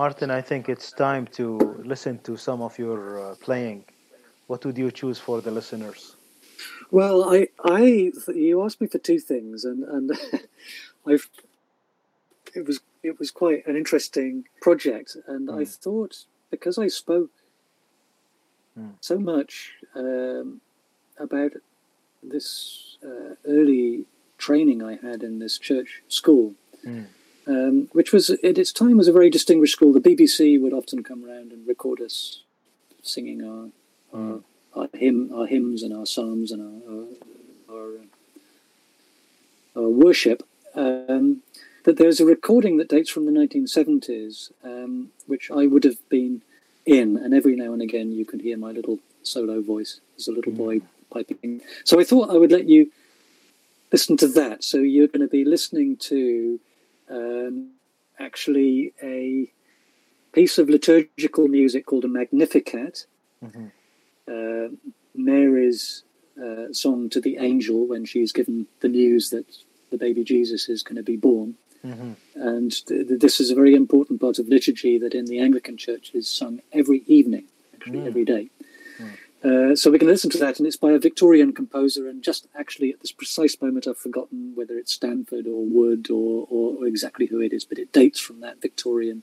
Martin, I think it's time to listen to some of your playing. What would you choose for the listeners? Well, you asked me for two things, and I've. It was quite an interesting project, and I thought, because I spoke so much about this early training I had in this church school, which was at its time was a very distinguished school. The BBC would often come round and record us singing our hymns and our psalms and our worship. That there's a recording that dates from the 1970s, which I would have been in, and every now and again you can hear my little solo voice as a little boy piping. So I thought I would let you listen to that. So you're going to be listening to actually a piece of liturgical music called a Magnificat, Mary's song to the angel when she's given the news that the baby Jesus is going to be born. And this is a very important part of liturgy that in the Anglican Church is sung every evening, actually every day. So we can listen to that, and it's by a Victorian composer, and just actually at this precise moment I've forgotten whether it's Stanford or Wood or exactly who it is, but it dates from that Victorian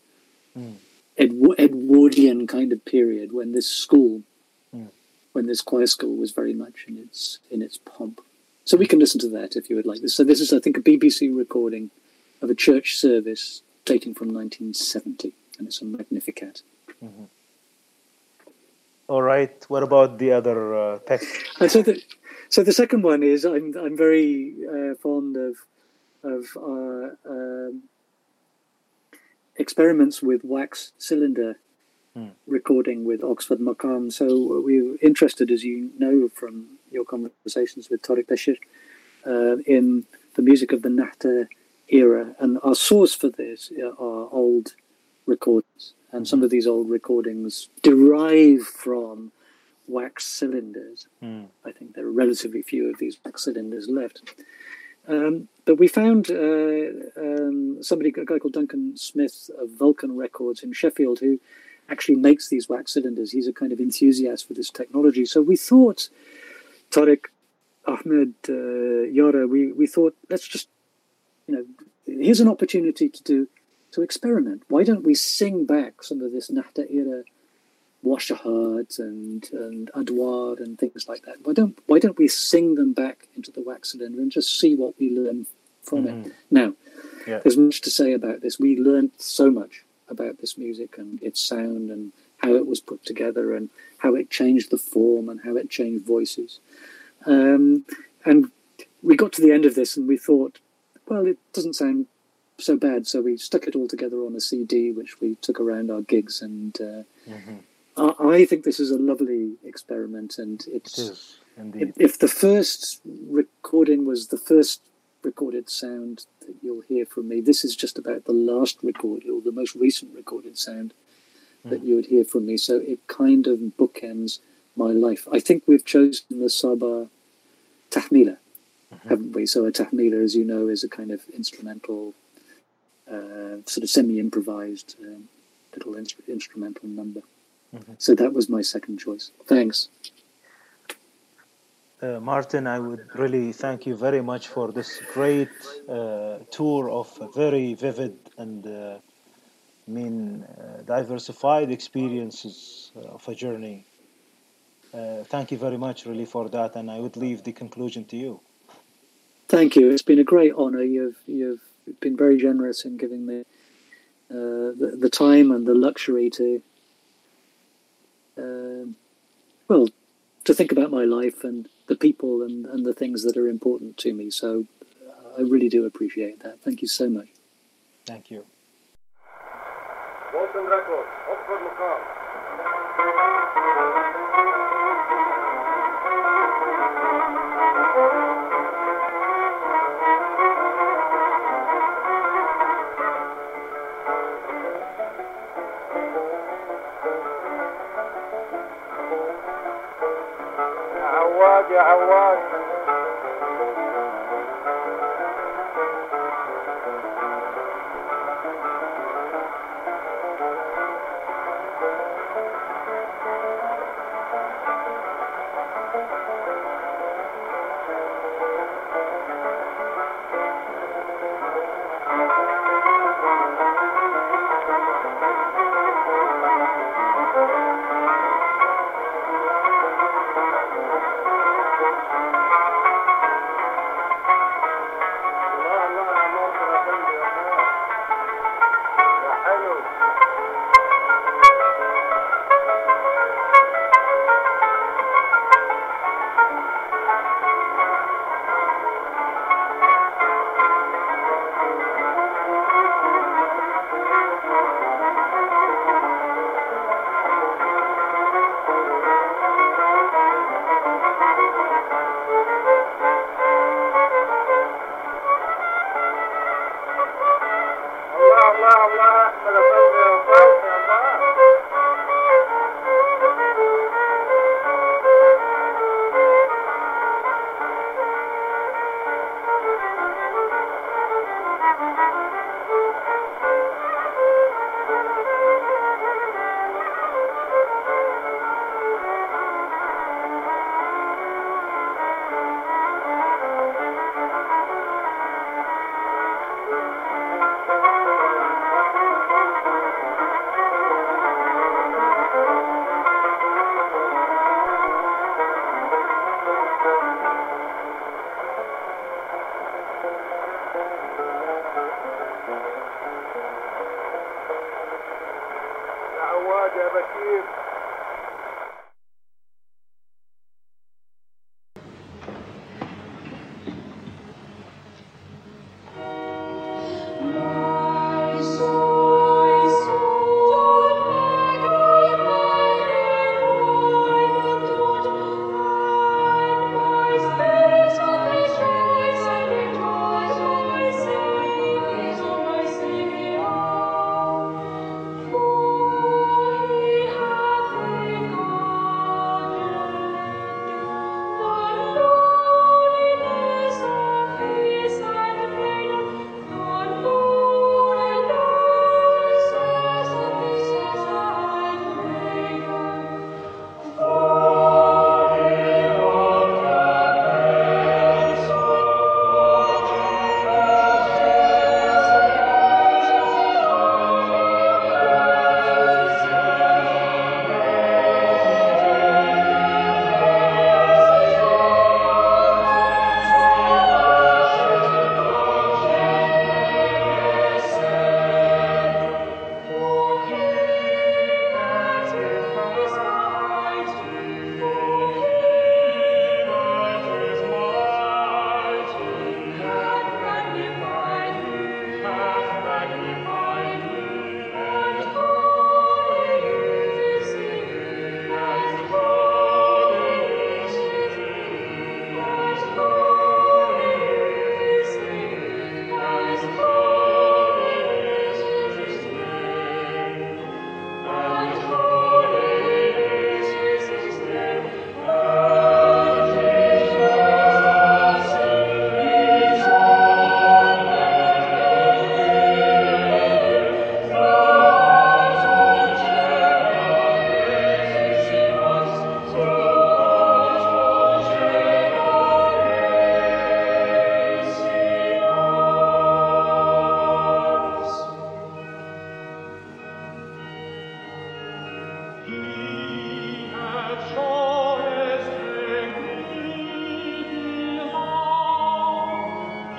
Edwardian kind of period when this school, when this choir school was very much in its pomp. So we can listen to that if you would like. So this is, I think, a BBC recording of a church service dating from 1970, and it's a Magnificat. All right. What about the other text? And so the second one is I'm very fond of experiments with wax cylinder recording with Oxford Maqam. So we're interested, as you know from your conversations with Tariq Bashir, in the music of the Nahda era, and our source for this are old recordings, and some of these old recordings derive from wax cylinders. I think there are relatively few of these wax cylinders left, but we found a guy called Duncan Smith of Vulcan Records in Sheffield, who actually makes these wax cylinders. He's a kind of enthusiast for this technology. So we thought, Tariq, Ahmed, Yara, we thought, let's just, here's an opportunity to experiment. Why don't we sing back some of this Nahda era washahat and adwar and things like that? Why don't we sing them back into the wax cylinder and just see what we learn from it? Now, there's much to say about this. We learned so much about this music and its sound and how it was put together and how it changed the form and how it changed voices. And we got to the end of this and we thought, well, it doesn't sound so bad. So we stuck it all together on a CD, which we took around our gigs. And I think this is a lovely experiment. And it is, indeed. If the first recording was the first recorded sound that you'll hear from me, this is just about the last record or the most recent recorded sound that you would hear from me. So it kind of bookends my life. I think we've chosen the Sabah Tahmila, haven't we? So a Tahmila, as you know, is a kind of instrumental, sort of semi-improvised little instrumental number. So that was my second choice. Thanks. Martin, I would really thank you very much for this great tour of a very vivid and diversified experiences of a journey. Thank you very much, really, for that, and I would leave the conclusion to you. Thank you. It's been a great honor. You've been very generous in giving me the time and the luxury to well, to think about my life and the people and the things that are important to me. So I really do appreciate that. Thank you so much. Thank you. Golden Record, Oxford Maqam. يا عواد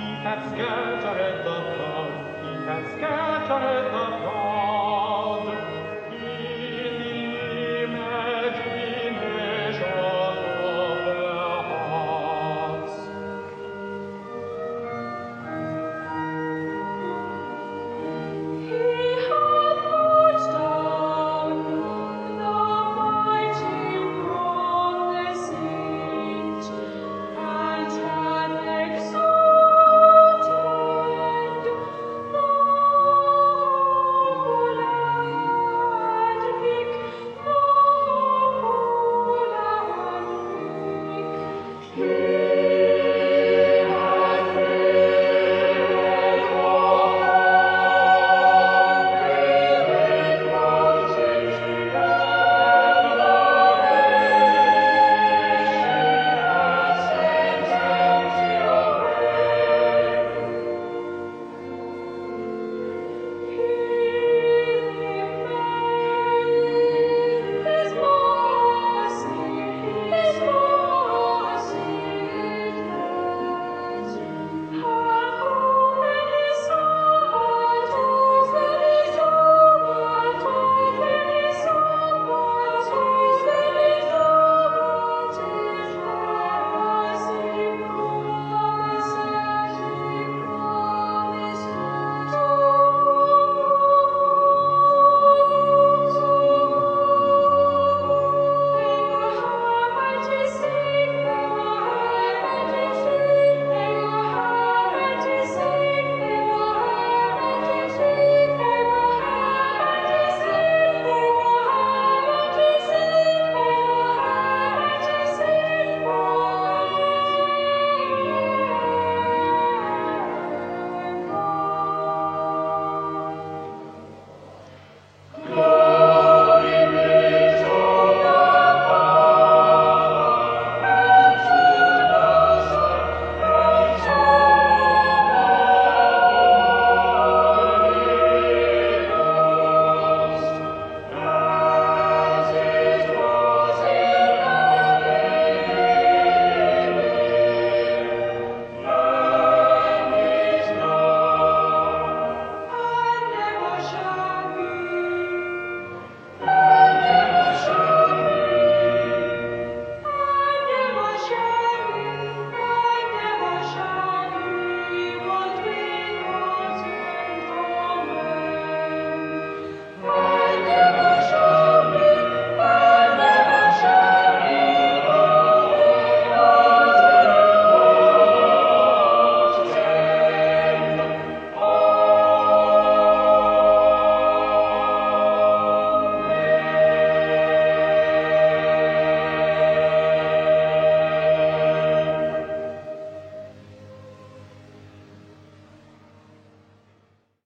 He has scattered the clouds. He has scattered.